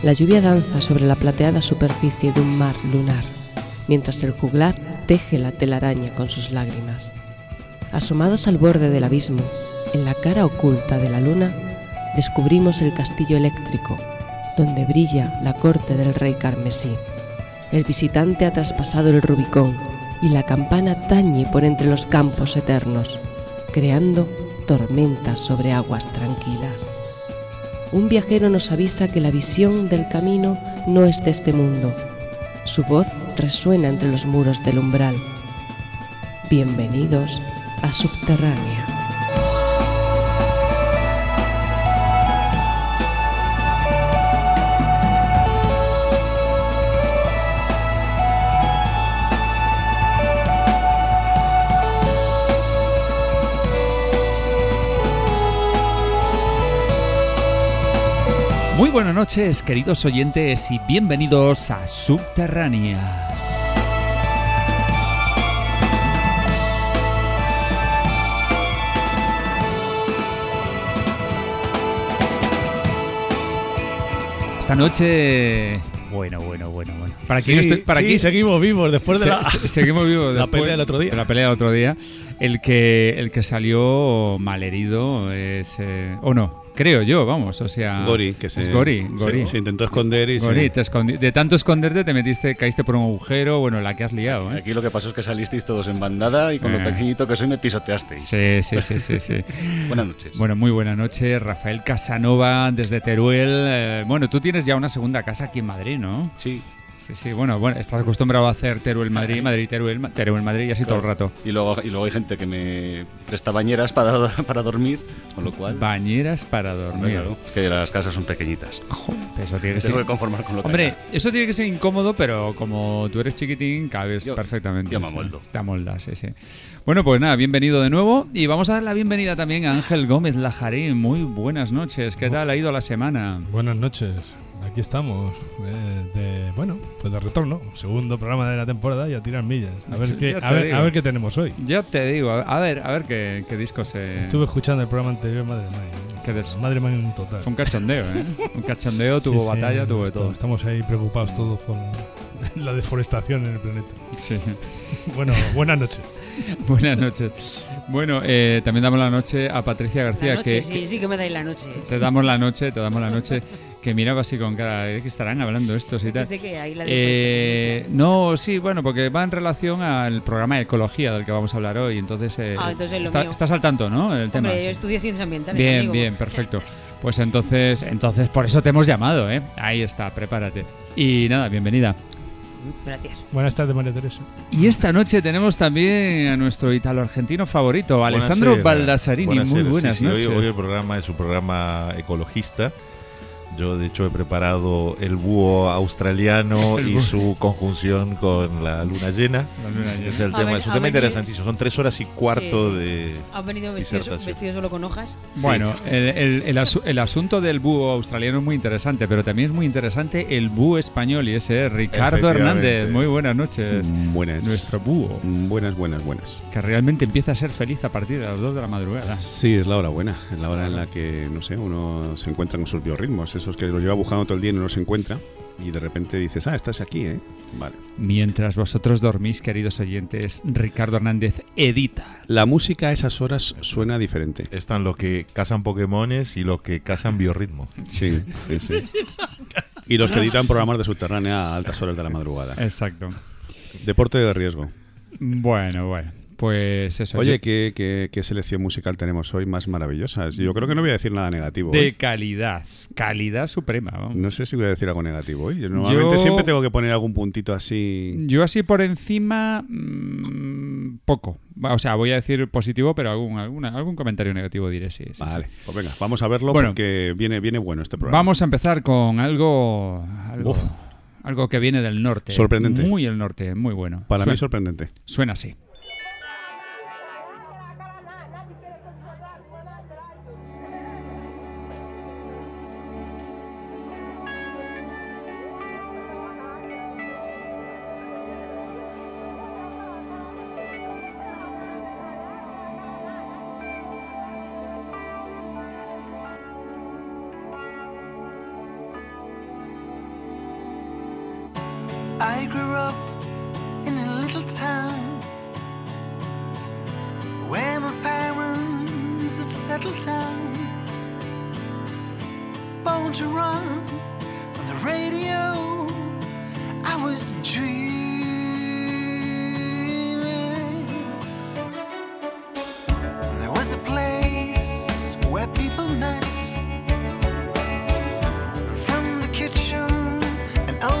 La lluvia danza sobre la plateada superficie de un mar lunar, mientras el juglar teje la telaraña con sus lágrimas. Asomados al borde del abismo, en la cara oculta de la luna, descubrimos el castillo eléctrico, donde brilla la corte del rey carmesí. El visitante ha traspasado el Rubicón y la campana tañe por entre los campos eternos, creando tormentas sobre aguas tranquilas. Un viajero nos avisa que la visión del camino no es de este mundo. Su voz resuena entre los muros del umbral. Bienvenidos a Subterránea. Muy buenas noches, queridos oyentes, y bienvenidos a Subterránea. Esta noche... Bueno. Para aquí seguimos vivos después de la pelea del otro día. El que salió malherido es... ¿O no? Creo yo, vamos, o sea... Gori. Se intentó esconder y... De tanto esconderte te metiste, caíste por un agujero, bueno, la que has liado, ¿eh? Aquí lo que pasó es que salisteis todos en bandada y con lo pequeñito que soy me pisoteasteis. Sí. Buenas noches. Bueno, muy buenas noches, Rafael Casanova, desde Teruel. Bueno, tú tienes ya una segunda casa aquí en Madrid, ¿no? Sí, bueno, estás acostumbrado a hacer Teruel-Madrid, Madrid-Teruel-Madrid y así claro. Todo el rato. Y luego hay gente que me presta bañeras para dormir, con lo cual... Bañeras para dormir. Claro, es que las casas son pequeñitas. Joder, eso tiene que ser... Tengo que conformar con lo que... Hombre, eso tiene que ser incómodo, pero como tú eres chiquitín, cabes perfectamente. Yo me amoldo. Te amoldas, sí. Bueno, pues nada, bienvenido de nuevo. Y vamos a dar la bienvenida también a Ángel Gómez Lajarín. Muy buenas noches. ¿Qué tal ha ido la semana? Buenas noches. Aquí estamos, de retorno, segundo programa de la temporada y a tirar millas. A ver qué tenemos hoy. Ya te digo, a ver qué disco se... Estuve escuchando el programa anterior, Madre Mía en total. Fue un cachondeo, ¿eh? Tuvo batalla, tuvo de todo. Estamos ahí preocupados todos por la deforestación en el planeta. Sí. Bueno, buenas noches. Buenas noches. Bueno, también damos la noche a Patricia García. Que me dais la noche. Te damos la noche. Que miraba así con cara de que estarán hablando estos y tal. ¿Desde qué? ¿Ahí la porque va en relación al programa de ecología del que vamos a hablar hoy. Entonces, entonces estás al tanto, ¿no? El tema. Yo estudié ciencias ambientales. Bien, perfecto. Pues entonces por eso te hemos llamado, ¿eh? Ahí está, prepárate. Y nada, bienvenida. Gracias. Buenas tardes, María Teresa. Y esta noche tenemos también a nuestro italo-argentino favorito, Alessandro Baldassarini. Muy buenas noches. Hoy el programa es un programa ecologista. Yo, de hecho, he preparado el búho australiano y su conjunción con la luna llena. Es el tema. Es un tema interesantísimo. Son 3 horas y cuarto de... ¿Has venido vestido solo con hojas? Bueno, sí. El asunto del búho australiano es muy interesante, pero también es muy interesante el búho español, y ese es Ricardo Hernández. Muy buenas noches. Buenas. Nuestro búho. Buenas. Que realmente empieza a ser feliz a partir de las 2 de la madrugada. Sí, es la hora buena. Es la hora en la que, no sé, uno se encuentra con sus biorritmos. Esos que los lleva buscando todo el día y no los encuentra, y de repente dices, estás aquí, ¿eh? Vale. Mientras vosotros dormís, queridos oyentes, Ricardo Hernández edita. La música a esas horas suena diferente. Están los que cazan Pokémones y los que cazan biorritmo. Sí. Y los que editan programas de Subterránea a altas horas de la madrugada. Exacto. Deporte de riesgo. Bueno. Pues eso. Oye, ¿qué selección musical tenemos hoy más maravillosa? Yo creo que no voy a decir nada negativo. De hoy. Calidad suprema. Vamos. No sé si voy a decir algo negativo hoy. Normalmente siempre tengo que poner algún puntito así. Yo así por encima, poco. O sea, voy a decir positivo, pero algún comentario negativo diré, sí. Vale, pues venga, vamos a verlo porque viene bueno este programa. Vamos a empezar con algo que viene del norte. Sorprendente. Muy el norte, muy bueno. Para mí sorprendente. Suena así. I grew up in a little town where my parents had settled down. Born to run on the radio, I was dreaming. There was a place where people met. From the kitchen and old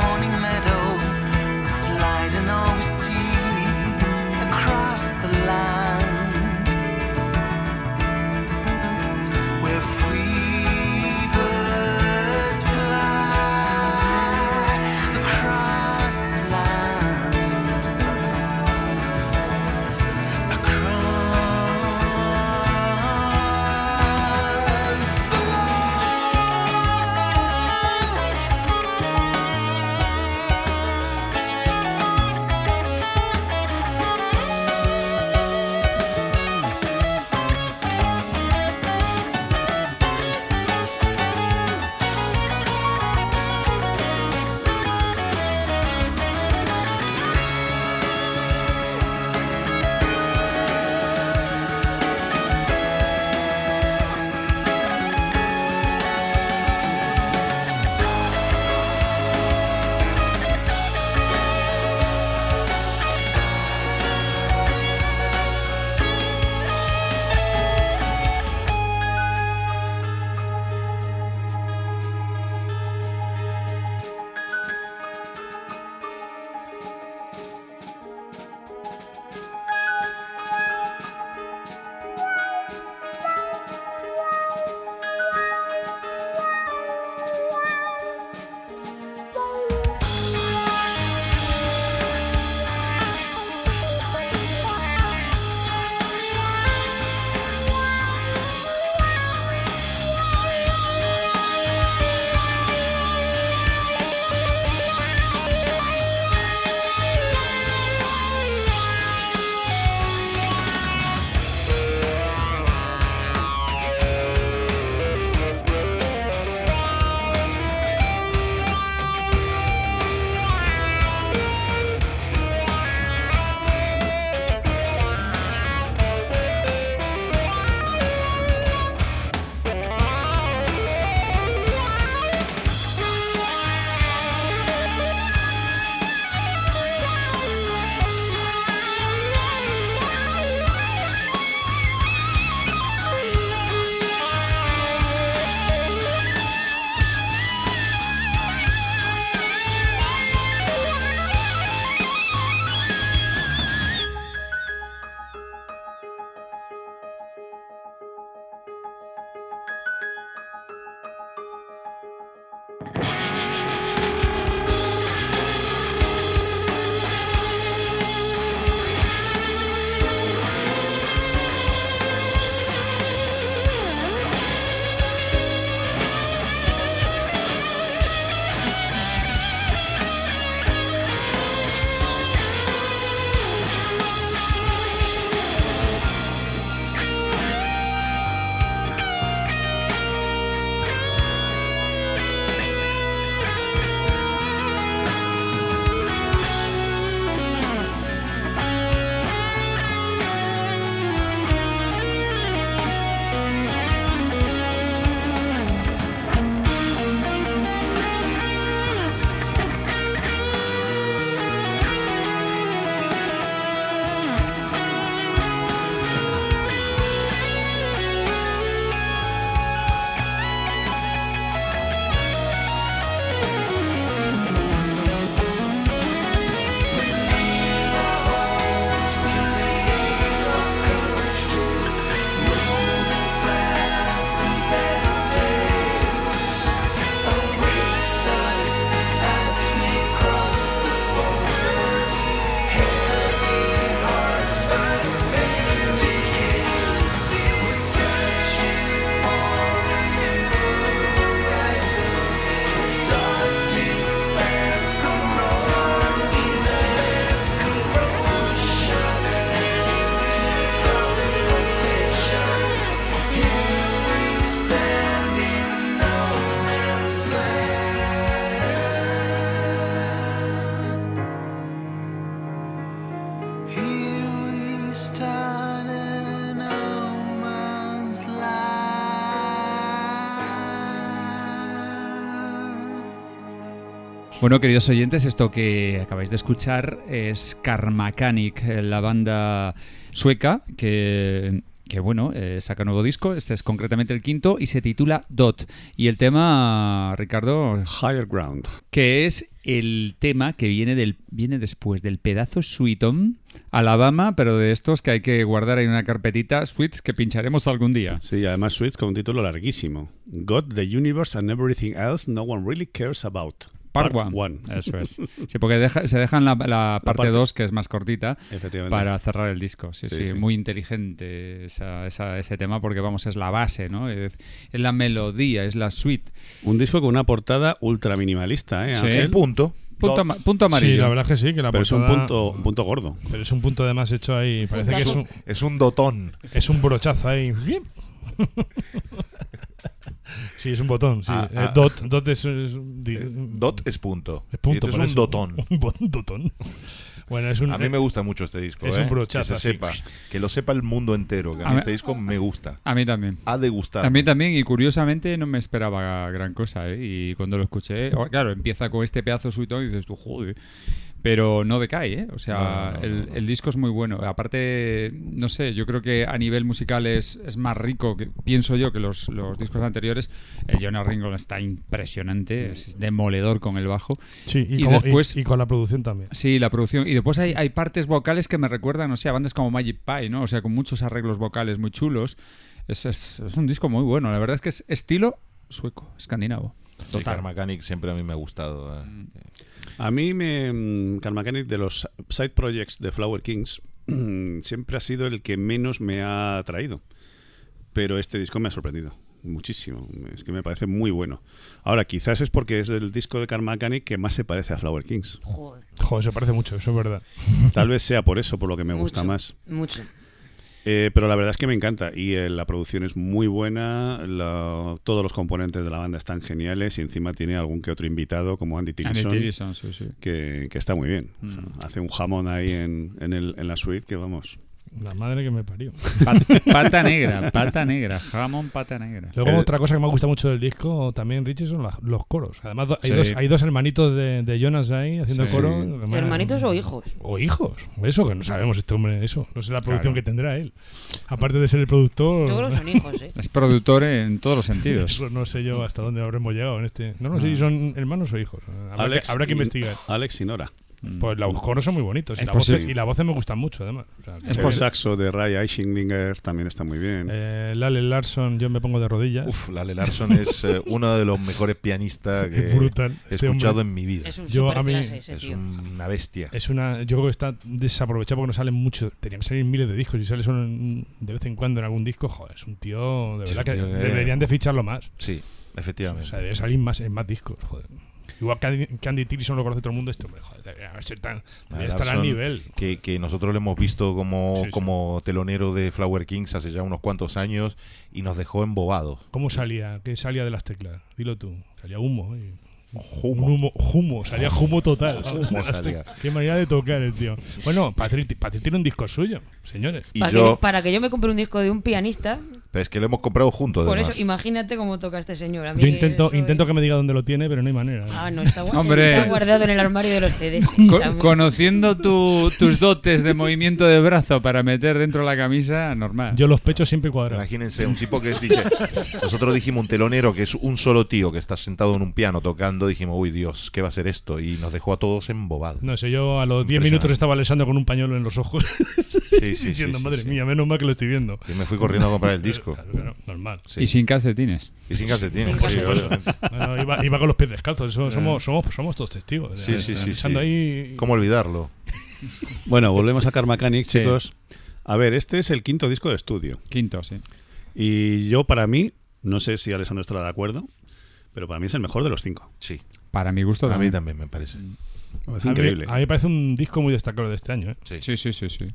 morning meadow, slide and always see. Bueno, queridos oyentes, esto que acabáis de escuchar es Karmakanic, la banda sueca que bueno, saca nuevo disco. Este es concretamente el quinto y se titula Dot. Y el tema, Ricardo... Higher Ground. Que es el tema que viene después del pedazo Sweet Home, Alabama, pero de estos que hay que guardar en una carpetita, suites que pincharemos algún día. Sí, además suites con un título larguísimo. God, the Universe and Everything Else No One Really Cares About. Part 1. Eso es. Sí, porque se dejan la parte 2, que es más cortita, para cerrar el disco. Sí. Muy inteligente ese tema, porque vamos, es la base, ¿no? Es la melodía, es la suite. Un disco con una portada ultra minimalista, ¿eh? Sí. El punto amarillo. Sí, la verdad es que sí, que la pero portada... Pero es un punto gordo. Pero es un punto además hecho ahí, parece que es un dotón. Es un brochazo ahí. Sí, es un botón. Sí. Dot es punto. Es punto. Este es un dotón. Un dotón. Bueno, a mí me gusta mucho este disco. Es un brochazo. Que se sepa. Que lo sepa el mundo entero. Que a mí este disco me gusta. A mí también. Ha de gustar. A mí también. Y curiosamente no me esperaba gran cosa. Y cuando lo escuché... Claro, empieza con este pedazo suito y dices tú, joder... Pero no decae, ¿eh? O sea, no. El disco es muy bueno. Aparte, no sé, yo creo que a nivel musical es más rico, pienso yo, que los discos anteriores. El Jonas Reingold está impresionante, es demoledor con el bajo. Sí, y con la producción también. Sí, la producción. Y después hay partes vocales que me recuerdan, o sea, bandas como Magic Pie, ¿no? O sea, con muchos arreglos vocales muy chulos. Es un disco muy bueno. La verdad es que es estilo sueco, escandinavo. Total. Sí, Karmakanic siempre a mí me ha gustado. A mí Karmakanic, de los side projects de Flower Kings, siempre ha sido el que menos me ha atraído, pero este disco me ha sorprendido muchísimo. Es que me parece muy bueno. Ahora, quizás es porque es el disco de Karmakanic que más se parece a Flower Kings. Joder, se parece mucho, eso es verdad. Tal vez sea por eso, por lo que me gusta más. Mucho. Pero la verdad es que me encanta y la producción es muy buena, todos los componentes de la banda están geniales y encima tiene algún que otro invitado como Andy Tillison, sí. Que está muy bien. O sea, hace un jamón ahí en la suite que vamos... La madre que me parió. Pata negra, jamón pata negra. Luego otra cosa que me gusta mucho del disco también, Richie, son los coros. Además hay dos hermanitos de Jonas ahí haciendo coro. ¿Hermanitos o hijos? O hijos, eso que no sabemos este hombre, eso. No sé la producción que tendrá él. Aparte de ser el productor... Todos son hijos, ¿eh? Es productor en todos los sentidos. Eso no sé yo hasta dónde habremos llegado en este... No sé si son hermanos o hijos. Habrá que investigar. Alex y Nora. Pues los coros son muy bonitos y las voces me gustan mucho además. O sea, el saxo de Ray Eisinglinger también está muy bien. Lalle Larsson, yo me pongo de rodillas. Lalle Larsson es uno de los mejores pianistas que he escuchado en mi vida. Es un superclase ese tío. Es una bestia. Yo creo que está desaprovechado porque no salen muchos. Tenían que salir miles de discos y sale solo de vez en cuando en algún disco. Joder, es un tío de verdad que deberían de ficharlo más. Sí, efectivamente. O sea, debe salir en más discos, joder. Igual que Andy Tillison lo conoce todo el mundo, este hombre, joder, debe estar al nivel. Que nosotros lo hemos visto como telonero de Flower Kings hace ya unos cuantos años y nos dejó embobados. ¿Cómo salía? ¿Qué salía de las teclas? Dilo tú. Salía humo. Salía humo total. Qué manera de tocar el tío. Bueno, Patrick tiene un disco suyo, señores. Para que yo me compre un disco de un pianista... Pero es que lo hemos comprado juntos. Por eso, imagínate cómo toca este señor. A mí yo intento que me diga dónde lo tiene, pero no hay manera. Ah, no, está guardado en el armario de los CDs. Conociendo tus dotes de movimiento de brazo para meter dentro la camisa, normal. Yo los pechos siempre cuadrados. Imagínense, un tipo que dice... Nosotros dijimos un telonero que es un solo tío que está sentado en un piano tocando. Dijimos, uy, Dios, ¿qué va a ser esto? Y nos dejó a todos embobados. No sé, yo a los 10 minutos estaba alesando con un pañuelo en los ojos. Sí, diciendo, madre mía, menos mal que lo estoy viendo. Y me fui corriendo a comprar el disco. Claro, normal. Sí. Y sin calcetines. Sí, bueno, iba con los pies descalzos. Somos todos testigos. Sí. Ahí... ¿Cómo olvidarlo? Bueno, volvemos a Karmakanic, chicos. A ver, este es el quinto disco de estudio. Quinto, sí. Y yo, para mí, no sé si Alessandro estará de acuerdo, pero para mí es el mejor de los cinco. Sí. Para mi gusto también. A mí también me parece. Es increíble. A mí me parece un disco muy destacable de este año, ¿eh? Sí.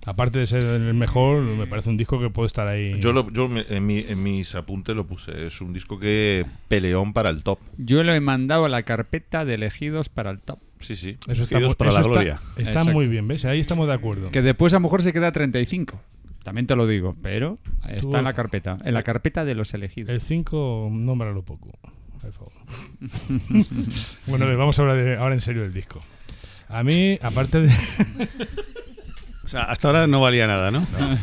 Aparte de ser el mejor, me parece un disco que puede estar ahí. En mis apuntes lo puse. Es un disco que peleón para el top. Yo lo he mandado a la carpeta de elegidos para el top. Sí. Eso está para la gloria. Está muy bien, ¿ves? Ahí estamos de acuerdo. Que después a lo mejor se queda 35. También te lo digo, pero está en la carpeta de los elegidos. El 5, nómbralo poco. por favor. Bueno, vamos a hablar ahora en serio del disco. A mí, aparte de... O sea, hasta ahora no valía nada, ¿no? No.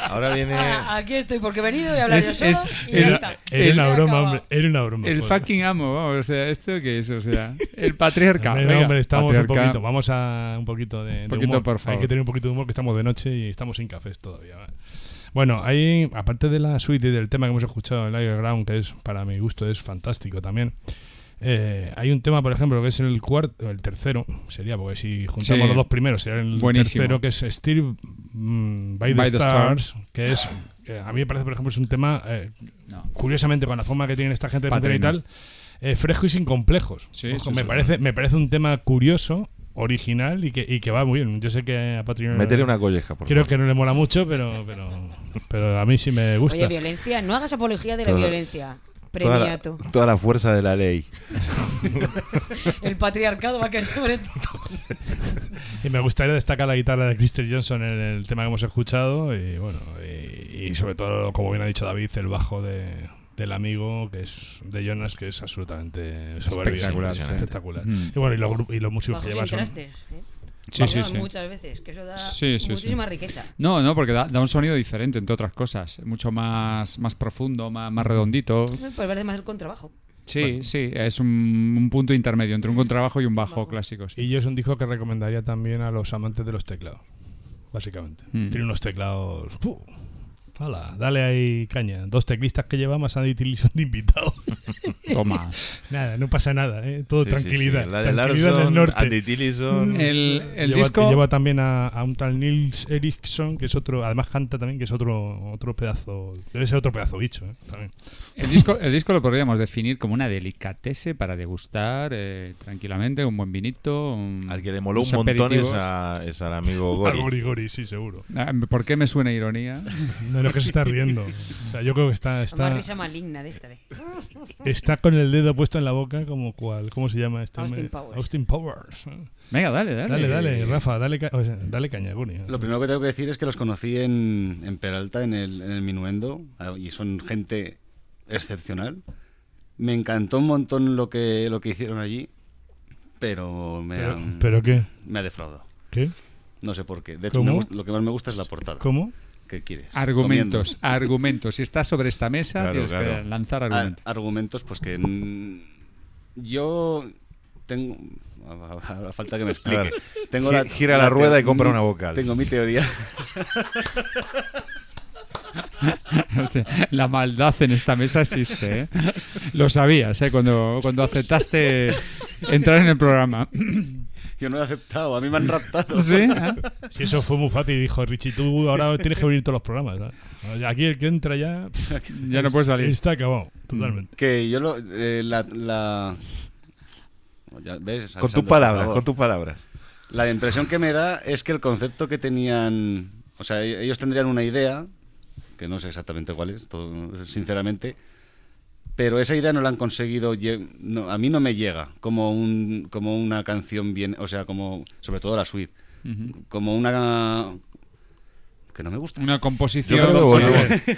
Ahora viene... Ah, aquí estoy porque he venido y he hablado yo solo y ya está. Era una broma, hombre. Era una broma. El joder. Fucking amo, vamos. O sea, ¿esto qué es? O sea, el patriarca. No, venga, hombre, estamos patriarca. Un poquito. Vamos a un poquito de un poquito, humor. Por favor. Hay que tener un poquito de humor que estamos de noche y estamos sin cafés todavía. ¿Vale? Bueno, ahí, aparte de la suite y del tema que hemos escuchado, el Higher Ground, que es, para mi gusto, es fantástico también. Hay un tema, por ejemplo, que es el cuarto, el tercero, sería, porque si juntamos sí. los dos primeros, sería el buenísimo. Tercero, que es Still by the Stars, que es, a mí me parece, por ejemplo, es un tema, curiosamente, con la forma que tienen esta gente de meter y tal, fresco y sin complejos. Sí, ojo, me parece un tema curioso, original y que va muy bien. Yo sé que a Patrino... Métele una colleja, por favor. Creo que no le mola mucho, pero a mí sí me gusta. Oye, violencia, no hagas apología de la violencia. Premiato. Toda la fuerza de la ley. El patriarcado va a caer sobre todo. Y me gustaría destacar la guitarra de Christy Johnson en el tema que hemos escuchado y bueno, y sobre todo, como bien ha dicho David, el bajo del amigo, que es de Jonas, que es absolutamente espectacular. Y bueno, y los músicos que llevan trastes, son... Sí. Muchas veces, que eso da muchísima riqueza. No, porque da un sonido diferente, entre otras cosas. Mucho más profundo, más redondito. Pues parece más el contrabajo. Sí, bueno. Sí, es un punto intermedio entre un contrabajo y un bajo clásico. Sí. Y yo es un disco que recomendaría también a los amantes de los teclados, básicamente. Tiene unos teclados... Hola, dale ahí caña. 2 teclistas que lleva más Andy Tillison de invitado. Toma. Nada, no pasa nada, ¿eh? Todo tranquilidad. Sí. Lalle Larsson, Andy Tillison. El disco lleva también a un tal Nils Erikson, que es otro, además canta también, que es otro pedazo, debe ser otro pedazo bicho, ¿eh? También. El disco lo podríamos definir como una delicatese para degustar tranquilamente, un buen vinito. Al que le moló un montón es al amigo Gori. Al Gori, sí, seguro. ¿Por qué me suena ironía? No, que se está riendo. O sea, yo creo que está una risa maligna de esta vez. Está con el dedo puesto en la boca como cual, ¿cómo se llama este? Austin Powers. Venga, dale, Rafa, dale caña, Guri. Lo primero que tengo que decir es que los conocí en Peralta, en el Minuendo, y son gente excepcional. Me encantó un montón lo que hicieron allí, pero me ha defraudado. ¿Qué? No sé por qué. De hecho, lo que más me gusta es la portada. ¿Cómo? ¿Qué quieres? Argumentos. Si estás sobre esta mesa, tienes que lanzar argumentos. Argumentos, pues que yo tengo... A falta que me explique. Ver, tengo gira la rueda y compra una vocal. Tengo mi teoría. La maldad en esta mesa existe, ¿eh? Lo sabías, ¿eh? Cuando aceptaste entrar en el programa. Yo no lo he aceptado, a mí me han raptado. ¿Sí? Sí, eso fue muy fácil. Dijo Richie, tú ahora tienes que venir todos los programas, ¿no? Aquí el que entra ya no puede salir. Está acabado, totalmente. Que yo lo... Ya, ¿ves? Con tus palabras. La impresión que me da es que el concepto que tenían... O sea, ellos tendrían una idea, que no sé exactamente cuál es, todo, sinceramente... Pero esa idea no la han conseguido, a mí no me llega como una canción bien, o sea, como sobre todo la suite, como una que no me gusta. Una composición.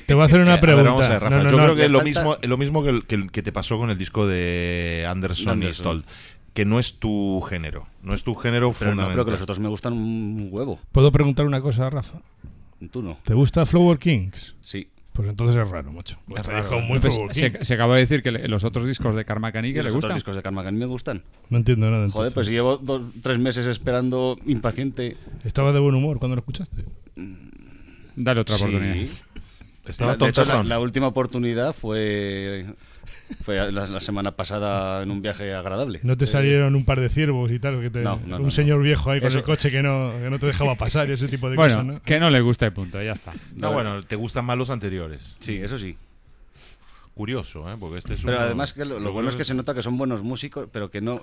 Te voy a hacer una pregunta. Vamos a ver, Rafa, yo creo que es lo mismo que te pasó con el disco de Anderson. Y Stoll. Que no es tu género, pero fundamental. No, creo que los otros me gustan un huevo. ¿Puedo preguntar una cosa, Rafa? Tú no. ¿Te gusta Flower Kings? Sí. Pues entonces es raro, macho. Pues es raro. Muy se acaba de decir que los otros discos de Karmakanic le gustan. Los discos de Karmakanic me gustan. No entiendo nada. Entonces. Joder, pues si llevo 3 meses esperando impaciente. ¿Estabas de buen humor cuando lo escuchaste? Dale otra oportunidad. Estaba de hecho, la última oportunidad fue la semana pasada en un viaje agradable. ¿No te salieron un par de ciervos y tal? Que no, señor viejo ahí con el coche que no te dejaba pasar y ese tipo de cosas, ¿no? Que no le gusta y punto, ya está. No, bueno, te gustan más los anteriores. Sí, eso sí. Curioso, ¿eh? Porque este es pero además que lo bueno es que se nota que son buenos músicos, pero que no...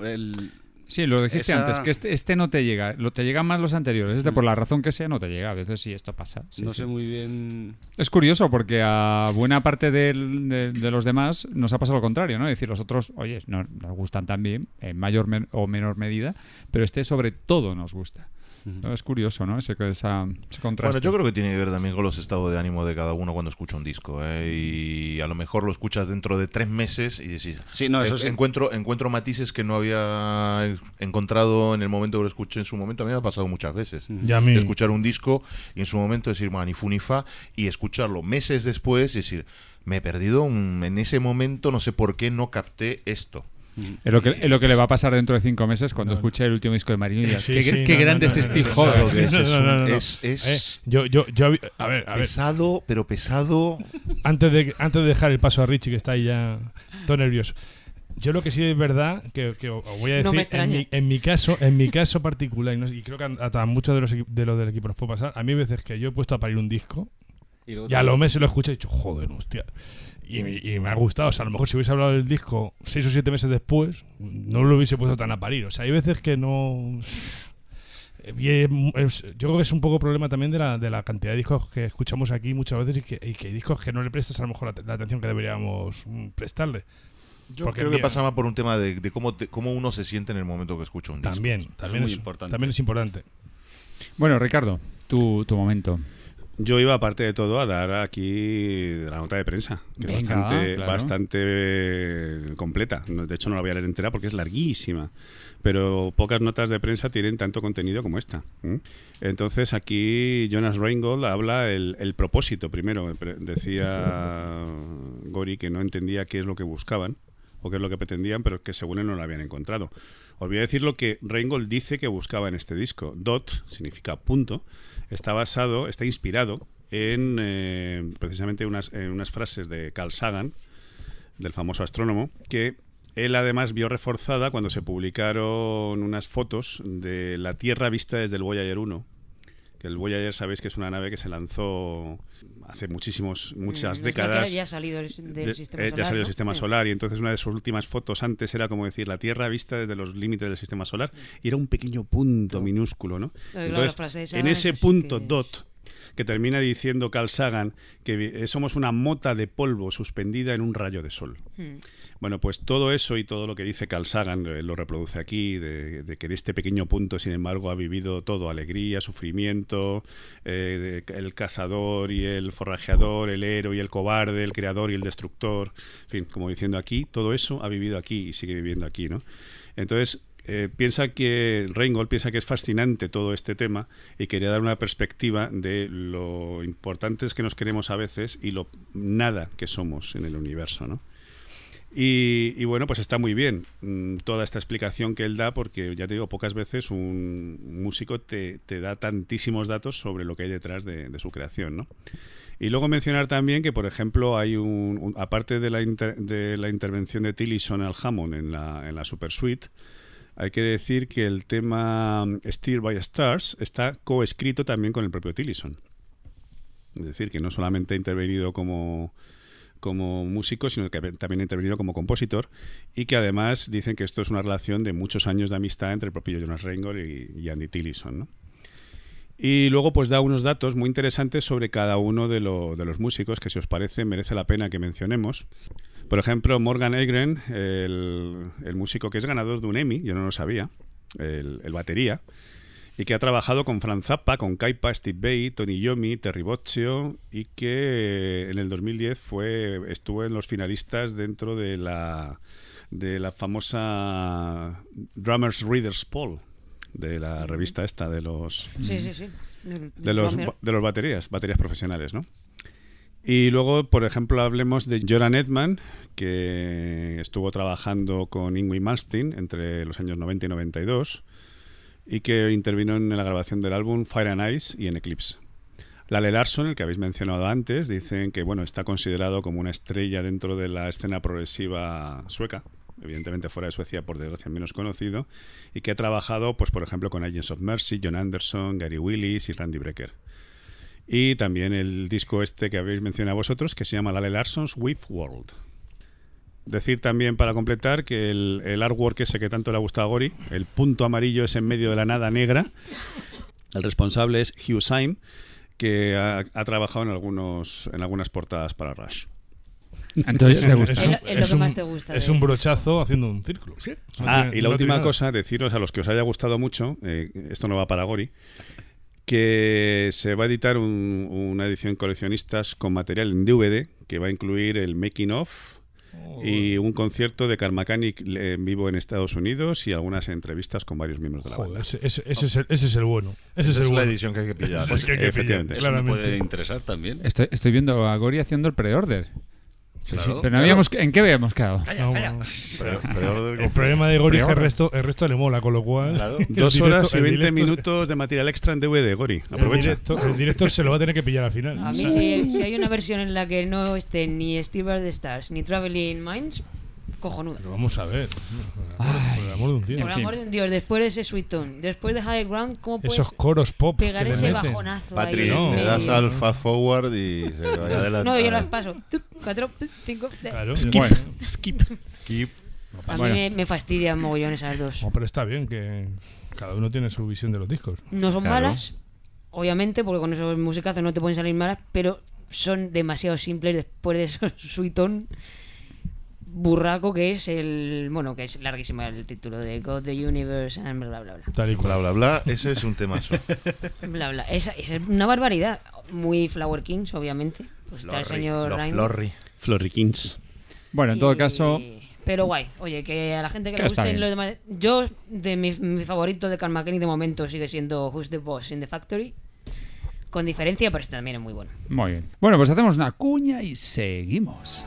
Sí, lo dijiste antes, que este no te llega. Te llegan más los anteriores, por la razón que sea no te llega. A veces sí, esto pasa. No sé muy bien... Es curioso porque a buena parte de los demás nos ha pasado lo contrario, ¿no? Es decir, los otros, oye, nos gustan también en mayor o menor medida, pero este sobre todo nos gusta. Es curioso, ¿no? Ese contraste. Bueno, yo creo que tiene que ver también con los estados de ánimo de cada uno cuando escucha un disco, ¿eh? Y a lo mejor lo escuchas dentro de 3 meses y decís, sí, no, eso sí. Encuentro matices que no había encontrado en el momento que lo escuché. En su momento a mí me ha pasado muchas veces de escuchar un disco y en su momento decir, man, ni fu ni fa, y escucharlo meses después y decir, me he perdido en ese momento, no sé por qué no capté esto. Es lo que le va a pasar dentro de 5 meses cuando escuche el último disco de Marillion y diga, qué grande es Steve Jobs. Es pesado, pero pesado. Antes de dejar el paso a Richie, que está ahí ya todo nervioso. Yo lo que sí es verdad, que os voy a decir, no me extraña. en mi caso particular, y creo que a muchos de los del equipo nos puede pasar, a mí hay veces que yo he puesto a parir un disco y a los meses lo escuché y he dicho, joder, hostia. Y me ha gustado, o sea, a lo mejor si hubiese hablado del disco 6 o 7 meses después, no lo hubiese puesto tan a parir. O sea, hay veces que no... Yo creo que es un poco problema también de la cantidad de discos que escuchamos aquí muchas veces y que hay discos que no le prestas a lo mejor la atención que deberíamos prestarle. Yo creo que pasa más por un tema de cómo uno se siente en el momento que escucha un disco. También es importante. Bueno, Ricardo, tu momento. Yo iba, aparte de todo, a dar aquí la nota de prensa, que es bastante completa. De hecho, no la voy a leer entera porque es larguísima, pero pocas notas de prensa tienen tanto contenido como esta. Entonces, aquí Jonas Reingold habla el propósito primero. Decía Gori que no entendía qué es lo que buscaban o qué es lo que pretendían, pero que según él no lo habían encontrado. Os voy a decir lo que Reingold dice que buscaba en este disco. Dot significa punto. Está inspirado en precisamente en unas frases de Carl Sagan, del famoso astrónomo, que él además vio reforzada cuando se publicaron unas fotos de la Tierra vista desde el Voyager 1. Que el Voyager, sabéis que es una nave que se lanzó hace muchas décadas. Ya ha salido del sistema solar. Ya salió del sistema solar, y entonces una de sus últimas fotos antes era como decir la Tierra vista desde los límites del sistema solar, y era un pequeño punto minúsculo, ¿no? Entonces, en ese punto dot, que termina diciendo Carl Sagan que somos una mota de polvo suspendida en un rayo de sol. Bueno, pues todo eso y todo lo que dice Carl Sagan lo reproduce aquí, de que en este pequeño punto, sin embargo, ha vivido todo: alegría, sufrimiento, el cazador y el forrajeador, el héroe y el cobarde, el creador y el destructor. En fin, como diciendo aquí, todo eso ha vivido aquí y sigue viviendo aquí, ¿no? Entonces, Reingold piensa que es fascinante todo este tema y quería dar una perspectiva de lo importantes que nos queremos a veces y lo nada que somos en el universo, ¿no? Y bueno, pues está muy bien toda esta explicación que él da, porque ya te digo, pocas veces un músico te da tantísimos datos sobre lo que hay detrás de su creación, ¿no? Y luego mencionar también que, por ejemplo, hay aparte de la intervención de Tillison al Hammond en la Super Suite, hay que decir que el tema Steer by Stars está coescrito también con el propio Tillison. Es decir, que no solamente ha intervenido como músico, sino que también ha intervenido como compositor, y que además dicen que esto es una relación de muchos años de amistad entre el propio Jonas Reingold y Andy Tillison, ¿no? Y luego pues da unos datos muy interesantes sobre cada uno de los músicos que, si os parece, merece la pena que mencionemos. Por ejemplo, Morgan Ågren, el músico que es ganador de un Emmy, yo no lo sabía, el batería, y que ha trabajado con Franz Zappa, con Caipa, Steve Vai, Tony Iommi, Terry Bozzio, y que en el 2010 estuvo en los finalistas dentro de la famosa Drummers Readers Poll, de la revista esta de los de los baterías profesionales, ¿no? Y luego, por ejemplo, hablemos de Göran Edman, que estuvo trabajando con Yngwie Malmsteen entre los años 90 y 92 y que intervino en la grabación del álbum Fire and Ice y en Eclipse. Lalle Larsson, el que habéis mencionado antes, dicen que bueno, está considerado como una estrella dentro de la escena progresiva sueca, evidentemente fuera de Suecia, por desgracia menos conocido, y que ha trabajado, pues por ejemplo, con Agents of Mercy, John Anderson, Gary Willis y Randy Brecker. Y también el disco este que habéis mencionado vosotros, que se llama Lalle Larsson's Weave World. Decir también, para completar, que el artwork ese que tanto le ha gustado a Gori, el punto amarillo es en medio de la nada negra, el responsable es Hugh Syme, que ha trabajado en algunas portadas para Rush. Entonces te gusta. Es lo que más te gusta. Es un brochazo haciendo un círculo. ¿Sí? Y la última cosa, deciros a los que os haya gustado mucho, esto no va para Gori, que se va a editar una edición coleccionistas con material en DVD que va a incluir el making of y un concierto de Karmakanic en vivo en Estados Unidos y algunas entrevistas con varios miembros de la banda. Ese es el bueno. Esa es la edición que hay que pillar. Pues que efectivamente. Eso me puede interesar también. Estoy viendo a Gori haciendo el pre-order. Claro, sí, pero no habíamos, ¿en qué habíamos quedado? Calla. Pero el problema de Gori es que el resto le mola, con lo cual... Claro. 2 horas y 20 minutos de material extra en DVD, Gori. Aprovecha. El director se lo va a tener que pillar al final. A mí, si hay una versión en la que no esté ni Steve Vai the Stars ni Traveling Minds, cojonuda. Pero vamos a ver. Por el amor de un Dios. Por el amor de un Dios. Después de ese Sweet Tone, después de High Ground, ¿cómo puedes esos coros pop pegar ese bajonazo? Patri, le das al fast forward y se vaya adelante. No, yo las paso. 4, 5. Claro. Skip. A mí me fastidian mogollón esas dos. No, pero está bien que cada uno tiene su visión de los discos. No son malas, obviamente, porque con esos musicazos no te pueden salir malas, pero son demasiado simples después de esos Sweet Tone. Burraco, que es el... Bueno, que es larguísimo el título de God, the Universe, and bla, bla, bla. Tal y bla, bla, bla. Ese es un temazo. Bla, bla. Es una barbaridad. Muy Flower Kings, obviamente. Pues Florry, está el señor Ryan. Flower Kings. Bueno, en todo caso... Pero guay. Oye, que a la gente que le gusten los demás... Yo, de mi favorito de Karmakanic de momento sigue siendo Who's the Boss in the Factory. Con diferencia, pero este también es muy bueno. Muy bien. Bueno, pues hacemos una cuña y seguimos.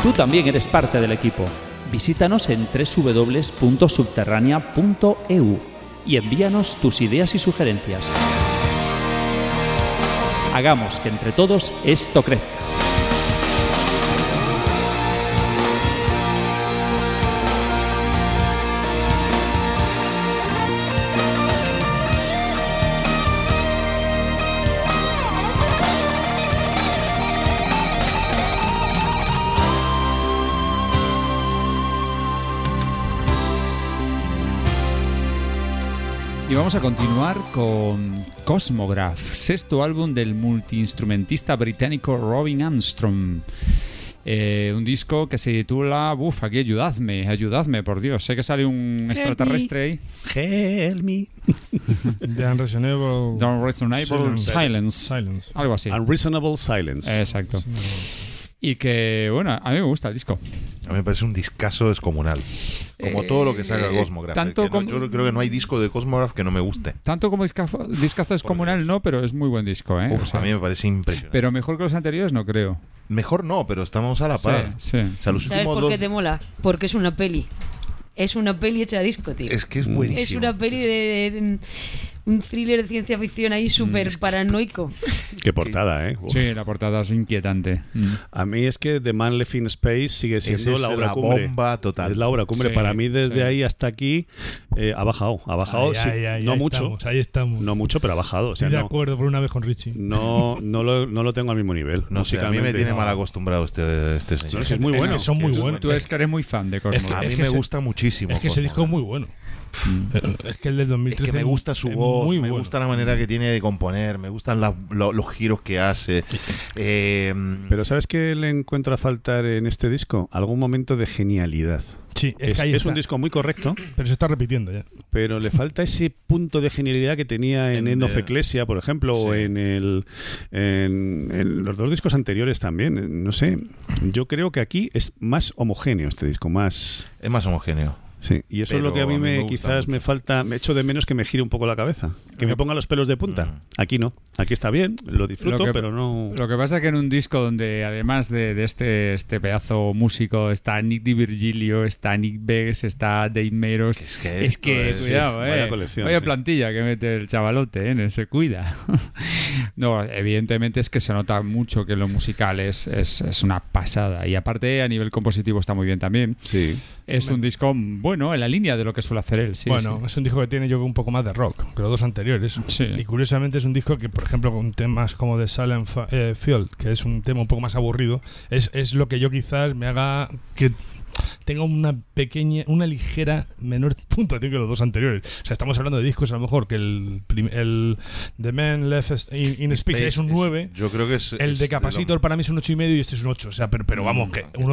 Tú también eres parte del equipo. Visítanos en www.subterránea.eu y envíanos tus ideas y sugerencias. Hagamos que entre todos esto crezca. Y vamos a continuar con Cosmograf, 6º álbum del multiinstrumentista británico Robin Armstrong. Un disco que se titula... aquí ayudadme, por Dios. Sé que sale un extraterrestre ahí. Help me. The Unreasonable Silence. Algo así. Unreasonable Silence. Exacto. Y que, bueno, a mí me gusta el disco. A mí me parece un discazo descomunal. Como todo lo que salga Cosmograf. Yo creo que no hay disco de Cosmograf que no me guste. Tanto como discazo descomunal no, pero es muy buen disco, ¿eh? A mí me parece impresionante. Pero mejor que los anteriores no creo. Mejor no, pero estamos a la par. Sí. O sea, ¿sabes por qué te mola? Porque es una peli. Es una peli hecha a disco, tío. Es que es buenísimo. Es una peli de un thriller de ciencia ficción ahí súper paranoico. Qué portada, ¿eh? Uf. Sí, la portada es inquietante. A mí es que The Man Left in Space sigue siendo la obra cumbre. Es la bomba total. Es la obra cumbre. Sí, para mí desde ahí hasta aquí ha bajado. Ahí estamos. No mucho, pero ha bajado. O sea, estoy de acuerdo por una vez con Richie. No lo tengo al mismo nivel. No sé, a mí me tiene mal acostumbrado este señor. Es muy bueno. Son muy buenos. Tú eres que eres muy fan de Cosmograf. A mí me gusta muchísimo. Es que ese disco es muy bueno. Es que el del 2013 es que me gusta su voz, me gusta la manera que tiene de componer, me gustan los giros que hace. Pero ¿sabes qué le encuentro a faltar en este disco? Algún momento de genialidad. Sí, es un disco muy correcto, pero se está repitiendo ya. Pero le falta ese punto de genialidad que tenía en End of Ecclesia, por ejemplo, o en los dos discos anteriores también. No sé, yo creo que aquí es más homogéneo este disco, es más homogéneo. Sí, y eso es lo que a mí quizás me falta, me echo de menos que me gire un poco la cabeza, que me ponga los pelos de punta. Aquí no, aquí está bien, lo disfruto, pero no... Lo que pasa es que en un disco donde además de este pedazo músico está Nick Di Virgilio, está Nick Beggs, está Dave Meros, es que cuidado, vaya plantilla que mete el chavalote, en ese cuida. No, evidentemente es que se nota mucho que lo musical es una pasada, y aparte a nivel compositivo está muy bien también. Sí. Es un disco bueno en la línea de lo que suele hacer él. Sí, bueno, sí. Es un disco que tiene un poco más de rock que los dos anteriores. Sí. Y curiosamente es un disco que, por ejemplo, con temas como The Silent Field, que es un tema un poco más aburrido, es lo que yo quizás me haga que tenga una ligera menor puntuación que los dos anteriores. O sea, estamos hablando de discos a lo mejor que el The Man Left in Space es un 9. Yo creo que es el de Capacitor, para mí es un 8,5 y este es un 8. O sea, pero vamos, que un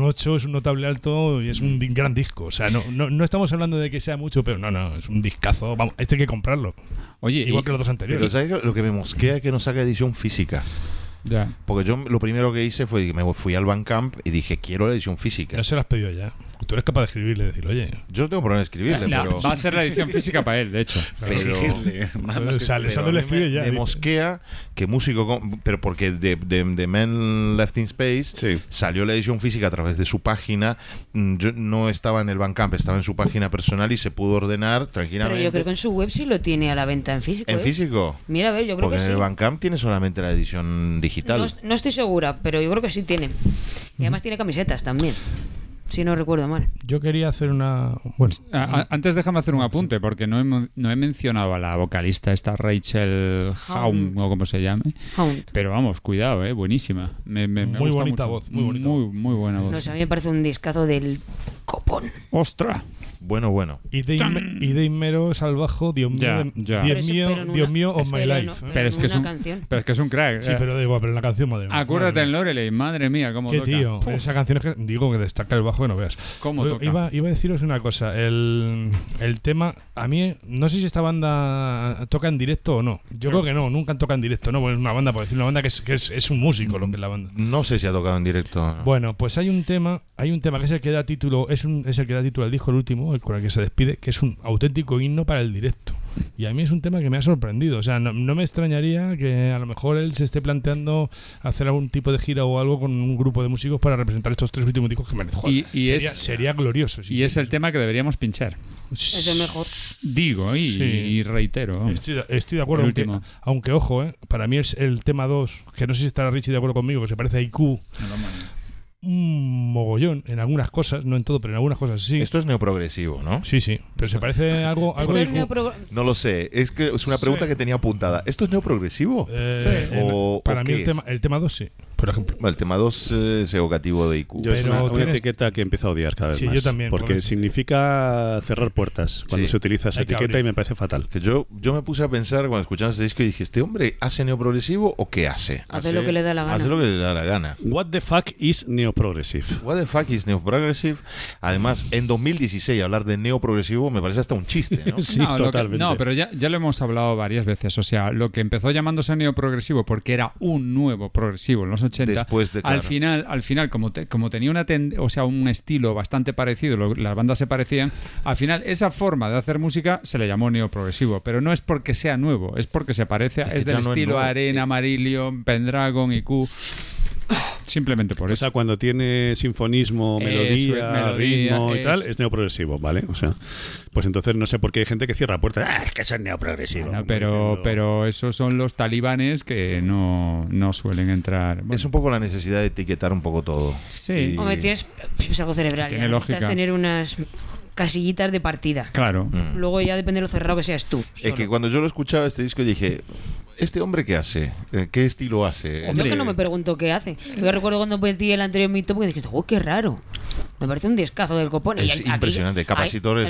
8 es un notable alto y es un gran disco. O sea, no estamos hablando de que sea mucho, pero no, es un discazo. Vamos, este hay que comprarlo. Oye, igual que los dos anteriores. Pero ¿sabes? Lo que me mosquea es que no saca edición física. Ya. Porque yo lo primero que hice fue que me fui al Bandcamp y dije, quiero la edición física. Ya se la has pedido ya. Tú eres capaz de escribirle y decirle, oye. Yo no tengo problema en escribirle, pero... Va a hacer la edición física para él, de hecho. Pero, exigirle. Me mosquea que músico... Pero porque de Men Left in Space salió la edición física a través de su página. Yo no estaba en el Bandcamp, estaba en su página personal y se pudo ordenar tranquilamente. Pero yo creo que en su web sí lo tiene a la venta en físico. ¿En físico? Mira, a ver, yo creo que sí. Porque en el Bandcamp tiene solamente la edición digital. No estoy segura, pero yo creo que sí tiene. Y además tiene camisetas también. Si no recuerdo mal. Yo quería hacer una... Bueno, antes déjame hacer un apunte, porque no he mencionado a la vocalista esta Rachel Haunt, o como se llame. Haunt. Pero vamos, cuidado, buenísima. Me muy gusta bonita mucho. Voz. Muy bonita. Muy buena voz. No sé, a mí me parece un discazo del copón. ¡Ostras! Bueno. Y de Inmeros al bajo, Dios mío, On My Life. Pero es que es un crack. Sí, pero la canción, madre mía. Acuérdate en Loreley, madre mía, cómo toca. Qué tío. Esa canción es que, digo, que destaca el bajo. Bueno, veas. ¿Cómo toca? Iba a deciros una cosa. El tema, a mí, no sé si esta banda toca en directo o no. Yo creo que no, nunca toca en directo, ¿no? Bueno, es una banda, por decir, una banda que es un músico lo que es la banda. No sé si ha tocado en directo. ¿No? Bueno, pues hay un tema que es el que da título, es el que da título al disco, el último, el con el que se despide, que es un auténtico himno para el directo. Y a mí es un tema que me ha sorprendido. O sea, no me extrañaría que a lo mejor él se esté planteando hacer algún tipo de gira o algo con un grupo de músicos para representar estos tres últimos discos que me han dejado. Sería glorioso. Si es el tema que deberíamos pinchar. Es el mejor. Digo, y reitero. Estoy de acuerdo. Aunque ojo, para mí es el tema 2, que no sé si estará Richie de acuerdo conmigo, que se parece a IQ. Un mogollón en algunas cosas, no en todo, pero en algunas cosas sí. Esto es neoprogresivo, ¿no? Sí, pero se parece algo no lo sé, es que es una pregunta que tenía apuntada. ¿Esto es neoprogresivo? Para mí el tema 2 sí. Por ejemplo. El tema 2 es evocativo de IQ. Yo es una etiqueta que empiezo a odiar cada vez más. Yo también, porque significa cerrar puertas cuando se utiliza esa etiqueta y me parece fatal. Que yo me puse a pensar cuando escuchaba este disco y dije, ¿este hombre hace neoprogresivo o qué hace? Hace lo que le da la gana. What the fuck is neoprogressive? What the fuck is neoprogressive? Además, en 2016 hablar de neoprogresivo me parece hasta un chiste, ¿no? Sí, no, totalmente. No, pero ya lo hemos hablado varias veces. O sea, lo que empezó llamándose neoprogresivo porque era un nuevo progresivo en los 80, después de, al final como tenía un estilo bastante parecido, las bandas se parecían, al final esa forma de hacer música se le llamó neoprogresivo, pero no es porque sea nuevo, es porque se parece, es del estilo Arena, Marillion, Pendragon, IQ. Simplemente por eso. O sea, cuando tiene sinfonismo, melodía, ritmo y tal, es neoprogresivo, ¿vale? O sea, pues entonces no sé por qué hay gente que cierra puertas. Es que son neoprogresivos. No, pero esos son los talibanes que no suelen entrar. Bueno. Es un poco la necesidad de etiquetar un poco todo. Sí. Hombre, es algo cerebral. Tiene lógica. Necesitas tener unas casillitas de partida. Claro. Luego ya depende de lo cerrado que seas tú. Solo. Es que cuando yo lo escuchaba este disco dije... ¿Este hombre qué hace? ¿Qué estilo hace? Yo que no me pregunto qué hace. Yo recuerdo cuando metí el anterior mito porque dije, qué raro. Me parece un discazo del copón. Es impresionante. Capacitor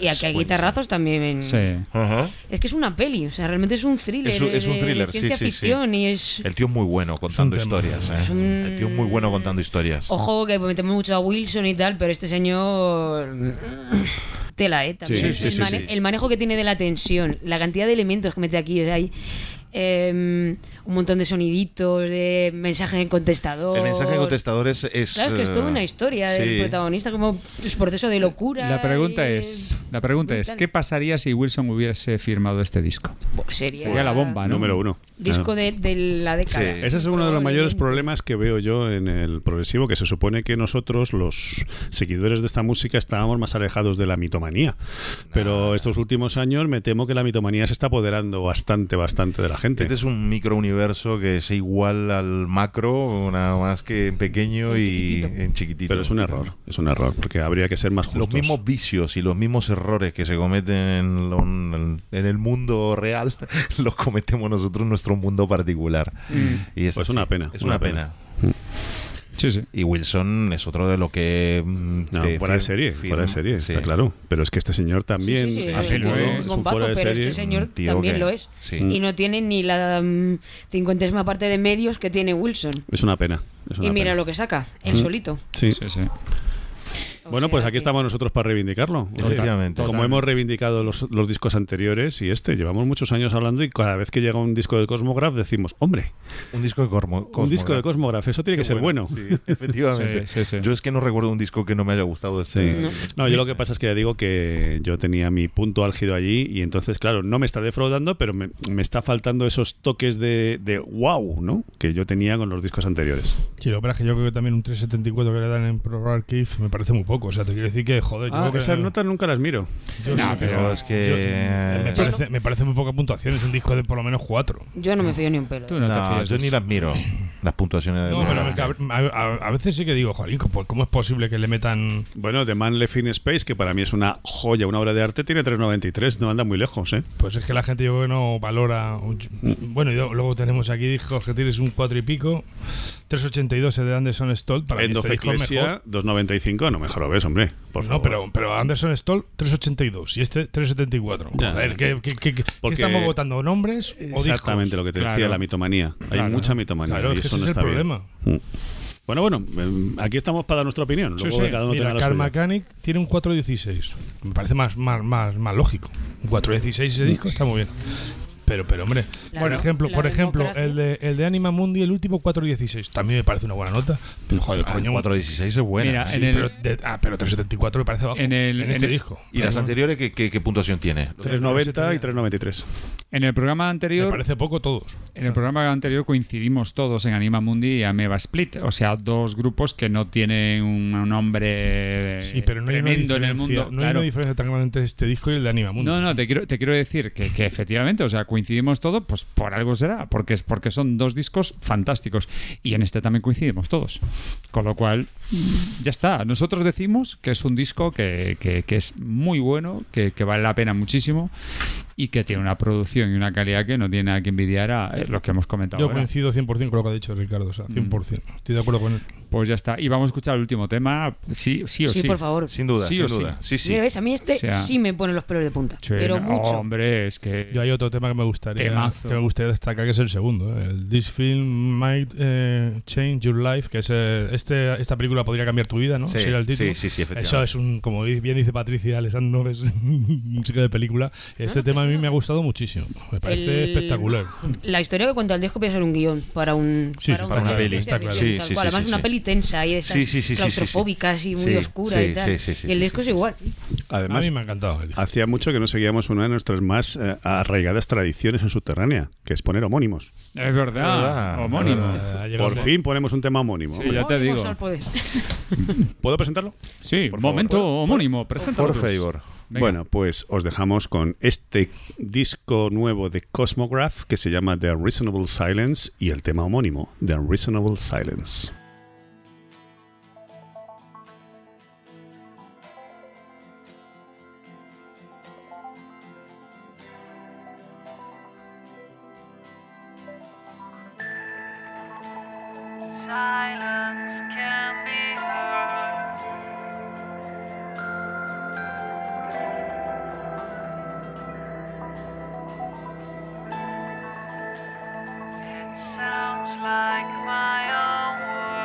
y aquí hay guitarrazos también. Sí. Uh-huh. Es que es una peli. O sea, realmente es un thriller. Es un thriller, ciencia ficción. Y es... El tío es muy bueno contando historias. El tío es muy bueno contando historias. Ojo, que metemos mucho a Wilson y tal, pero este señor... Tela, también. El manejo que tiene de la tensión, la cantidad de elementos que mete aquí, o sea, hay un montón de soniditos, de mensajes en contestador. El mensaje en contestador es claro, que es toda una historia del protagonista, como su proceso de locura. La pregunta es ¿qué pasaría si Wilson hubiese firmado este disco? Sería la bomba, ¿no? Número uno. Disco de la década. Sí. Ese es uno de los mayores problemas que veo yo en el progresivo, que se supone que nosotros, los seguidores de esta música, estábamos más alejados de la mitomanía. Pero estos últimos años me temo que la mitomanía se está apoderando bastante de la gente. Este es un microuniverso que es igual al macro, nada más que en pequeño y en chiquitito. Pero es un error, porque habría que ser más justos. Los mismos vicios y los mismos errores que se cometen en el mundo real, los cometemos nosotros en nuestro mundo particular. Y es una pena. Sí, sí. Y Wilson es otro de lo que... fuera de serie, está claro. Pero es que este señor también... Sí, sí, sí, así lo es un bombazo, pero serie. Este señor también que... lo es. Sí. Y no tiene ni la 50ª parte de medios que tiene Wilson. Es una pena. Es una pena. Lo que saca, él solito. Sí, sí, sí. Bueno, pues aquí estamos nosotros para reivindicarlo. Efectivamente. Como hemos reivindicado los discos anteriores y este, llevamos muchos años hablando y cada vez que llega un disco de Cosmograf decimos, hombre, un disco de Cosmograf. Un disco de Cosmograf, eso tiene que ser bueno. Sí, efectivamente. Sí, sí, sí. Yo es que no recuerdo un disco que no me haya gustado. Este... Sí. No, yo lo que pasa es que ya digo que yo tenía mi punto álgido allí y entonces, claro, no me está defraudando, pero me está faltando esos toques de wow, ¿no? Que yo tenía con los discos anteriores. Sí, lo que pasa es que yo creo que también un 374 que le dan en Pro Archive me parece muy poco, o sea, te quiero decir que joder, yo creo esas notas nunca las miro. Yo no, pero es que me parece muy poca puntuación, es un disco de por lo menos 4. Yo no me fío ni un pelo. No, yo ni las miro, las puntuaciones. No, pero a veces sí que digo, jolín, ¿cómo es posible que le metan? Bueno, The Man Left in Space, que para mí es una joya, una obra de arte, tiene 3.93, no anda muy lejos, ¿eh? Pues es que la gente yo creo que no valora. Bueno, y luego tenemos aquí Jorge Tires un 4 y pico, 3.82 de Anderson Stoll, para mí este disco es mejor. 2.95, no mejor lo ves, hombre. Por favor. Pero Anderson Stoll 3.82 y este 3.74. A ver, ¿qué estamos votando? ¿Nombres o discos? Exactamente lo que te decía, la mitomanía. Hay mucha mitomanía. Claro, y eso no está bien. Ese es el problema. Bueno, aquí estamos para dar nuestra opinión. Luego sí, sí. Cada uno tenga la suya. Karmakanic tiene un 4.16. Me parece más lógico. Un 4.16 ese disco está muy bien. Pero hombre, por ejemplo, el de Anima Mundi, el último 4.16, también me parece una buena nota. Pero joder, coño, 4.16 es buena. Mira, sí, pero 3.74 me parece bajo en este disco. ¿Y las anteriores qué puntuación tiene? 3.90 y 3.93. En el programa anterior... Me parece poco todos. En el programa anterior coincidimos todos en Anima Mundi y Ameba Split. O sea, dos grupos que no tienen un nombre tremendo en el mundo. No hay una diferencia tan grande entre este disco y el de Anima Mundi. No, te quiero decir que efectivamente, o sea, coincidimos todos, pues por algo será, porque son dos discos fantásticos y en este también coincidimos todos, con lo cual ya está, nosotros decimos que es un disco que es muy bueno, que vale la pena muchísimo y que tiene una producción y una calidad que no tiene nada que envidiar a lo que hemos comentado. Yo coincido 100% con lo que ha dicho Ricardo, o sea, 100%, estoy de acuerdo con él. Pues ya está, y vamos a escuchar el último tema, sí, por favor. Sin duda, sin duda. Sí. Mira, ves, a mí este sí me pone los pelos de punta, pero mucho. Hombre, es que... Yo hay otro tema que me gustaría destacar, que es el segundo, el This Film Might Change Your Life, que es esta película podría cambiar tu vida, ¿no? Sí, el título. Sí, efectivamente. Eso es un, como bien dice Patricia Alessandro, es música de película. Este tema a mí me ha gustado muchísimo, me parece espectacular. La historia que cuenta el disco puede ser un guión para una peli, está claro. Sí, además es una peli tensa y esas claustrofóbicas y muy oscura y tal. Y el disco es igual. Además, a mí me ha encantado. Hacía mucho que no seguíamos una de nuestras más arraigadas tradiciones en Subterránea, que es poner homónimos. Es verdad, homónimos. Por fin ponemos un tema homónimo. Sí, ya te digo. ¿Puedo presentarlo? Sí, por momento favor, homónimo. Preséntalo. Por favor. Venga. Bueno, pues os dejamos con este disco nuevo de Cosmograf que se llama The Unreasonable Silence y el tema homónimo, The Unreasonable Silence. Silence can be heard. It sounds like my own words.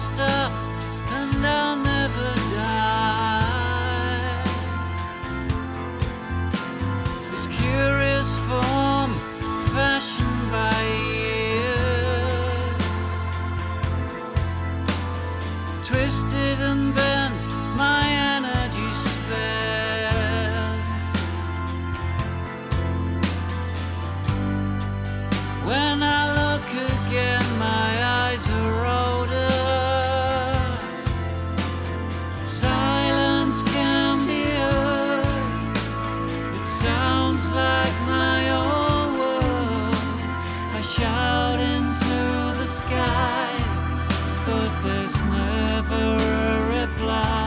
messed up and I'll never die. This curious form fashioned by years, twisted and bent, my energy spared. When I look again, my eyes are older. Silence can be heard. It sounds like my own world. I shout into the sky, but there's never a reply.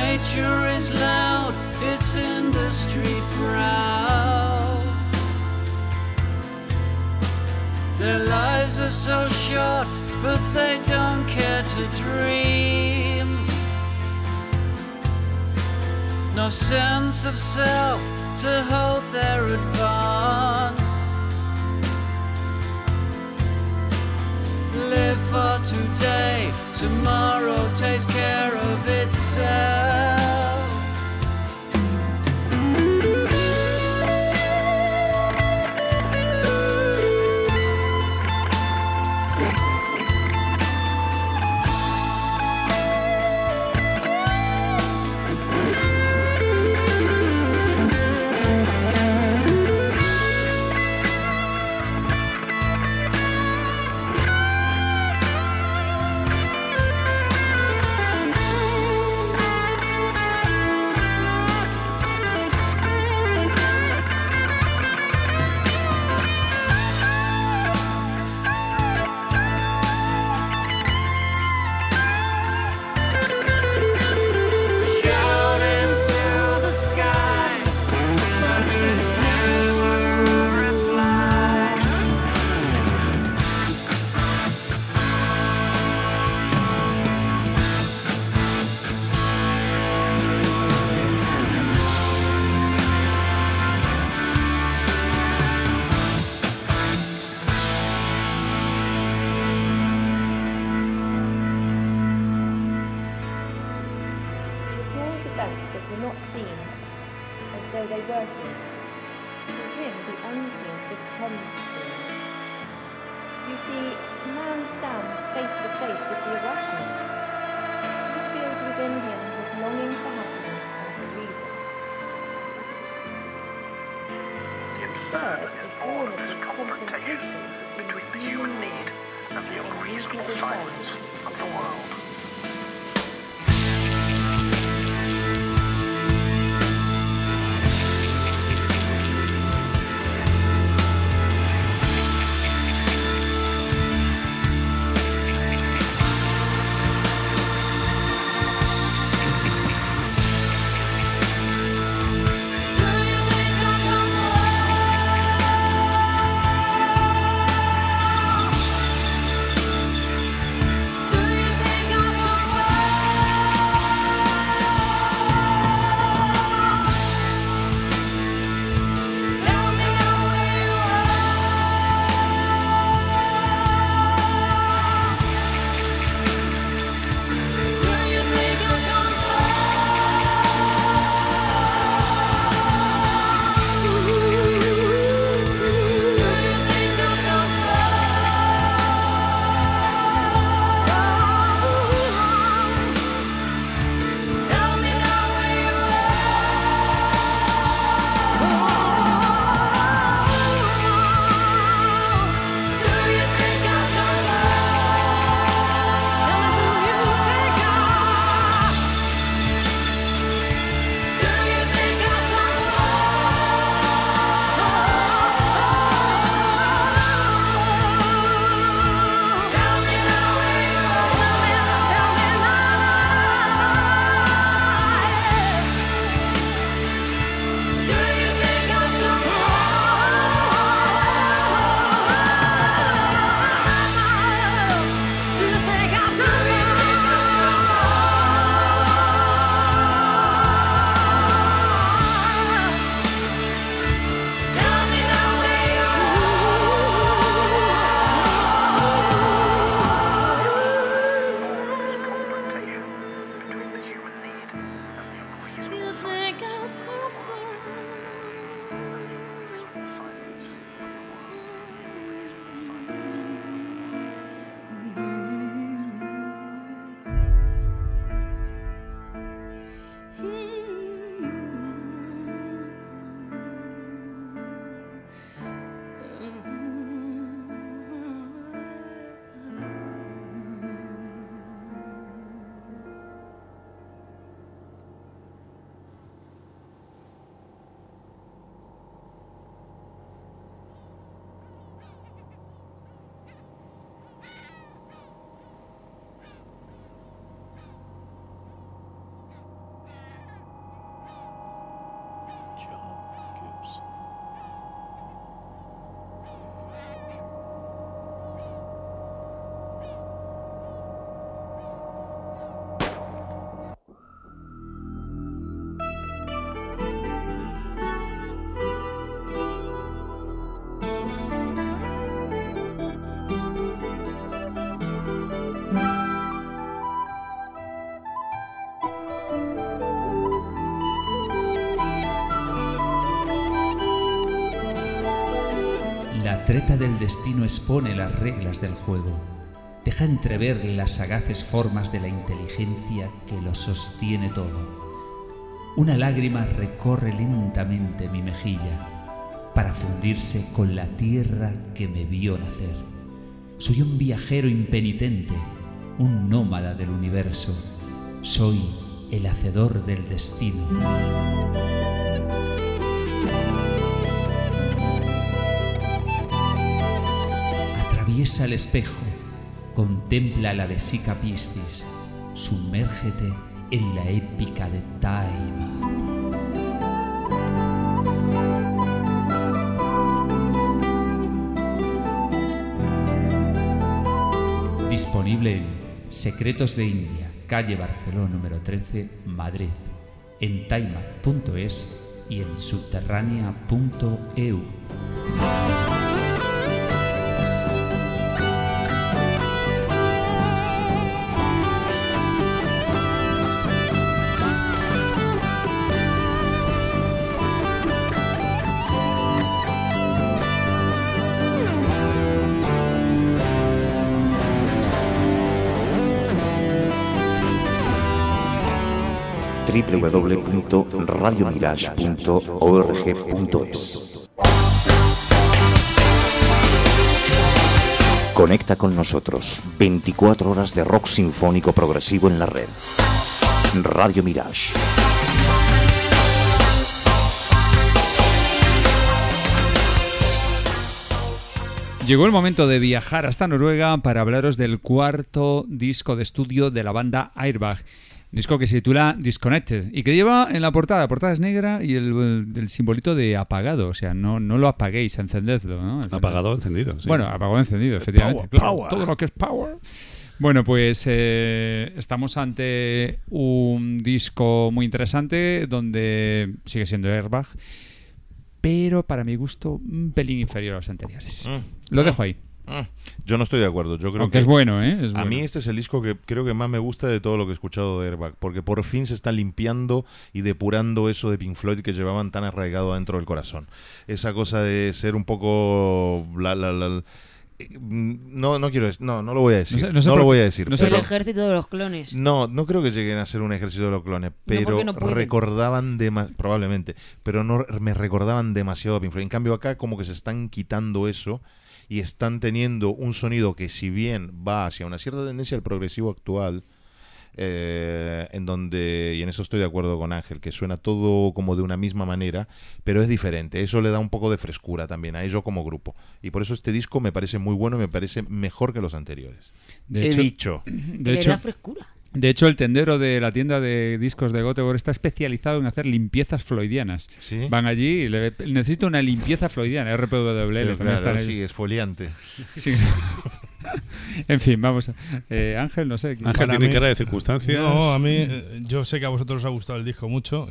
Nature is loud, it's industry proud. Their lives are so short, but they don't care to dream. No sense of self to hold their advance. Live for today, tomorrow takes care of itself. treta del destino expone las reglas del juego, deja entrever las sagaces formas de la inteligencia que lo sostiene todo. Una lágrima recorre lentamente mi mejilla para fundirse con la tierra que me vio nacer. Soy un viajero impenitente, un nómada del universo. Soy el hacedor del destino. Atraviesa el espejo, contempla la vesica Piscis, sumérgete en la épica de Taima. Disponible en Secretos de India, calle Barceló número 13, Madrid, en taima.es y en subterránea.eu. www.radiomirage.org.es. Conecta con nosotros. 24 horas de rock sinfónico progresivo en la red. Radio Mirage. Llegó el momento de viajar hasta Noruega para hablaros del cuarto disco de estudio de la banda Airbag. Disco que se titula Disconnected y que lleva en la portada es negra y el simbolito de apagado, o sea, no lo apaguéis, encendedlo, ¿no? Apagado, encendido, sí. Bueno, apagado, encendido, efectivamente. Power, claro, power. Todo lo que es power. Bueno, pues estamos ante un disco muy interesante donde sigue siendo Airbag, pero para mi gusto un pelín inferior a los anteriores. Lo dejo ahí. Yo no estoy de acuerdo. Yo creo que es bueno, ¿eh? Es bueno. A mí este es el disco que creo que más me gusta de todo lo que he escuchado de Airbag, porque por fin se está limpiando y depurando eso de Pink Floyd que llevaban tan arraigado dentro del corazón. Esa cosa de ser un poco... No lo voy a decir. No sé, el ejército de los clones. No creo que lleguen a ser un ejército de los clones, pero no recordaban demasiado, probablemente, pero no me recordaban demasiado a Pink Floyd. En cambio acá como que se están quitando eso y están teniendo un sonido que, si bien va hacia una cierta tendencia al progresivo actual, en donde, y en eso estoy de acuerdo con Ángel, que suena todo como de una misma manera, pero es diferente. Eso le da un poco de frescura también a ellos como grupo. Y por eso este disco me parece muy bueno y me parece mejor que los anteriores. De hecho, le da frescura. De hecho, el tendero de la tienda de discos de Göteborg está especializado en hacer limpiezas floydianas. ¿Sí? Van allí y necesito una limpieza floydiana, RPWL. Claro, sí, exfoliante. Sí. En fin, vamos. Ángel, no sé. Ángel tiene cara de circunstancias. No, a mí, yo sé que a vosotros os ha gustado el disco mucho.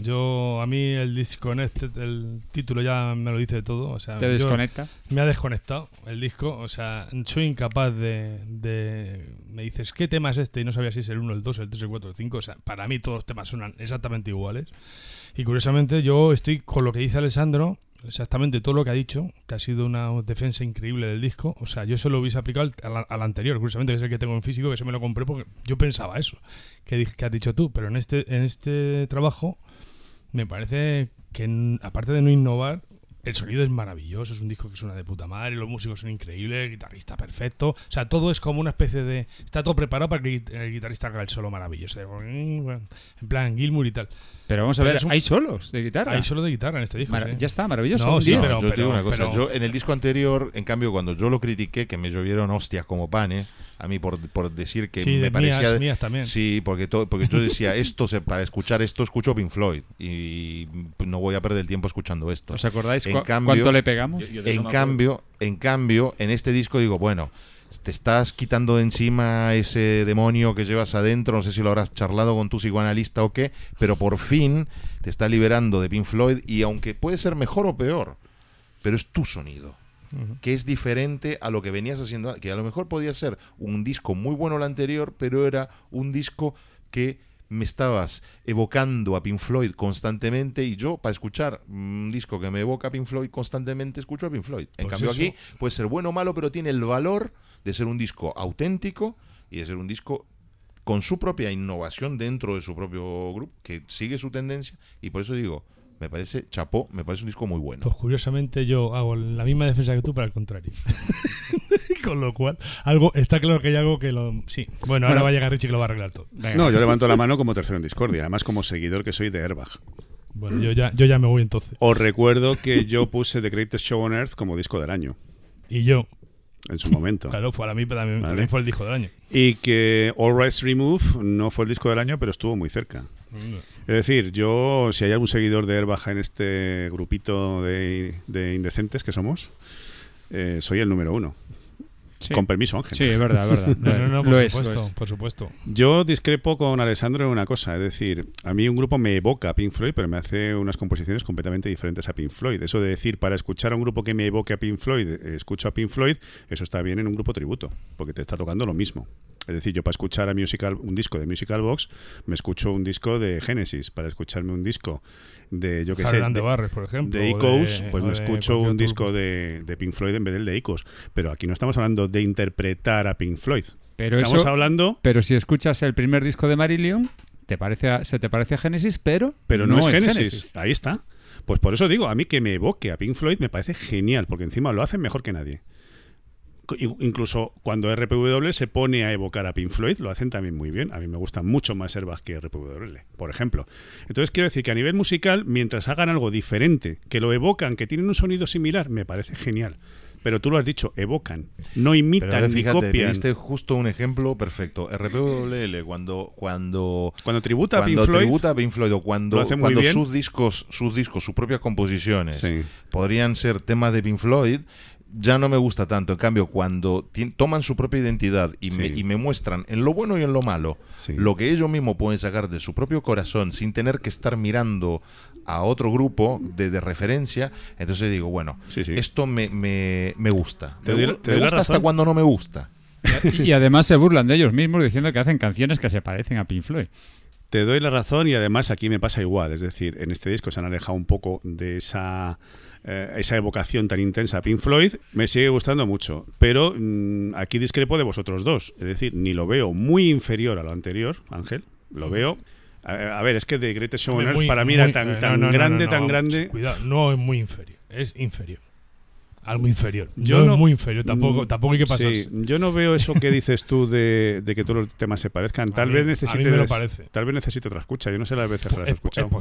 A mí el Disconnected, el título ya me lo dice todo. O sea, ¿te desconecta? Me ha desconectado el disco. O sea, soy incapaz de... Me dices, ¿qué tema es este? Y no sabía si es el 1, el 2, el 3, el 4, el 5. O sea, para mí todos los temas suenan exactamente iguales. Y curiosamente yo estoy con lo que dice Alessandro. Exactamente todo lo que ha dicho, que ha sido una defensa increíble del disco. O sea, yo se lo hubiese aplicado al anterior, curiosamente, que es el que tengo en físico, que se me lo compré porque yo pensaba eso que has dicho tú, pero en este trabajo me parece que, aparte de no innovar, el sonido es maravilloso. Es un disco que suena de puta madre, los músicos son increíbles, el guitarrista perfecto. O sea, todo es como una especie de... Está todo preparado para que el guitarrista haga el solo maravilloso, en plan Gilmour y tal. Pero vamos a ver, hay solos de guitarra. Hay solos de guitarra en este disco. Ya está, maravilloso. No, sí, pero yo te digo una cosa. Yo en el disco anterior, en cambio, cuando yo lo critiqué, que me llovieron hostias como panes, a mí por decir que sí, me parecía... Mías también. Sí, porque yo decía, para escuchar esto escucho Pink Floyd y no voy a perder el tiempo escuchando esto. ¿Os acordáis cuánto le pegamos? En cambio, en este disco digo, bueno, te estás quitando de encima ese demonio que llevas adentro, no sé si lo habrás charlado con tu psicoanalista o qué, pero por fin te está liberando de Pink Floyd y aunque puede ser mejor o peor, pero es tu sonido. Uh-huh. Que es diferente a lo que venías haciendo, que a lo mejor podía ser un disco muy bueno el anterior, pero era un disco que me estabas evocando a Pink Floyd constantemente, y yo, para escuchar un disco que me evoca a Pink Floyd constantemente, escucho a Pink Floyd. En cambio aquí puede ser bueno o malo, pero tiene el valor de ser un disco auténtico y de ser un disco con su propia innovación dentro de su propio grupo, que sigue su tendencia, y por eso digo, me parece chapó, me parece un disco muy bueno. Pues curiosamente yo hago la misma defensa que tú, pero al contrario. Con lo cual, algo está claro que hay algo que lo... Sí, bueno, ahora va a llegar Richie que lo va a arreglar todo. Venga. No, yo levanto la mano como tercero en discordia, además como seguidor que soy de Airbag. Bueno, yo ya me voy entonces. Os recuerdo que yo puse The Greatest Show on Earth como disco del año. Y yo... En su momento. Claro, para mí también, ¿vale? También fue el disco del año. Y que All Rights Removed no fue el disco del año, pero estuvo muy cerca. No. Es decir, yo, si hay algún seguidor de Airbag en este grupito de indecentes que somos, soy el número uno. Sí. Con permiso, Ángel. Sí, es verdad, es verdad. No, por supuesto. Yo discrepo con Alessandro en una cosa. Es decir, a mí un grupo me evoca a Pink Floyd, pero me hace unas composiciones completamente diferentes a Pink Floyd. Eso de decir, para escuchar a un grupo que me evoque a Pink Floyd, escucho a Pink Floyd, eso está bien en un grupo tributo, porque te está tocando lo mismo. Es decir, yo para escuchar a un disco de Musical Box, me escucho un disco de Genesis. Para escucharme un disco de, yo que sé, Barres, por ejemplo, de Icos, pues me escucho un disco de Pink Floyd en vez del de Icos. Pero aquí no estamos hablando de interpretar a Pink Floyd. Pero si escuchas el primer disco de Marillion, se te parece a Genesis, pero no es Genesis. Ahí está. Pues por eso digo, a mí que me evoque a Pink Floyd me parece genial, porque encima lo hacen mejor que nadie. Incluso cuando RPW se pone a evocar a Pink Floyd, lo hacen también muy bien. A mí me gusta mucho más Airbag que RPW, por ejemplo. Entonces quiero decir que a nivel musical, mientras hagan algo diferente, que lo evocan, que tienen un sonido similar, me parece genial. Pero tú lo has dicho, evocan, no imitan, pero fíjate, ni copian. Este es justo un ejemplo perfecto. RPWL, cuando tributa a Pink Floyd, o cuando sus discos, sus propias composiciones, sí, podrían ser temas de Pink Floyd, ya no me gusta tanto. En cambio, cuando toman su propia identidad y me muestran en lo bueno y en lo malo, sí, lo que ellos mismos pueden sacar de su propio corazón sin tener que estar mirando a otro grupo de referencia, entonces digo, bueno, sí. Esto me gusta. Me gusta hasta cuando no me gusta. Y además se burlan de ellos mismos diciendo que hacen canciones que se parecen a Pink Floyd. Te doy la razón, y además aquí me pasa igual. Es decir, en este disco se han alejado un poco de esa evocación tan intensa a Pink Floyd. Me sigue gustando mucho, pero aquí discrepo de vosotros dos. Es decir, ni lo veo muy inferior a lo anterior, Ángel, lo veo... A ver, es que The Greatest Show on Earth para mí era tan grande. Cuidado, no es muy inferior, es inferior. Algo inferior. Tampoco hay que pasar. Sí, yo no veo eso que dices tú de que todos los temas se parezcan. Tal vez necesites otra escucha. Yo no sé las veces que las he escuchado. Es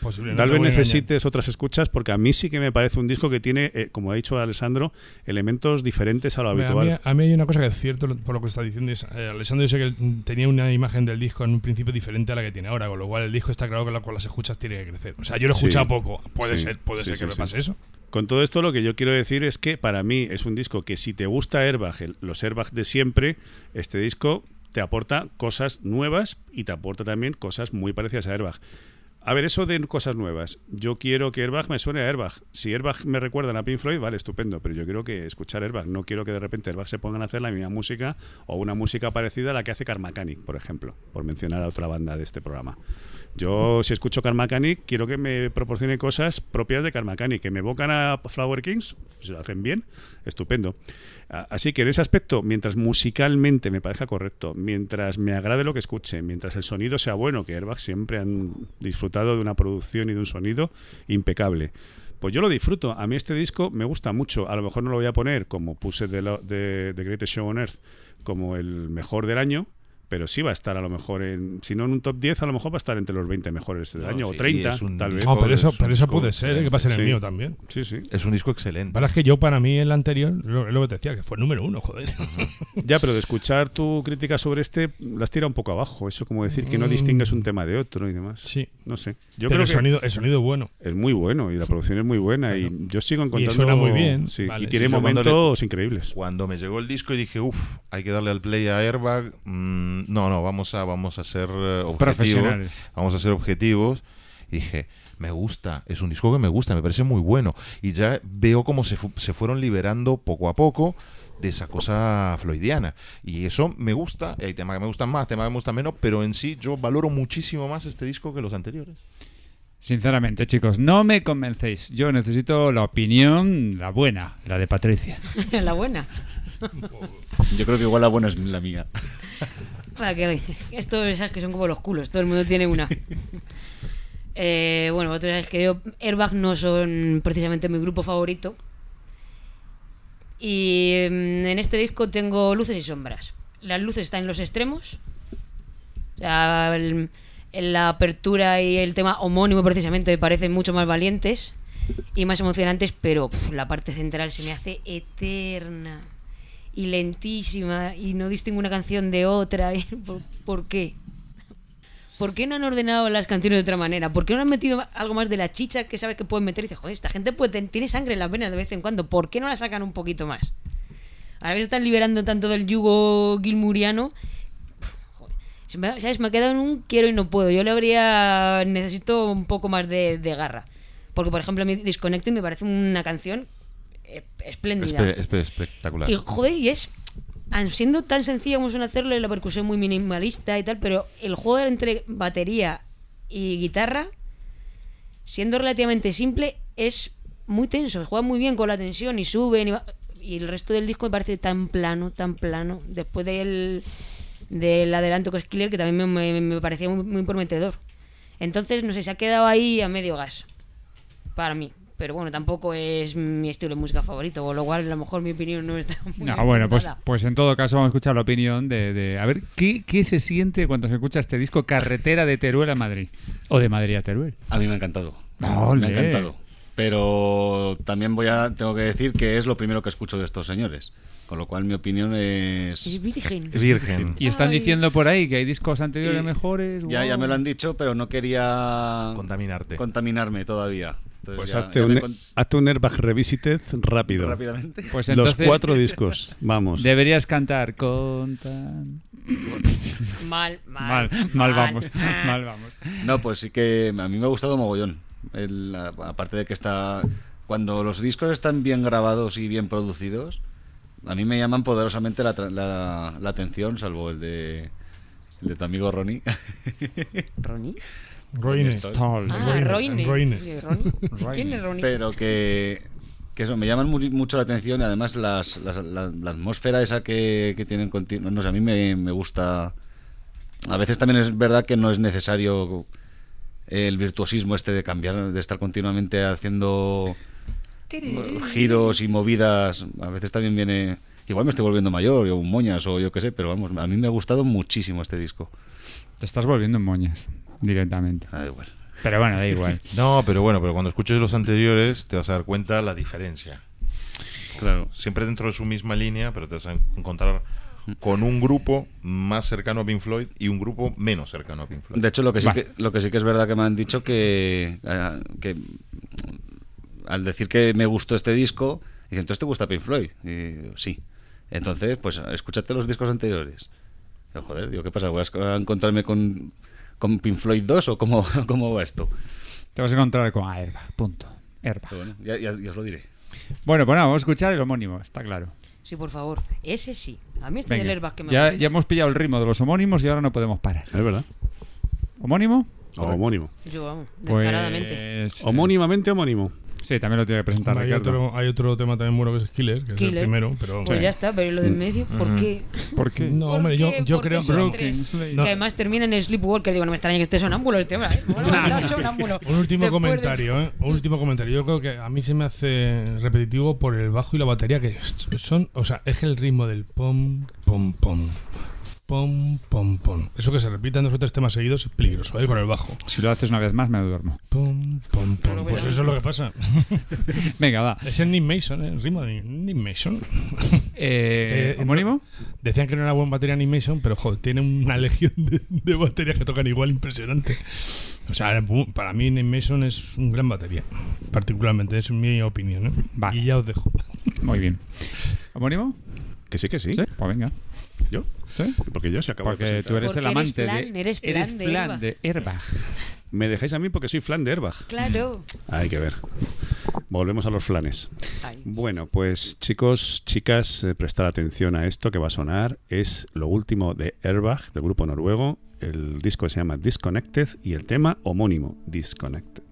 posible. Tal vez necesites otras escuchas, porque a mí sí que me parece un disco que tiene, como ha dicho Alessandro, elementos diferentes a lo habitual. A mí hay una cosa que es cierto por lo que está diciendo. Alessandro, yo sé que tenía una imagen del disco en un principio diferente a la que tiene ahora, con lo cual el disco está claro que con las escuchas tiene que crecer. O sea, yo lo he escuchado poco. Puede ser que me pase eso. Con todo esto lo que yo quiero decir es que para mí es un disco que, si te gusta Airbag, los Airbag de siempre, este disco te aporta cosas nuevas y te aporta también cosas muy parecidas a Airbag. A ver, eso de cosas nuevas. Yo quiero que Airbag me suene a Airbag. Si Airbag me recuerdan a Pink Floyd, vale, estupendo, pero yo quiero que escuchar Airbag. No quiero que de repente Airbag se pongan a hacer la misma música o una música parecida a la que hace Karmakanic, por ejemplo, por mencionar a otra banda de este programa. Yo, si escucho Karmakanic, quiero que me proporcione cosas propias de Karmakanic, que me evocan a Flower Kings, si lo hacen bien, estupendo. Así que en ese aspecto, mientras musicalmente me parezca correcto, mientras me agrade lo que escuche, mientras el sonido sea bueno, que Airbag siempre han disfrutado de una producción y de un sonido impecable, pues yo lo disfruto. A mí este disco me gusta mucho. A lo mejor no lo voy a poner, como puse de The Greatest Show on Earth, como el mejor del año, pero sí va a estar a lo mejor, si no en un top 10, a lo mejor va a estar entre los 20 mejores del año, o 30, tal vez. Pero eso puede ser, que pase en el mío también. Sí. Es un disco excelente. Para que yo, para mí, el anterior, lo que te decía, que fue el número uno, joder. Ya, pero de escuchar tu crítica sobre este, las tira un poco abajo. Eso como decir que no distingues un tema de otro y demás. Sí. No sé. Yo creo que el sonido es bueno. Es muy bueno, y la producción es muy buena, y yo sigo encontrando... Y suena muy bien. Sí, vale, y tiene momentos increíbles. Cuando me llegó el disco y dije, hay que darle al play a Airbag... No, vamos a ser profesionales. Vamos a ser objetivos. Y dije, me gusta, es un disco que me gusta, me parece muy bueno. Y ya veo cómo se fueron liberando poco a poco de esas cosas floydianas. Y eso me gusta. Hay temas que me gustan más, temas que me gustan menos, pero en sí yo valoro muchísimo más este disco que los anteriores. Sinceramente, chicos, no me convencéis. Yo necesito la opinión, la buena, la de Patricia. La buena. Yo creo que igual la buena es la mía. Para que esto, esas que son como los culos, todo el mundo tiene una. Bueno, vosotros sabéis que yo, Airbag no son precisamente mi grupo favorito. Y en este disco tengo luces y sombras. Las luces están en los extremos. O sea, en la apertura y el tema homónimo precisamente me parecen mucho más valientes y más emocionantes, pero la parte central se me hace eterna y lentísima y no distingo una canción de otra. ¿Por qué? ¿Por qué no han ordenado las canciones de otra manera? ¿Por qué no han metido algo más de la chicha que sabes que pueden meter? Y dices, joder, esta gente puede, tiene sangre en las venas de vez en cuando, ¿por qué no la sacan un poquito más? Ahora que se están liberando tanto del yugo gilmouriano, ¿sabes? Me ha quedado en un quiero y no puedo. Yo le habría... necesito un poco más de garra. Porque, por ejemplo, a mí Disconnected me parece una canción espléndida. Espectacular. Y, joder, y es... siendo tan sencilla como suena hacerlo, la percusión muy minimalista y tal, pero el juego entre batería y guitarra, siendo relativamente simple, es muy tenso. Juega muy bien con la tensión y suben y el resto del disco me parece tan plano, después del adelanto que es Killer, que también me parecía muy, muy prometedor. Entonces, no sé, se ha quedado ahí a medio gas para mí, pero bueno, tampoco es mi estilo de música favorito, con lo cual a lo mejor mi opinión no está muy bien. No, bueno, pues en todo caso vamos a escuchar la opinión de a ver, ¿qué se siente cuando se escucha este disco Carretera de Teruel a Madrid? O de Madrid a Teruel. A mí me ha encantado. ¡Olé! Me ha encantado. Pero también tengo que decir que es lo primero que escucho de estos señores, con lo cual mi opinión es virgen. Es virgen. Y están diciendo por ahí que hay discos anteriores mejores. Ya me lo han dicho, pero no quería contaminarme todavía. Entonces pues hazte un Airbag Revisited rápido. Rápidamente. Pues entonces, los 4 discos, vamos. Deberías cantar mal vamos. No, pues sí que a mí me ha gustado mogollón. Aparte de que cuando los discos están bien grabados y bien producidos, a mí me llaman poderosamente la atención, salvo el de tu amigo Ronnie. ¿Ronnie? Roine. ¿Quién es Roine? Pero que eso, me llaman mucho la atención y además la atmósfera esa que tienen continuo. No sé, a mí me gusta. A veces también es verdad que no es necesario el virtuosismo este de cambiar, de estar continuamente haciendo giros y movidas. A veces también viene... Igual me estoy volviendo mayor, o un moñas, o yo qué sé, pero vamos, a mí me ha gustado muchísimo este disco. Te estás volviendo un moñas, directamente. Da igual. Pero bueno, da igual. No, pero bueno, pero cuando escuches los anteriores te vas a dar cuenta la diferencia. Claro. Siempre dentro de su misma línea, pero te vas a encontrar con un grupo más cercano a Pink Floyd y un grupo menos cercano a Pink Floyd. De hecho, lo que sí que es verdad que me han dicho que al decir que me gustó este disco, dicen, ¿entonces te gusta Pink Floyd? Y digo, sí. Entonces, pues escúchate los discos anteriores. Pero, joder, digo, ¿qué pasa? ¿Voy a encontrarme con Pink Floyd 2 o cómo va esto? Te vas a encontrar con Airbag, punto. Airbag. Bueno, ya os lo diré. Bueno, pues nada, vamos a escuchar el homónimo, está claro. Sí, por favor. Ese sí. A mí este es el Airbag que me gusta. Ya hemos pillado el ritmo de los homónimos y ahora no podemos parar. Es verdad. ¿Homónimo? Correcto. Homónimo. Yo, vamos, descaradamente. Pues, homónimamente homónimo. Sí, también lo tiene que presentar Ricardo. Hay otro tema también bueno que es Killer, que es el primero, pero... Pues sí. Ya está, pero lo del medio, ¿por qué? ¿Por qué? No, hombre, yo creo... Que además termina en Sleepwalker. Digo, no me extraña que esté sonámbulo este tema, ¿eh? Bueno, no, sonámbulo. Un último comentario. Yo creo que a mí se me hace repetitivo por el bajo y la batería, que son... O sea, es el ritmo del pom, pom, pom. Pom, pom, pom. Eso que se repitan 2 o 3 temas seguidos es peligroso, ¿eh? Con el bajo. Si lo haces una vez más, me duermo. Pom, pom, pom. Pues eso es lo que pasa. Venga, va. Es el Nick Mason, ¿eh? El ritmo de Nick Mason. ¿Homónimo? Decían que no era buena batería Nick Mason, pero joder, tiene una legión de baterías que tocan igual impresionante. O sea, para mí Nick Mason es un gran batería. Particularmente, es mi opinión, ¿eh? Vale. Y ya os dejo. Muy bien. ¿Homónimo? Que sí, que sí. ¿Sí? Pues venga. ¿Yo? ¿Sí? Porque yo se acabó. Porque tú eres el amante eres flan de Airbag. Me dejáis a mí porque soy flan de Airbag. Claro. Hay que ver. Volvemos a los flanes. Ay. Bueno, pues chicos, chicas, prestar atención a esto que va a sonar. Es lo último de Airbag, del grupo noruego. El disco se llama Disconnected y el tema homónimo, Disconnected.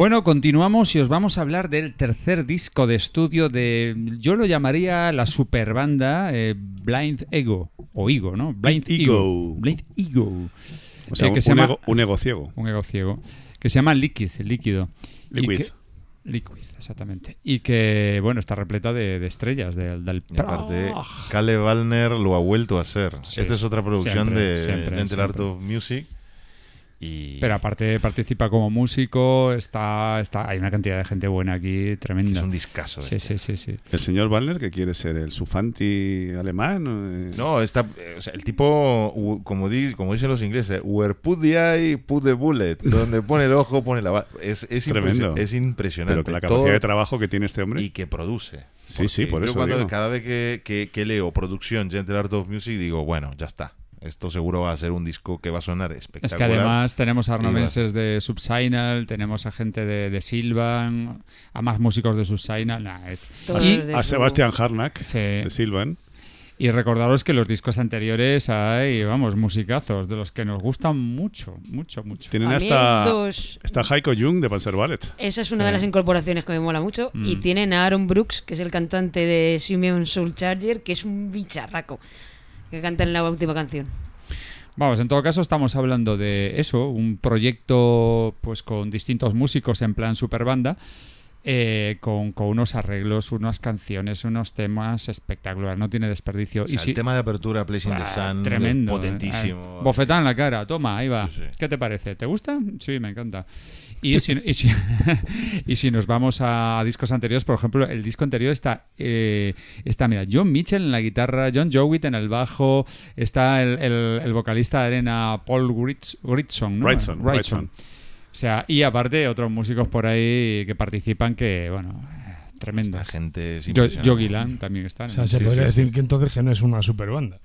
Bueno, continuamos y os vamos a hablar del tercer disco de estudio de, yo lo llamaría la superbanda Blind Ego, o Ego, ¿no? Blind Ego. O sea, que se llama, un ego ciego. Un ego ciego, que se llama Liquid. Liquid, exactamente. Y que, bueno, está repleta de estrellas del... Y aparte, Kalle Wallner lo ha vuelto a hacer. Sí, esta es otra producción de Gentle Art of Music. Y... Pero aparte participa como músico, hay una cantidad de gente buena aquí, tremenda. Es un discazo. Sí. ¿El señor Wallner, que quiere ser el Sufanti alemán? No, el tipo, como dicen los ingleses, where put the eye, put the bullet. Donde pone el ojo, pone la bala. Es tremendo. Es impresionante. Pero la capacidad de trabajo que tiene este hombre. Y que produce. Sí, por eso digo. Cada vez que leo producción Gentle Art of Music, digo, bueno, ya está. Esto seguro va a ser un disco que va a sonar espectacular. Es que además tenemos a arnovenses de Subsignal, tenemos a gente de Sylvan, a más músicos de Subsignal. A Sebastián Harnack de Sylvan. Y recordaros que los discos anteriores hay, musicazos, de los que nos gustan mucho. Tienen hasta Heiko Jung de Panzer Ballet. Esa es una de las incorporaciones que me mola mucho. Y tienen a Aaron Brooks, que es el cantante de Simeon Soul Charger, que es un bicharraco, que canta en la última canción. Vamos, en todo caso estamos hablando de eso, un proyecto pues con distintos músicos en plan superbanda, con unos arreglos, unas canciones, unos temas espectaculares, no tiene desperdicio. O sea, el tema de apertura, Placing the Sun, tremendo, potentísimo. Bofetada en la cara, toma, ahí va. Sí. ¿Qué te parece? ¿Te gusta? Sí, me encanta. Y si nos vamos a discos anteriores, por ejemplo, el disco anterior está John Mitchell en la guitarra, John Jowett en el bajo, está el vocalista de Arena, Paul Wrightson, ¿no? Wrightson. O sea, y aparte otros músicos por ahí que participan que, bueno, tremenda. Esta gente es impresionante. Joe Gillan también está. O sea, se podría decir que entonces que no es una superbanda.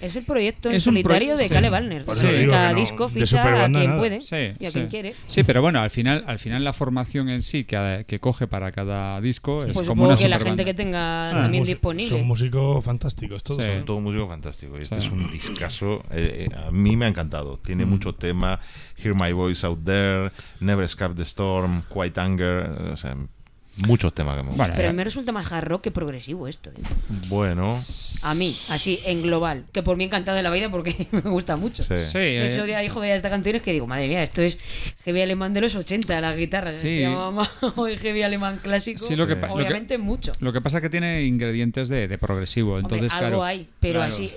Es el proyecto en solitario de Kalle Wallner. Sí. Cada disco ficha a quien puede y a quien quiere. Sí, pero bueno, al final la formación en sí que coge para cada disco es como una superbanda. Pues supongo que la gente que tenga también disponible. Son músicos fantásticos todos. Son todos músicos fantásticos. Este es un discazo. A mí me ha encantado. Tiene mucho tema. Hear My Voice Out There, Never Escape the Storm, Quiet Anger... O sea, muchos temas que me gustan. Pero me resulta más hard rock que progresivo esto. Bueno. A mí, así, en global. Que por mí encantado de la vida porque me gusta mucho. Sí. De hecho, ya hijo de esta canción es que digo, madre mía, esto es heavy alemán de los 80, las guitarras. Sí. O el heavy alemán clásico. Sí, obviamente mucho. Lo que pasa es que tiene ingredientes de progresivo. Entonces, hombre, algo hay, pero así,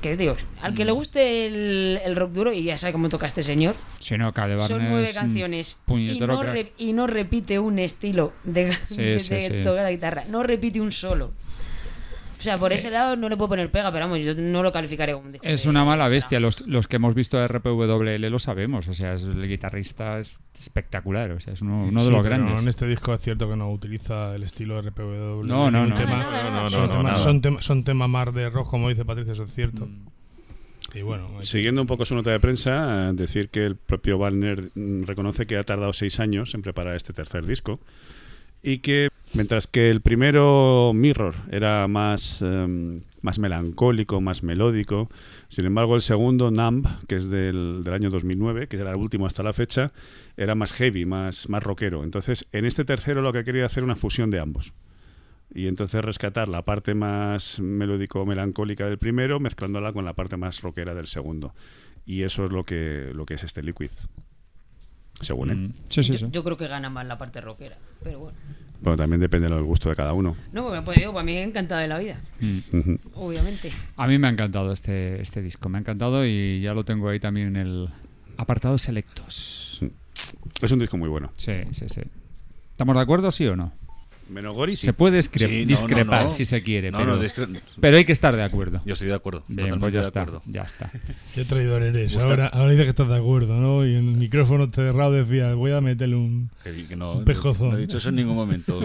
que digo, al que le guste el rock duro, y ya sabe cómo toca este señor. Si no, Kalle Wallner. Son 9 canciones. Y no repite un estilo de tocar la guitarra. No repite un solo. O sea, por ese lado no le puedo poner pega, pero vamos, yo no lo calificaré como un disco. Es una mala bestia. Los que hemos visto de RPWL lo sabemos. O sea, el guitarrista es espectacular. O sea, es uno de los grandes. En este disco es cierto que no utiliza el estilo RPWL. No. Son temas más de rock, como dice Patricia, eso es cierto. Y bueno, siguiendo un poco su nota de prensa, decir que el propio Wallner reconoce que ha tardado 6 años en preparar este tercer disco. Y que mientras que el primero, Mirror, era más melancólico, más melódico, sin embargo el segundo, Numb, que es del año 2009, que era el último hasta la fecha, era más heavy, más rockero. Entonces en este tercero lo que quería hacer una fusión de ambos. Y entonces rescatar la parte más melódico-melancólica del primero, mezclándola con la parte más rockera del segundo. Y eso es lo que es este Liquid. Según él. Sí. Yo creo que gana más la parte rockera, pero bueno. Bueno, también depende del gusto de cada uno. No, pues digo, para mí me ha encantado de la vida. Mm. Obviamente. A mí me ha encantado este disco, me ha encantado y ya lo tengo ahí también en el apartado selectos. Es un disco muy bueno. Sí. ¿Estamos de acuerdo, sí o no? Menogori sí. Se puede discrepar si se quiere, pero hay que estar de acuerdo. Yo estoy de acuerdo. Bien, pues ya está. Qué traidor eres. Ahora dices que estás de acuerdo, ¿no? Y en el micrófono cerrado decías, voy a meterle un pejozo. No he dicho eso en ningún momento.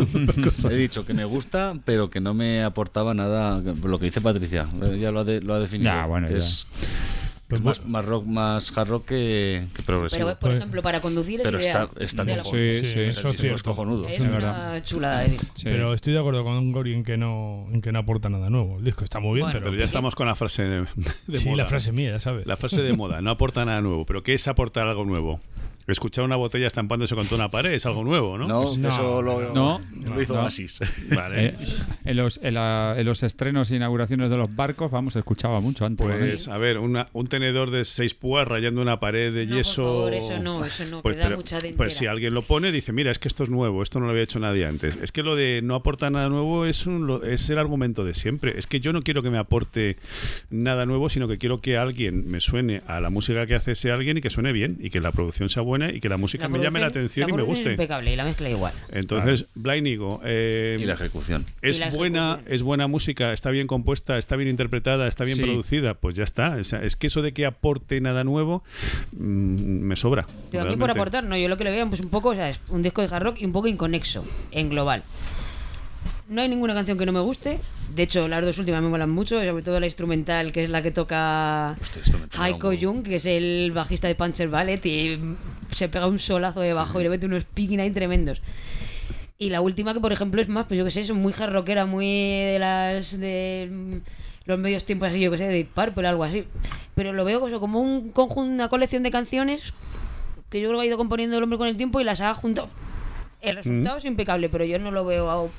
He dicho que me gusta, pero que no me aportaba nada. Lo que dice Patricia, ya lo ha definido. Ya, bueno, es... Pues más hard rock que progresivo. Pero, por ejemplo, para conducir es ideal. Pero está mejor. Sí, eso sí. Es cojonudo. Es una chulada de disco. Sí. Pero estoy de acuerdo con Gori en que no aporta nada nuevo. El disco está muy bien. Bueno, pero ya estamos con la frase de moda. Sí, la frase mía, ya sabes. La frase de moda, no aporta nada nuevo. ¿Pero qué es aportar algo nuevo? Escuchar una botella estampándose contra una pared es algo nuevo, ¿no? No, pues eso lo hizo Oasis. Vale. En los estrenos e inauguraciones de los barcos, vamos, escuchaba mucho antes. Pues, ¿no? A ver, un tenedor de 6 púas rayando una pared de yeso. Por favor, eso no, pues, queda mucha dentera. Pues si alguien lo pone, dice, mira, es que esto es nuevo, esto no lo había hecho nadie antes. Es que lo de no aportar nada nuevo es el argumento de siempre. Es que yo no quiero que me aporte nada nuevo, sino que quiero que alguien me suene a la música que hace ese alguien y que suene bien, y que la producción sea buena y que la música me llame la atención y me guste. Es impecable y la mezcla igual. Entonces, Blind Ego, y la ejecución. Es buena música, está bien compuesta, está bien interpretada, está bien producida, pues ya está. O sea, es que eso de que aporte nada nuevo me sobra. Pero aquí por aportar, no, yo lo que le veo, pues un poco, o sea, es un disco de hard rock y un poco inconexo, en global. No hay ninguna canción que no me guste. De hecho, las dos últimas me molan mucho, sobre todo la instrumental, que es la que toca Heiko Jung, que es el bajista de Panzer Ballet, y se pega un solazo debajo y le mete unos picking ahí tremendos. Y la última, que por ejemplo es más, pues yo que sé, es muy hard rockera, muy de los medios tiempos, así, yo que sé, de Deep Purple, algo así. Pero lo veo como un conjunto, una colección de canciones que yo creo que ha ido componiendo el hombre con el tiempo y las ha juntado. El resultado es impecable, pero yo no lo veo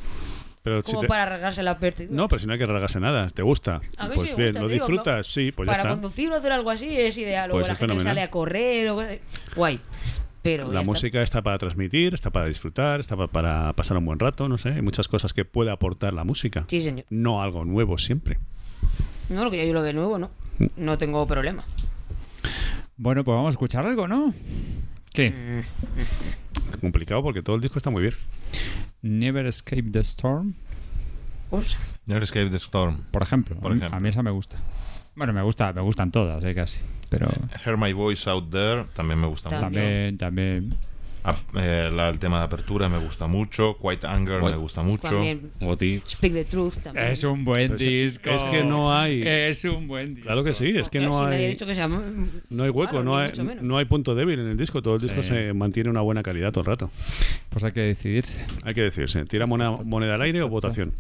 pero como si para regarse la pérdida. No, pero si no hay que regarse nada, te gusta. A ver, pues si bien, gusta, lo disfrutas, digo, sí, pues ya está. Para conducir o hacer algo así es ideal, pues o la gente que sale a correr, o guay. Pero la música está para transmitir, está para disfrutar, está para pasar un buen rato, no sé, hay muchas cosas que puede aportar la música. Sí, señor. No algo nuevo siempre. No, lo que yo lo de nuevo, no. No tengo problema. Bueno, pues vamos a escuchar algo, ¿no? ¿Qué? Es complicado porque todo el disco está muy bien. Never Escape the Storm. Never Escape the Storm. Por ejemplo. A mí esa me gusta. Bueno, me gustan todas, casi. Pero Hear My Voice Out There también me gusta mucho. También. El tema de apertura me gusta mucho. Quiet Anger me gusta mucho. También. Speak the Truth también. Es un buen disco. Es que no hay. Es un buen disco. Claro que sí, es que no si hay. Dicho que sea, no hay hueco, no hay punto débil en el disco. Todo el disco se mantiene una buena calidad todo el rato. Pues hay que decidirse. Tira moneda al aire o votación.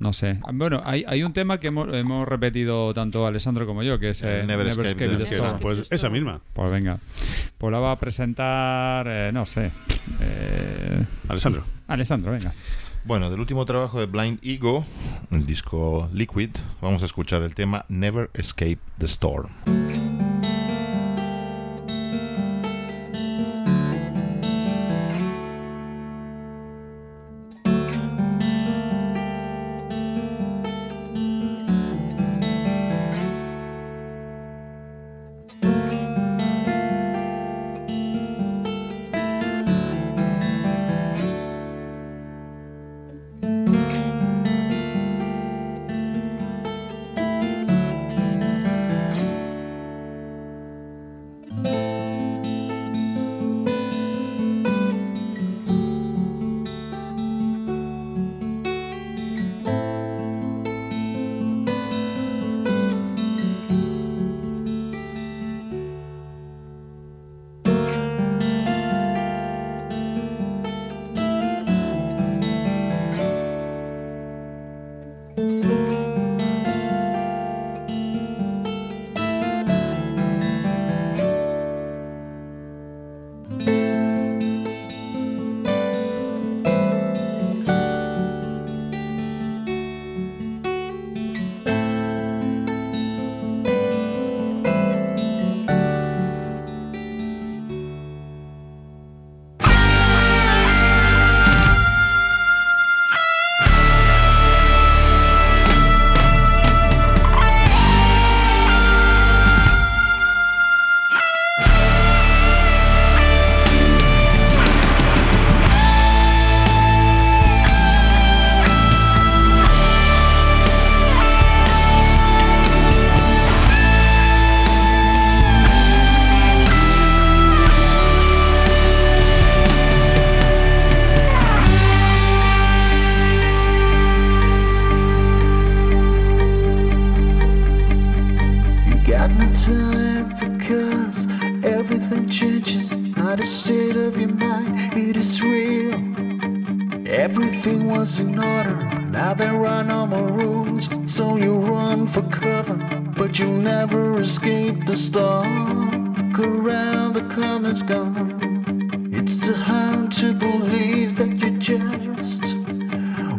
No sé. Bueno, hay un tema que hemos repetido tanto Alessandro como yo, que es Never Escape the Storm. Pues esa misma. Pues venga. Pues la va a presentar, no sé. Alessandro, venga. Bueno, del último trabajo de Blind Ego, el disco Liquid, vamos a escuchar el tema Never Escape the Storm. look around, the calm is gone. It's too hard to believe that you just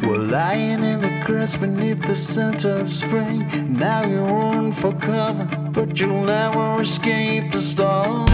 were lying in the grass beneath the scent of spring. Now you run for cover, but you'll never escape the storm.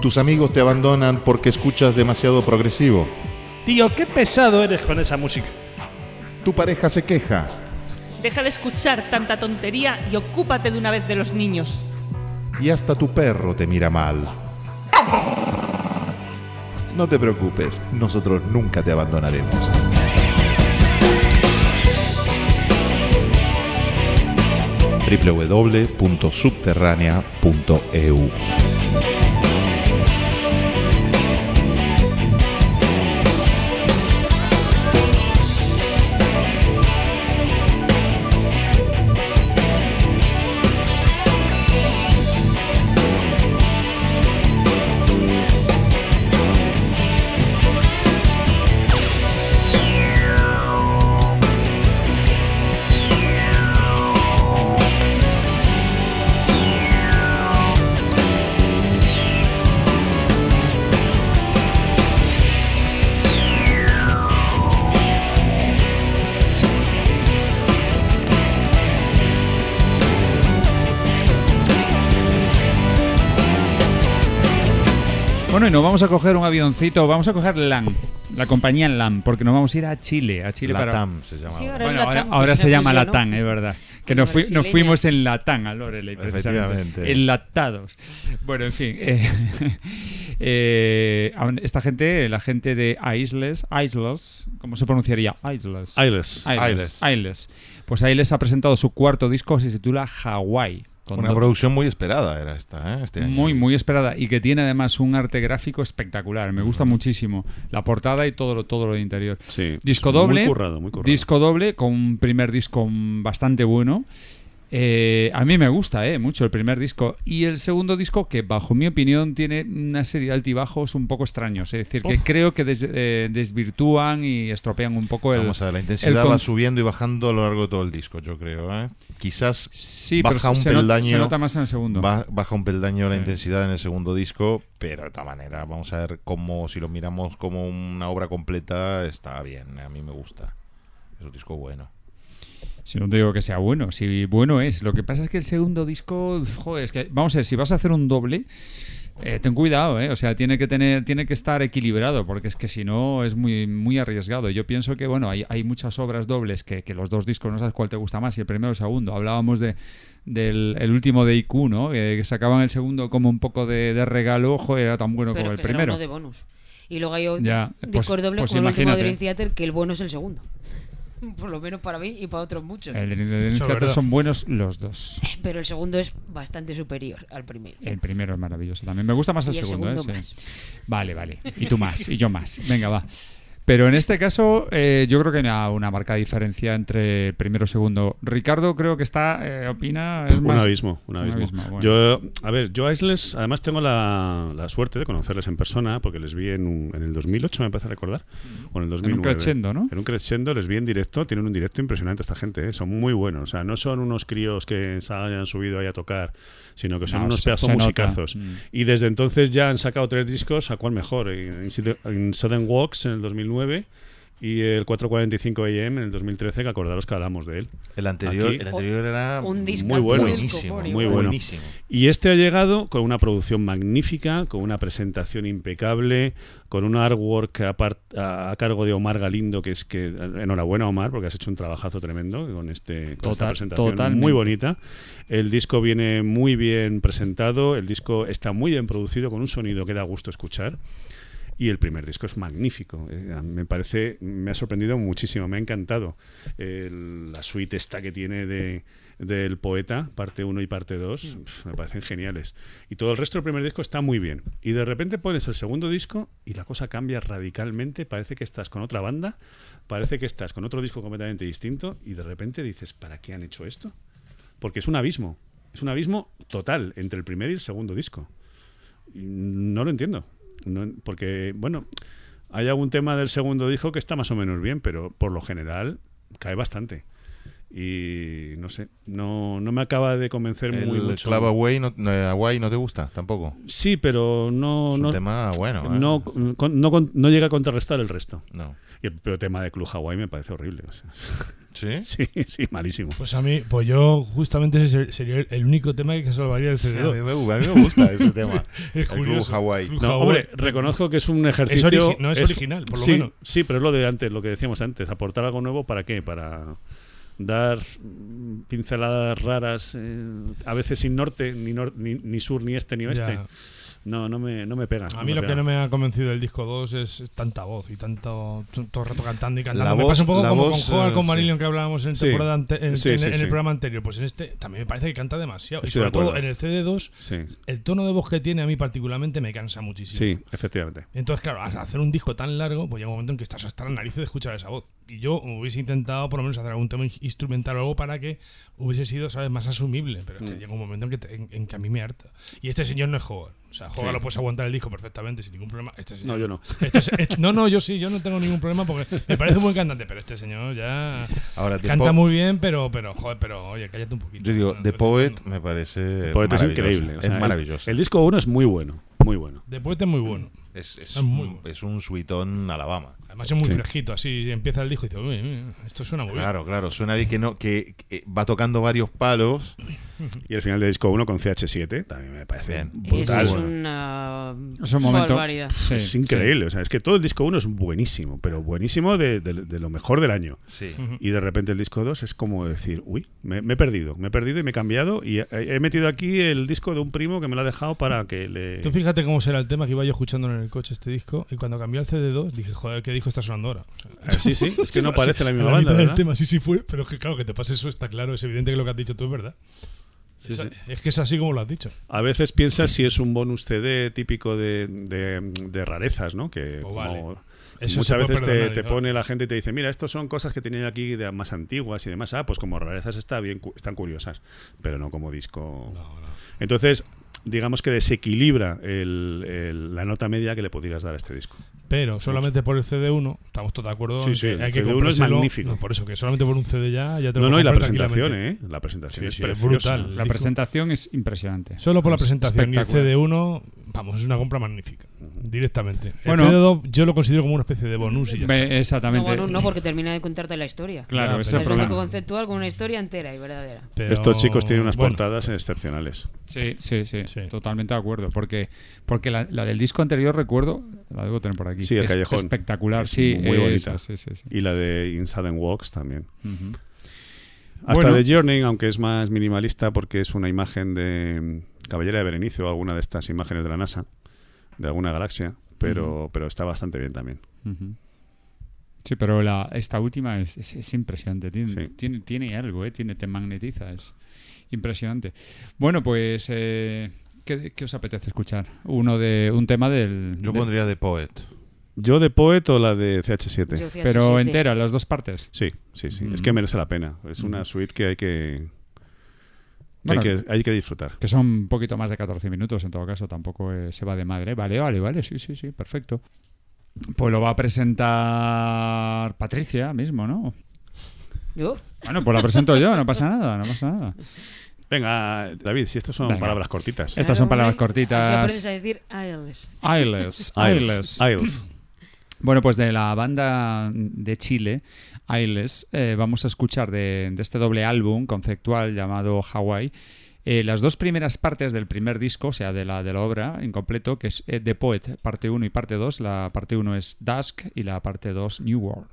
Tus amigos te abandonan porque escuchas demasiado progresivo. Tío, qué pesado eres con esa música. Tu pareja se queja. Deja de escuchar tanta tontería y ocúpate de una vez de los niños. Y hasta tu perro te mira mal. No te preocupes, nosotros nunca te abandonaremos. www.subterránea.eu. Bueno, y nos vamos a coger un avioncito, vamos a coger LAN, la compañía LAN, porque nos vamos a ir a Chile. A Chile LATAM para... se llama. Sí, ahora bueno, LATAM, ahora se llama LATAM, es verdad. Que nos fuimos en LATAM a Loreley, precisamente. Enlatados. Bueno, en fin. Esta gente, la gente de Aisles, ¿cómo se pronunciaría? Aisles. Pues Aisles ha presentado su cuarto disco, que se titula Hawái. Una producción muy esperada era esta, ¿eh? Este año. Muy, muy esperada. Y que tiene además un arte gráfico espectacular. Me gusta muchísimo la portada y todo lo de interior. Sí, disco doble. Muy currado. Disco doble con un primer disco bastante bueno. A mí me gusta mucho el primer disco. Y el segundo disco, que bajo mi opinión tiene una serie de altibajos un poco extraños. Es decir, que creo que desvirtúan y estropean un poco el... Vamos a ver, la intensidad va subiendo y bajando a lo largo de todo el disco, yo creo, ¿eh? Quizás sí, baja un peldaño. Se nota más en el segundo. Baja un peldaño la intensidad en el segundo disco, pero de otra manera. Vamos a ver cómo, si lo miramos como una obra completa, está bien. A mí me gusta. Es un disco bueno. Si no te digo que sea bueno, si bueno es. Lo que pasa es que el segundo disco, joder, es que, vamos a ver, si vas a hacer un doble, ten cuidado, o sea, tiene que estar equilibrado, porque es que si no es muy, muy arriesgado. Yo pienso que, bueno, hay muchas obras dobles que los dos discos no sabes cuál te gusta más, y el primero o el segundo. Hablábamos del último de IQ, ¿no? Que sacaban el segundo como un poco de regalo, joder, era tan bueno como el primero. Pero que era uno de bonus. Y luego hay otro disco doble como el último de Dream Theater, que el bueno es el segundo. Por lo menos para mí y para otros muchos. El iniciator son buenos los dos. Pero el segundo es bastante superior al primero. El primero es maravilloso también. Me gusta más el segundo. Más. Vale. Y tú más, y yo más. Venga, va. Pero en este caso, yo creo que hay una marcada diferencia entre primero y segundo. Ricardo, creo que está, opina... Es más... Un abismo. Bueno. Yo a Aisles, además tengo la suerte de conocerles en persona, porque les vi en el 2008, me parece recordar, o en el 2009. En un crescendo, ¿no? En un crescendo, les vi en directo, tienen un directo impresionante esta gente, son muy buenos. O sea, no son unos críos que hayan subido ahí a tocar, sino que son unos pedazos musicazos. Mm. Y desde entonces ya han sacado 3 discos, ¿a cuál mejor? In Southern Walks, en el 2009, y el 4:45 AM en el 2013, que acordaros que hablamos de él. El anterior era un disco muy bueno, buenísimo. Y este ha llegado con una producción magnífica, con una presentación impecable, con un artwork a cargo de Omar Galindo, que es que enhorabuena, Omar, porque has hecho un trabajazo tremendo con esta presentación muy bonita. El disco viene muy bien presentado, el disco está muy bien producido, con un sonido que da gusto escuchar. Y el primer disco es magnífico. Me ha sorprendido muchísimo, me ha encantado. La suite esta que tiene del poeta, parte 1 y parte 2, me parecen geniales. Y todo el resto del primer disco está muy bien. Y de repente pones el segundo disco y la cosa cambia radicalmente. Parece que estás con otra banda, parece que estás con otro disco completamente distinto, y de repente dices, ¿para qué han hecho esto? Porque es un abismo. Es un abismo total entre el primer y el segundo disco. No lo entiendo. No, porque, bueno, hay algún tema del segundo disco que está más o menos bien, pero por lo general cae bastante. Y no sé, no me acaba de convencer muy mucho. ¿El Slave Away no te gusta tampoco? Sí, pero no... Es un tema bueno. No llega a contrarrestar el resto. No. Y el tema de Club Hawaii me parece horrible. O sea. ¿Sí? Sí, malísimo. Pues a mí, yo justamente ese sería el único tema que salvaría el cerebro. Sí, a mí me gusta ese tema. El Club Hawaii. No, hombre, reconozco que es un ejercicio... Es original, por lo menos. Sí, pero es lo de antes, lo que decíamos antes. Aportar algo nuevo, ¿para qué? Para... dar pinceladas raras, a veces sin norte, ni sur, ni este, ni oeste. Ya. No me pega. A mí que no me ha convencido el disco 2 es tanta voz y tanto todo el rato cantando y cantando. Me pasa un poco como con Joa, con Marillion, que hablábamos en el programa anterior. Pues en este también me parece que canta demasiado. Y sobre todo en el CD2, el tono de voz que tiene a mí particularmente me cansa muchísimo. Sí, efectivamente. Entonces, claro, al hacer un disco tan largo, pues llega un momento en que estás hasta las narices de escuchar esa voz. Y yo hubiese intentado por lo menos hacer algún tema instrumental o algo para que hubiese sido, ¿sabes?, más asumible. Pero es que llega un momento en que a mí me harta. Y este señor no es Hogar. O sea, Hogar lo puedes aguantar el disco perfectamente sin ningún problema. Este señor, no, yo no. Yo sí, yo no tengo ningún problema porque me parece un buen cantante. Pero este señor ya canta muy bien, pero oye, cállate un poquito. Yo digo, The Poet me parece. The Poet es increíble. O sea, es maravilloso. El disco 1 es muy bueno. Muy bueno. The Poet es muy bueno. Es un suitón Alabama. Además es muy fresquito, así empieza el disco y dice, esto suena muy bien. Claro, suena bien que va tocando varios palos. Y el final del disco 1 con CH7 también me parece brutal. Es una barbaridad. Sí, es increíble, o sea, es que todo el disco 1 es buenísimo, pero buenísimo de lo mejor del año. Sí. Y de repente el disco 2 es como decir, me he perdido y me he cambiado y he metido aquí el disco de un primo que me lo ha dejado para que le... Tú fíjate cómo será el tema que iba yo escuchando en el coche este disco y cuando cambió al CD2 dije, joder, ¿qué disco está sonando ahora? Sí, es que no parece la misma banda, ¿verdad? El tema sí fue, pero es que claro, que te pase eso está claro, es evidente que lo que has dicho tú es verdad. Sí. Es que es así como lo has dicho. A veces piensas si es un bonus CD típico de rarezas, ¿no? Que muchas veces te pone la gente y te dice, mira, estos son cosas que tenían aquí de más antiguas y demás. Ah, pues como rarezas están curiosas, pero no como disco. No. Entonces, digamos que desequilibra la nota media que le podrías dar a este disco. Pero solamente por el CD1, estamos todos de acuerdo. Sí, el CD1 es magnífico. No, por eso, que solamente por un CD ya te lo y la presentación, la presentación es brutal. La presentación es impresionante. Solo por la presentación y el CD1, vamos, es una compra magnífica. Directamente. El CD2 yo lo considero como una especie de bonus. Y exactamente. No, porque termina de contarte la historia. Claro, ese es el problema. Es un conceptual con una historia entera y verdadera. Pero, estos chicos tienen unas portadas excepcionales. Sí, totalmente de acuerdo, porque la del disco anterior, recuerdo, la debo tener por aquí, el Callejón, espectacular, muy bonita, sí. Y la de Inside and Walks también. Uh-huh. Hasta The Journey, aunque es más minimalista porque es una imagen de Caballera de Berenice o alguna de estas imágenes de la NASA, de alguna galaxia, pero está bastante bien también. Uh-huh. Sí, pero esta última es impresionante, tiene algo, te magnetiza, es impresionante. Bueno, pues ¿qué os apetece escuchar? Un tema del... Yo pondría The Poet. ¿Yo The Poet o la de CH7? Pero entera, las dos partes. Sí. Mm. Es que merece la pena. Es una suite que hay que... hay que disfrutar. Que son un poquito más de 14 minutos, en todo caso. Tampoco se va de madre. Vale. Sí, perfecto. Pues lo va a presentar Patricia mismo, ¿no? ¿Yo? Bueno, pues la presento yo, no pasa nada. Venga, David, si estas son palabras cortitas. Estas son palabras cortitas. Aprendes a decir Aisles. Bueno, pues de la banda de Chile, Aisles, vamos a escuchar de este doble álbum conceptual llamado Hawaii, las dos primeras partes del primer disco, o sea, de la obra en completo, que es The Poet, parte 1 y parte 2. La parte 1 es Dusk y la parte 2 New World.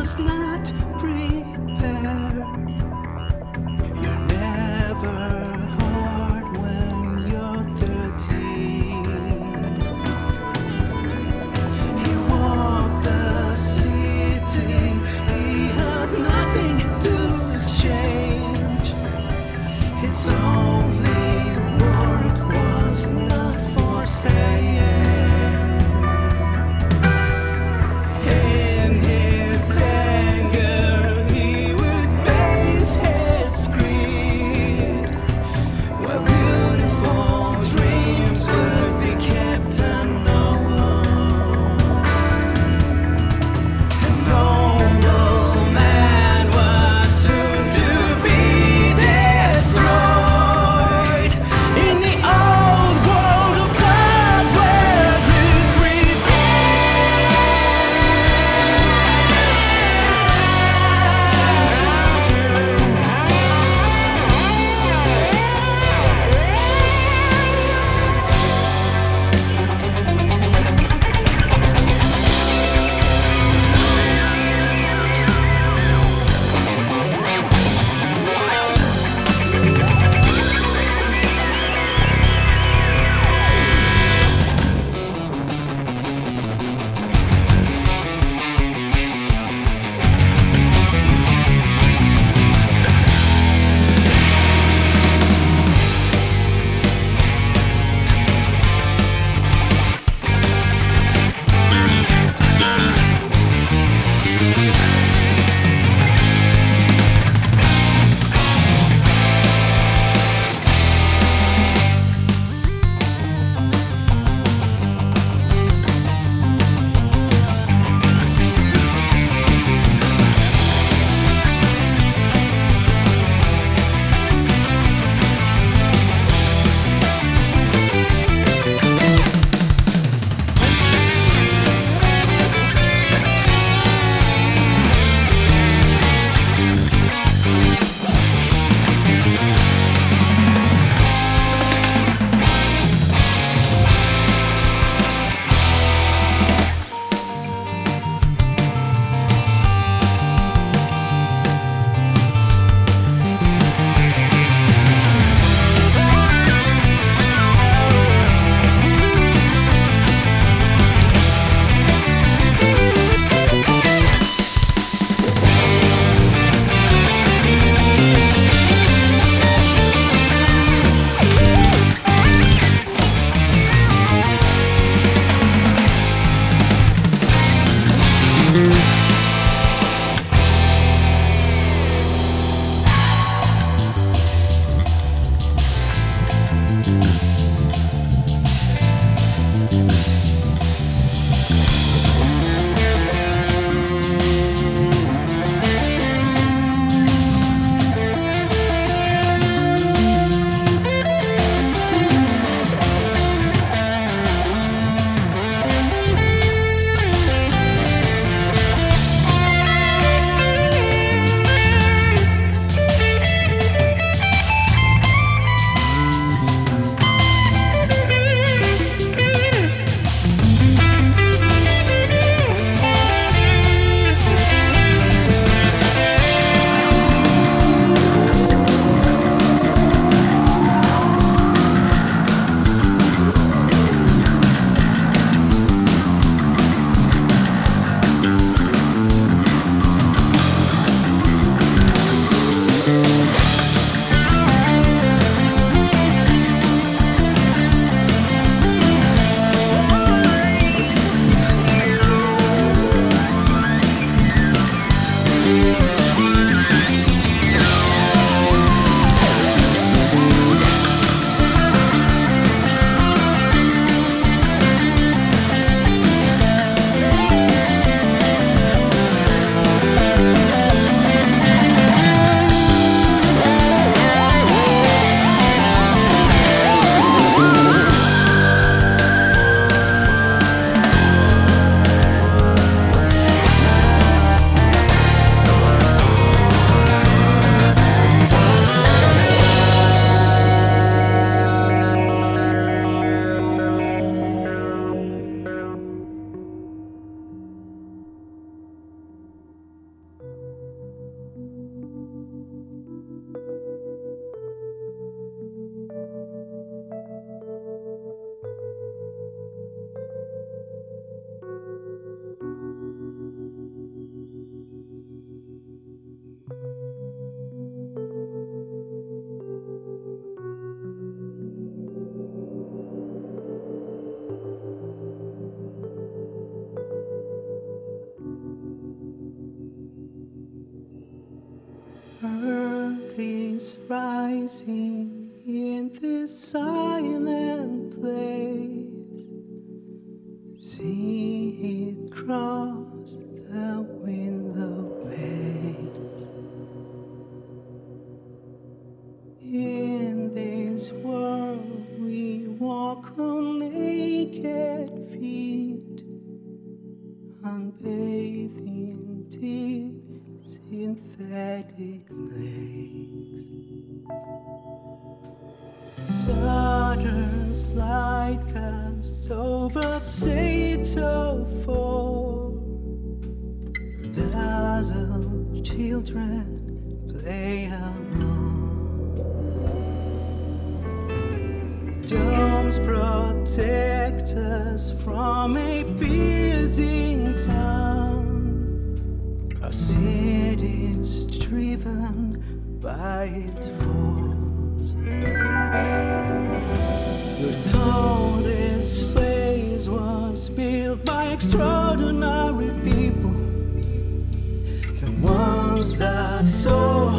was not prepared. You're never hard when you're 13. He walked the city. He had nothing to change. His only work was not for sale. And Earth is rising in this silent place. See it cross the window panes. In this world we walk on naked feet, unbathed in tears. Synthetic lakes. Saturn's light casts over Sato 4. Dazzled children play along. Domes protect us from a piercing sun. Our city is driven by its force. Your tallest place was built by extraordinary people. The ones that saw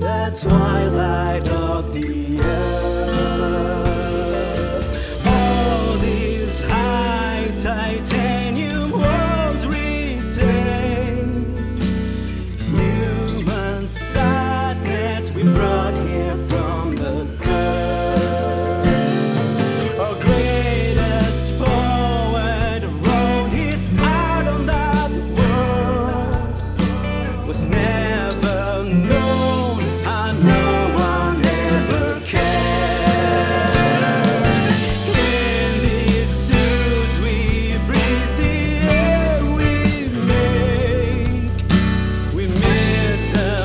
the twilight of the earth. All these high titanium walls retain. We brought here from the girl. Our greatest forward rode his out on that world. Was never known, and no one ever cared. In these suits we breathe the air we make. We miss a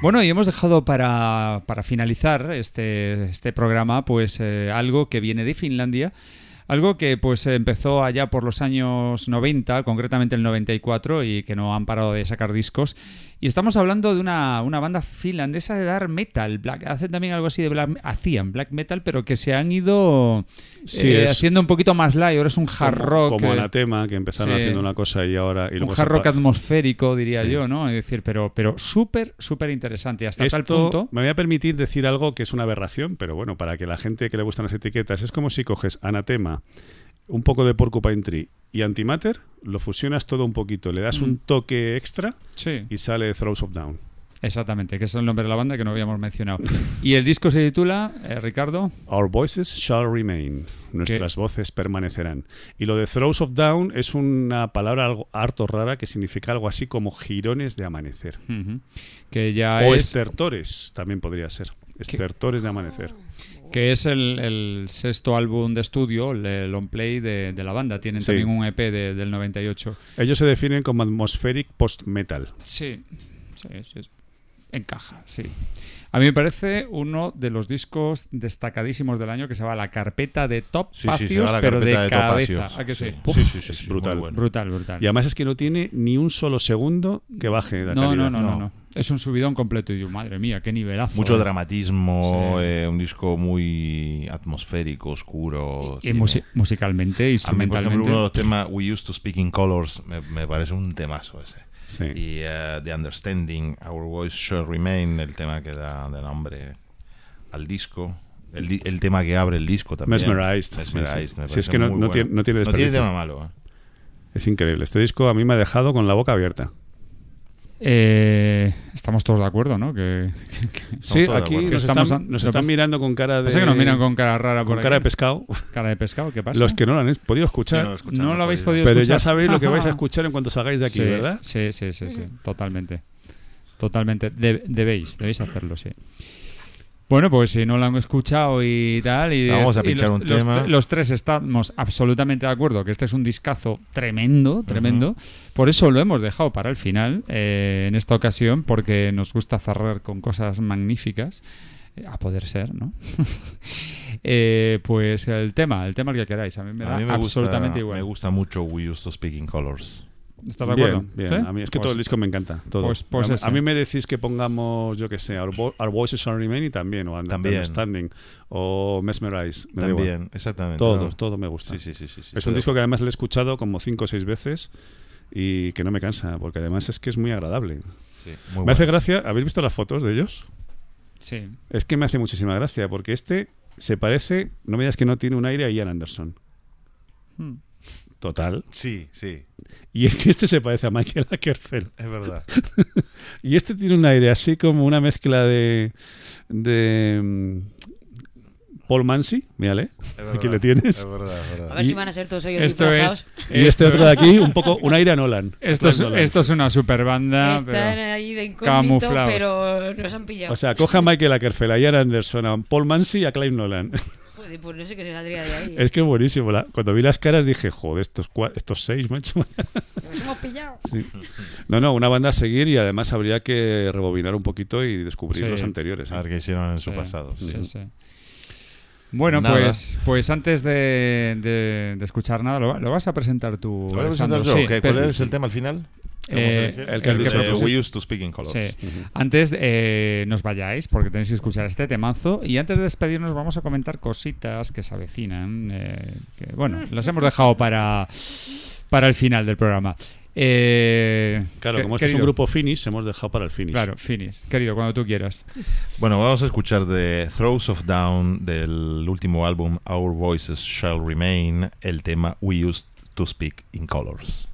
Bueno, y hemos dejado para finalizar este programa pues algo que viene de Finlandia, algo que pues empezó allá por los años 90, concretamente el 94, y que no han parado de sacar discos. Y estamos hablando de una banda finlandesa de dark metal, hacen también algo así de black metal, pero que se han ido haciendo un poquito más light. Ahora es un hard rock. Como Anatema, que empezaron haciendo una cosa y ahora... Y un hard rock atmosférico, diría yo, ¿no? Es decir, pero súper, súper interesante. Hasta tal punto... Me voy a permitir decir algo que es una aberración, pero bueno, para que la gente que le gustan las etiquetas, es como si coges Anatema, un poco de Porcupine Tree y Antimatter, lo fusionas todo un poquito, le das un toque extra y sale Throes of Dawn. Exactamente, que es el nombre de la banda que no habíamos mencionado. Y el disco se titula, Ricardo... Our Voices Shall Remain. Nuestras voces permanecerán. Y lo de Throes of Dawn es una palabra algo harto rara que significa algo así como jirones de amanecer. Uh-huh. Que ya o es... estertores también podría ser. Estertores de amanecer. Que es el sexto álbum de estudio, el long play de la banda. Tienen también un EP del 98. Ellos se definen como atmospheric post-metal. Sí. Sí. Encaja, sí. A mí me parece uno de los discos destacadísimos del año, que se va a la carpeta de Top Pacios, pero de cabeza. ¿A que sí? Sí, brutal. Bueno. Brutal. Y además es que no tiene ni un solo segundo que baje la calidad. No. Es un subidón completo. Y yo, madre mía, qué nivelazo. Mucho dramatismo, sí. Un disco muy atmosférico, oscuro. Y musicalmente, instrumentalmente. A mí, por ejemplo, uno de los temas, We Used to Speak in Colors, me parece un temazo ese. Sí. Y The Understanding, Our Voice Shall Remain, el tema que da de nombre al disco, el tema que abre el disco también. Mesmerized. Sí. Si es que no tiene desperdicio. No tiene tema malo. Es increíble. Este disco a mí me ha dejado con la boca abierta. Estamos todos de acuerdo, ¿no? Que sí, aquí nos están mirando con cara de... Pasa que nos miran con cara rara. Con cara de pescado. Cara de pescado, ¿qué pasa? Los que no lo han podido escuchar. No lo habéis podido escuchar. Pero ya sabéis lo que vais a escuchar en cuanto salgáis de aquí, sí, ¿verdad? Sí. Totalmente. Debéis hacerlo, sí. Bueno, pues si no lo han escuchado y tal... Vamos a pinchar un tema. Los tres estamos absolutamente de acuerdo que este es un discazo tremendo. Por eso lo hemos dejado para el final en esta ocasión, porque nos gusta cerrar con cosas magníficas, a poder ser, ¿no? Pues el tema que queráis. A mí me gusta absolutamente igual. Me gusta mucho We Used to Speak in Colors. ¿Estás de acuerdo? Bien. ¿Sí? A mí, es que todo el disco me encanta. Todo. Pues a mí me decís que pongamos, yo que sé, Our Voices Shall Remain y también, o Understanding, o Mesmerize. También, exactamente. Todo me gusta. Sí, es un disco que además le he escuchado como 5 o 6 veces y que no me cansa, porque además es que es muy agradable. Sí, me hace gracia, ¿habéis visto las fotos de ellos? Sí. Es que me hace muchísima gracia, porque este se parece, no me digas que no tiene un aire a Ian Anderson. Total. Sí. Y es que este se parece a Michael Ackerfeld. Es verdad. Y este tiene un aire así como una mezcla de Paul Mansi, mírale, aquí le tienes. Es verdad. A ver si van a ser todos ellos disfrazados. Y este otro de aquí, un poco un aire a Nolan. Esto es una super banda. Están ahí de incógnito, pero nos han pillado. O sea, coja a Michael Ackerfeld, a Ian Anderson, a Paul Mansi y a Clive Nolan. Pues no sé qué se saldría de ahí. Es que es buenísimo. Cuando vi las caras dije, joder, estos 6, macho. Los hemos pillado. Sí. No, una banda a seguir, y además habría que rebobinar un poquito y descubrir los anteriores. A ver qué hicieron en su pasado. Sí. Bueno, pues antes de escuchar nada, ¿lo vas a presentar tú? ¿Lo vas a presentar yo? Sí, ¿Cuál es el tema al final? El que We Used to Speak in Colors. Sí. Uh-huh. Antes nos vayáis, porque tenéis que escuchar este temazo, y antes de despedirnos vamos a comentar cositas que se avecinan, que bueno, las hemos dejado para el final del programa. Claro, como este es un grupo Finnish, hemos dejado para el Finnish. Claro, Finnish, querido, cuando tú quieras. Bueno, vamos a escuchar de Throes of Dawn, del último álbum Our Voices Shall Remain, el tema We Used to Speak in Colors.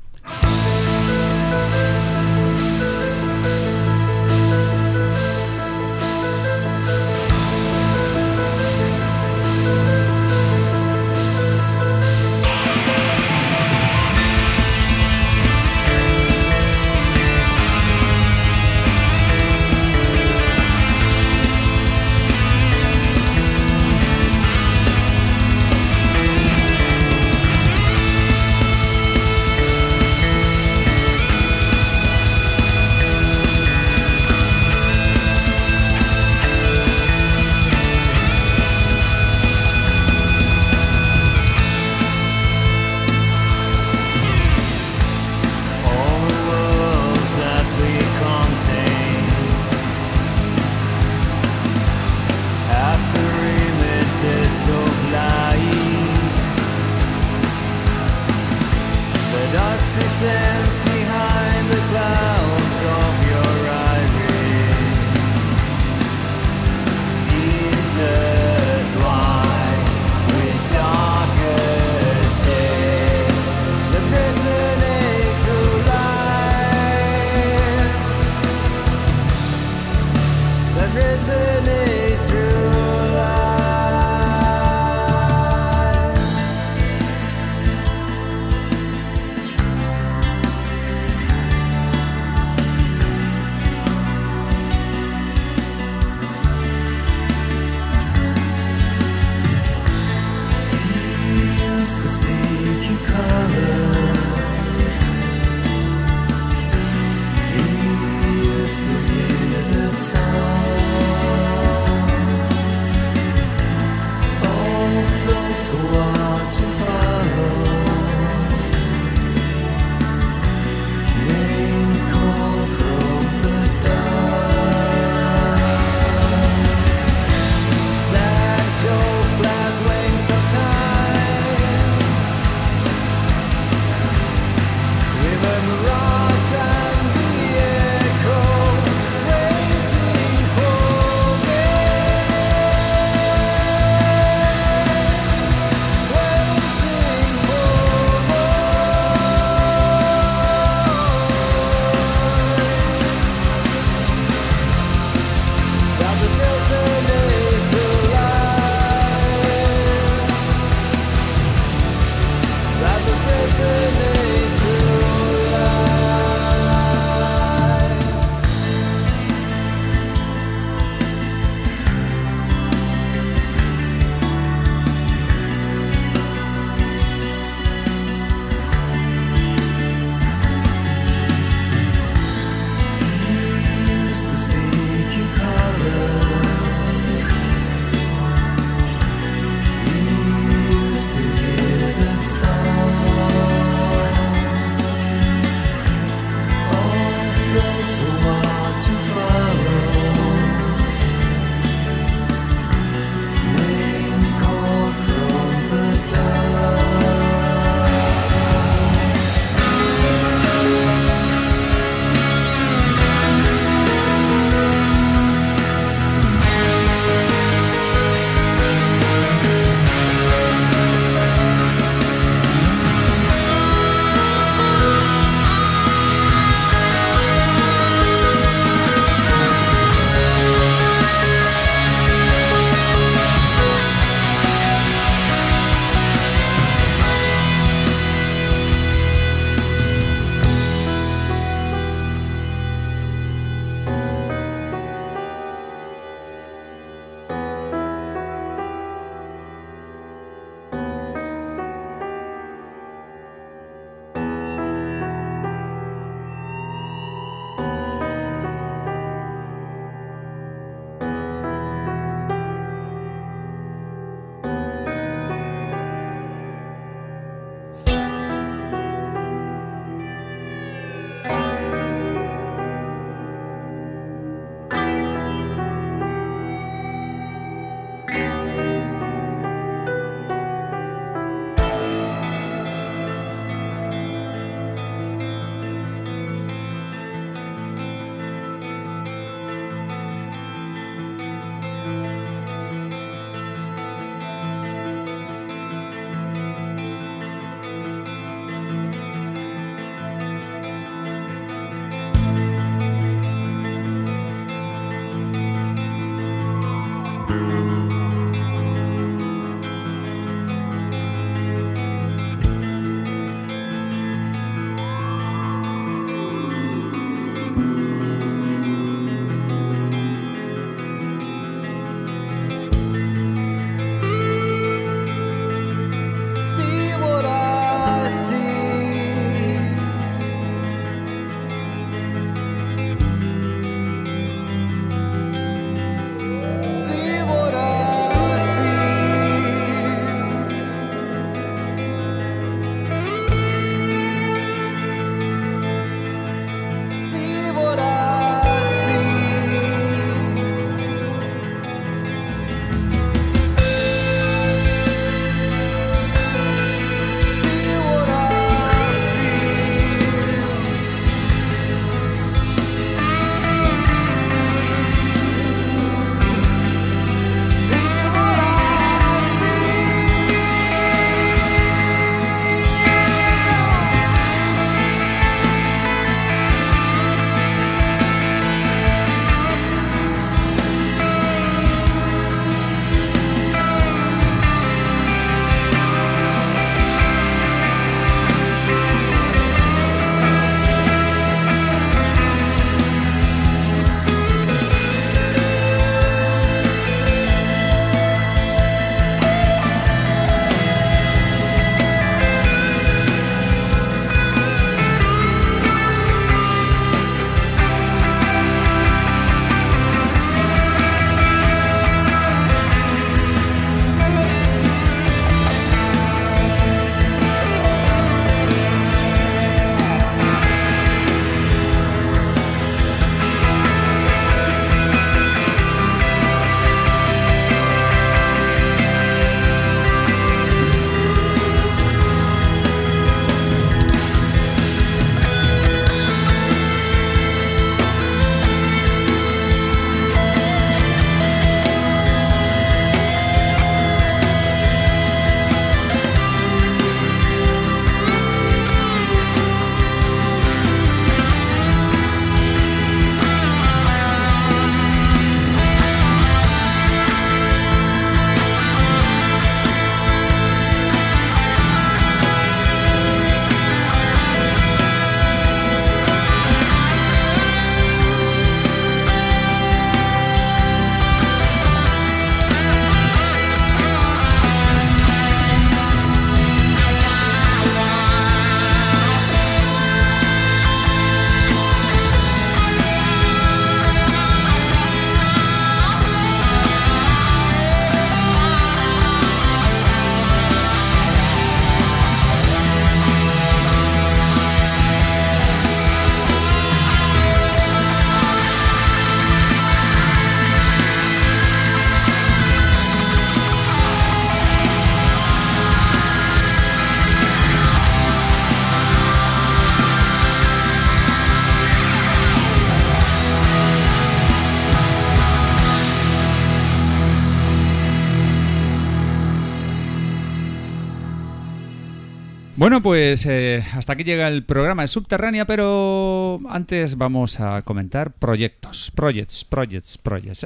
Bueno, pues hasta aquí llega el programa de Subterránea, pero antes vamos a comentar proyectos. Projects.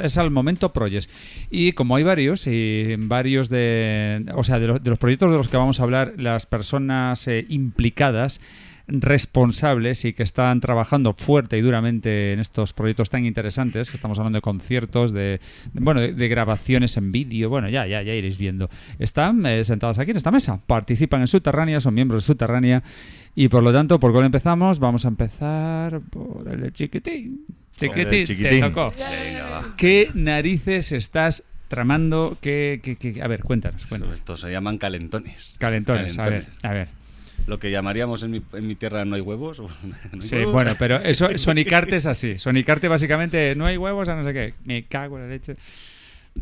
Es al momento Projects. Y como hay varios, de los proyectos de los que vamos a hablar, las personas implicadas, responsables y que están trabajando fuerte y duramente en estos proyectos tan interesantes, que estamos hablando de conciertos, de grabaciones en vídeo, ya iréis viendo. Están sentados aquí en esta mesa, participan en Subterránea, son miembros de Subterránea y por lo tanto, ¿por cuál empezamos? Vamos a empezar por el chiquitín. Chiquitín. Te tocó. Venga, ¿qué narices estás tramando? A ver, cuéntanos. Estos se llaman calentones. A ver. Lo que llamaríamos en mi tierra no hay huevos. ¿No hay huevos? Bueno, pero eso, Sonicarte es así. Sonicarte básicamente no hay huevos, a no sé qué. Me cago en la leche.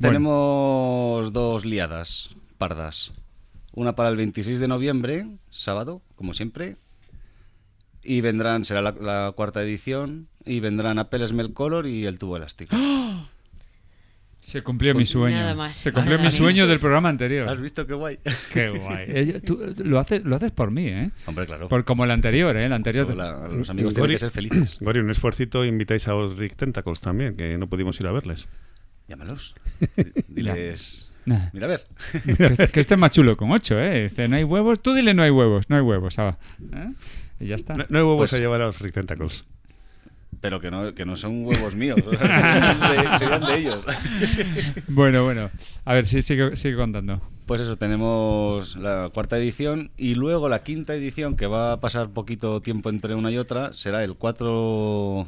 Tenemos dos liadas pardas. Una para el 26 de noviembre, sábado, como siempre. Y vendrán, será la cuarta edición, y vendrán Apple Smell Color y El Tubo Elástico. ¡Oh! Se cumplió mi sueño. Se cumplió mi sueño del programa anterior. ¿Has visto qué guay? Qué guay. Tú lo haces por mí, ¿eh? Hombre, claro. Por como el anterior, ¿eh? El anterior. Los amigos tienen que ser felices. Gori, un esfuercito. Invitáis a los Rick Tentacles también, que no pudimos ir a verles. Llámalos. Diles... Nah. Mira, a ver. Que este es más chulo con 8, ¿eh? Dice, no hay huevos. Tú dile, no hay huevos. Ah, ¿eh? Y ya está. No hay huevos pues... a llevar a los Rick Tentacles. Pero que no son huevos míos, serían de ellos. Bueno. A ver, sí, sigue contando. Pues eso, tenemos la cuarta edición y luego la quinta edición, que va a pasar poquito tiempo entre una y otra, será el 4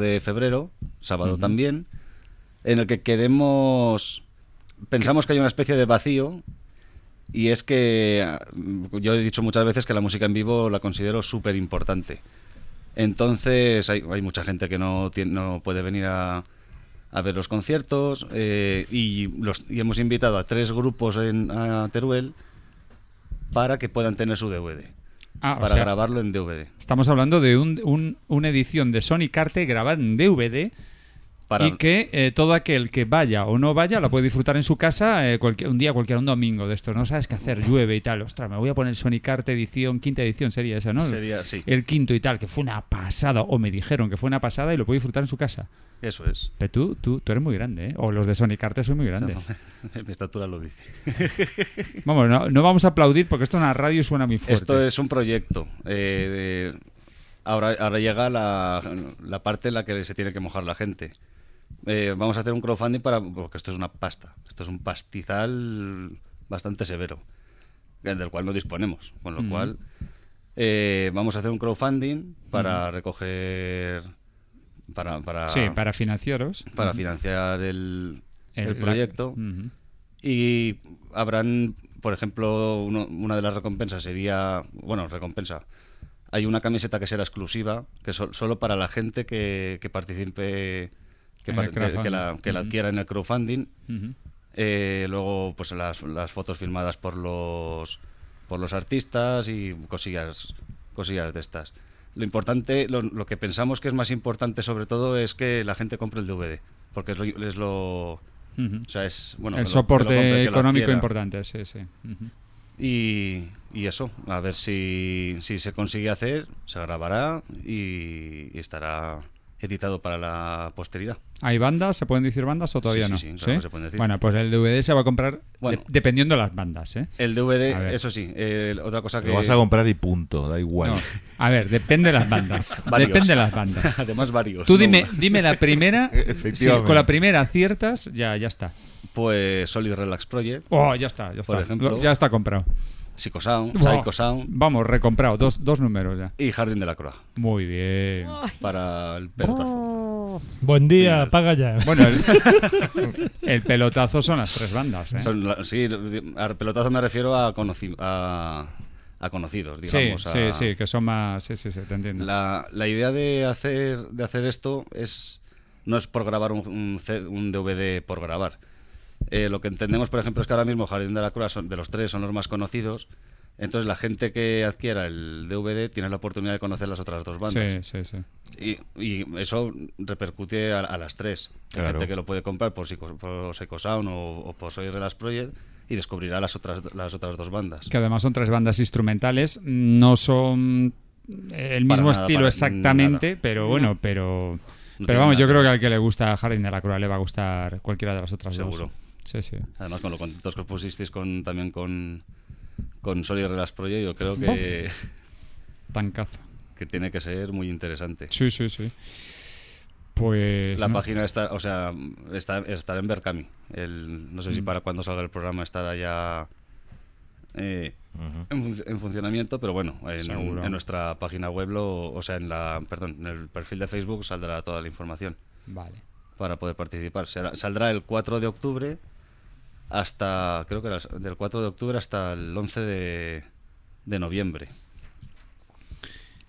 de febrero, sábado también, en el que pensamos que hay una especie de vacío. Y es que yo he dicho muchas veces que la música en vivo la considero súper importante. Entonces hay mucha gente que no puede venir a ver los conciertos y hemos invitado a 3 grupos a Teruel para que puedan tener su DVD, para grabarlo en DVD. Estamos hablando de una edición de Sonicarte grabada en DVD. Y que todo aquel que vaya o no vaya la puede disfrutar en su casa un domingo de esto. No sabes qué hacer, llueve y tal. Ostras, me voy a poner Sonicarte edición, quinta edición sería esa, ¿no? Sería, sí. El quinto y tal, que fue una pasada, o me dijeron que fue una pasada y lo puedo disfrutar en su casa. Eso es. Pero tú eres muy grande, ¿eh? O los de Sonicarte son muy grandes. No, mi estatura lo dice. Vamos, no vamos a aplaudir porque esto en la radio suena muy fuerte. Esto es un proyecto Ahora llega la parte en la que se tiene que mojar la gente. Vamos a hacer un crowdfunding porque esto es una pasta. Esto es un pastizal bastante severo, del cual no disponemos. Con lo cual, vamos a hacer un crowdfunding para recoger... Para financiaros. Para financiar el proyecto. Y habrán, por ejemplo, una de las recompensas sería... Bueno, recompensa. Hay una camiseta que será exclusiva, que solo para la gente que participe... Que la adquiera en el crowdfunding. Luego, pues las fotos filmadas por los artistas y cosillas de estas. Lo importante, lo que pensamos que es más importante sobre todo es que la gente compre el DVD, porque es el soporte económico importante, sí, sí. Y eso, a ver si se consigue hacer, se grabará y estará editado para la posteridad. ¿Hay bandas? ¿Se pueden decir bandas o todavía no? Sí, claro, ¿sí? Se pueden decir. Bueno, pues el DVD se va a comprar dependiendo de las bandas, ¿eh? El DVD, eso sí, otra cosa que... Lo vas a comprar y punto, da igual. No. A ver, depende de las bandas. Depende de las bandas. Además varios. Tú dime la primera, si con la primera aciertas, ya está. Pues Solid Relax Project. Oh, ya está. Por ejemplo, ya está comprado. Psycho Sound. Vamos, recomprado, dos números ya. Y Jardín de la Croix. Muy bien. Para el pelotazo. Buen día, sí, paga ya. Bueno, el pelotazo son las 3 bandas, ¿eh? Al pelotazo me refiero a conocidos, digamos. Sí, que son más... Sí, te entiendo. La idea de hacer esto no es por grabar un DVD por grabar. Lo que entendemos, por ejemplo, es que ahora mismo Jardín de la Croix, de los 3, son los más conocidos. Entonces la gente que adquiera el DVD tiene la oportunidad de conocer las otras 2 bandas. Sí. Y eso repercute a las 3. Claro. La gente que lo puede comprar por Psycho Sound o por Soy Relas Project y descubrirá las otras dos bandas. Que además son tres bandas instrumentales, no son el mismo estilo exactamente, pero bueno, pero vamos, yo creo que al que le gusta Jardín de la Croix le va a gustar cualquiera de las otras dos. Sí, sí. Además, con lo contentos que os pusisteis también con Solid Relax Project, yo creo que... Tancazo. Que tiene que ser muy interesante. Sí, sí, sí. Pues... La página está... O sea, estará en Berkami. No sé si para cuando salga el programa estará ya en funcionamiento, pero bueno, en nuestra página web, en el perfil de Facebook saldrá toda la información. Vale. Para poder participar. Saldrá el 4 de octubre hasta... Creo que era del 4 de octubre hasta el 11 de noviembre.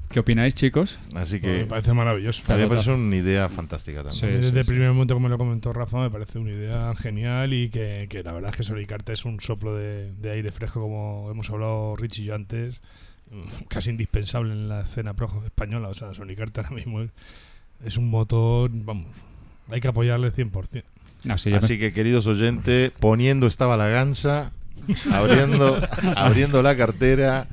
¿Qué opináis, chicos? Así que... Me parece maravilloso. A mí me parece una idea fantástica también. Sí, desde el primer momento, como lo comentó Rafa, me parece una idea genial y que la verdad es que Sonicarte es un soplo de aire fresco, como hemos hablado Rich y yo antes, casi indispensable en la escena pro española. O sea, Sonicarte ahora mismo es un motor, vamos... Hay que apoyarle 100%. No, sí, así que, queridos oyentes, poniendo esta balaganza, abriendo la cartera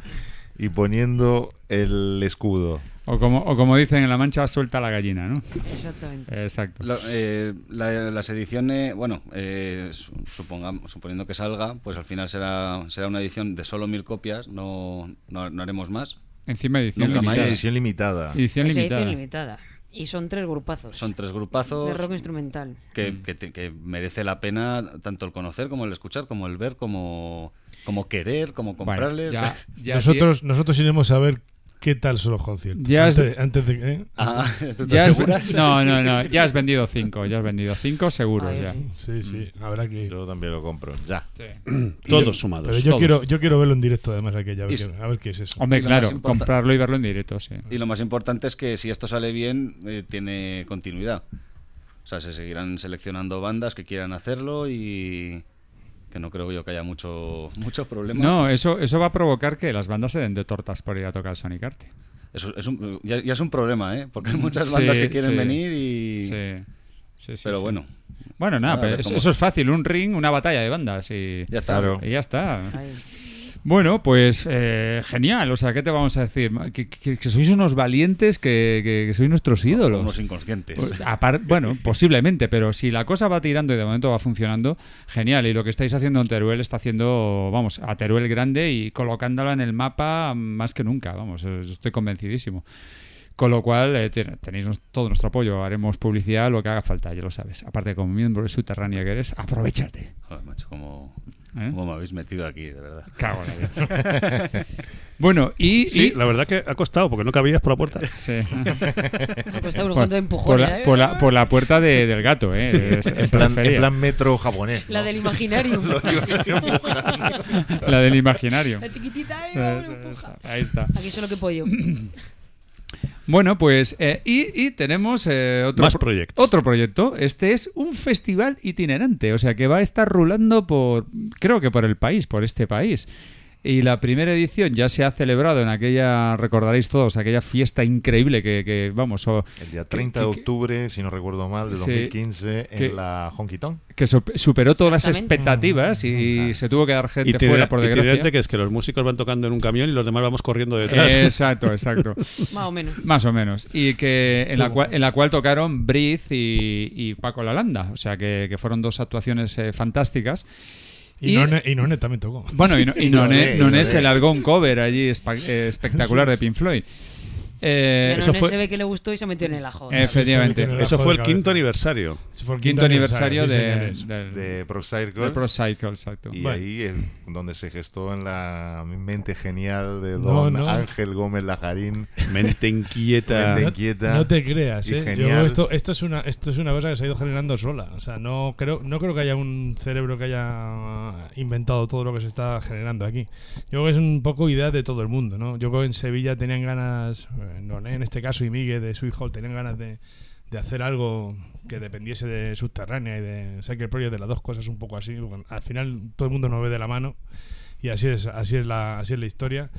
y poniendo el escudo. O como dicen en La Mancha, suelta la gallina, ¿no? Exactamente. Exacto. Las ediciones, suponiendo que salga, pues al final será una edición de solo 1.000 copias, no haremos más. Encima edición limitada. Y son tres grupazos. Son tres grupazos. De rock instrumental. Que merece la pena tanto el conocer, como el escuchar, como el ver, como querer, como comprarles. Bueno, nosotros iremos a ver qué tal son los conciertos. Ya has vendido 5. Ya has vendido 5 seguros. Ay, ya. Sí. Habrá que ir. Yo también lo compro. Ya. Sí. Todos sumados. Pero yo quiero verlo en directo, además, aquella vez. A ver qué es eso. Hombre, claro, comprarlo y verlo en directo, sí. Y lo más importante es que si esto sale bien, tiene continuidad. O sea, se seguirán seleccionando bandas que quieran hacerlo y... que no creo yo que haya muchos problemas. No, eso va a provocar que las bandas se den de tortas por ir a tocar Sonicarte. Eso es ya es un problema, ¿eh? Porque hay muchas bandas que quieren venir y... Sí. Pero bueno. Bueno, nada, eso es fácil. Un ring, una batalla de bandas y... Ya está. Claro. Y ya está. Ay. Bueno, pues genial. O sea, ¿qué te vamos a decir? Que sois unos valientes, que sois nuestros ídolos. Unos inconscientes. Posiblemente, pero si la cosa va tirando y de momento va funcionando, genial. Y lo que estáis haciendo en Teruel está haciendo, vamos, a Teruel grande y colocándola en el mapa más que nunca. Vamos, estoy convencidísimo. Con lo cual, tenéis todo nuestro apoyo. Haremos publicidad, lo que haga falta, ya lo sabes. Aparte, como miembro de Subterránea que eres, aprovéchate. Joder, macho, ¿cómo me habéis metido aquí, de verdad? Cago en la leche. Bueno, Sí, la verdad que ha costado, porque no cabías por la puerta. Sí. Ha costado un cuanto de empujón. Por la puerta del gato, ¿eh? En plan metro japonés, ¿no? La del imaginario. La del imaginario. La chiquitita, me empuja. Ahí está. Aquí solo que pollo. Bueno, pues y tenemos otro proyecto. Este es un festival itinerante, o sea que va a estar rulando por este país. Y la primera edición ya se ha celebrado en aquella, recordaréis todos, aquella fiesta increíble el día 30 de octubre, si no recuerdo mal, de 2015, en la Honky Tonk. Que superó todas las expectativas y se tuvo que dar gente fuera, por desgracia. Itinerante, que es que los músicos van tocando en un camión y los demás vamos corriendo detrás. Exacto. Más o menos. Y que en la cual tocaron Breathe y Paco Lalanda. O sea que fueron dos actuaciones fantásticas. Y Noné también tocó. Bueno, y Noné se largó un cover allí espectacular de Pink Floyd. Eso fue... se ve que le gustó y se metió en el ajo. Efectivamente. Eso fue el quinto aniversario. De Pro Circle. Exacto. Y ahí es donde se gestó en la mente genial de don Ángel Gómez Lajarín. Mente inquieta. No te creas, ¿eh? Esto es una cosa que se ha ido generando sola. O sea, no creo que haya un cerebro que haya inventado todo lo que se está generando aquí. Yo creo que es un poco idea de todo el mundo, ¿no? Yo creo que en Sevilla tenían ganas... en este caso y Miguel de Sweet Hole tenían ganas de hacer algo que dependiese de Subterránea y de Circle Project, de las dos cosas un poco así. Al final todo el mundo nos ve de la mano y así es la historia.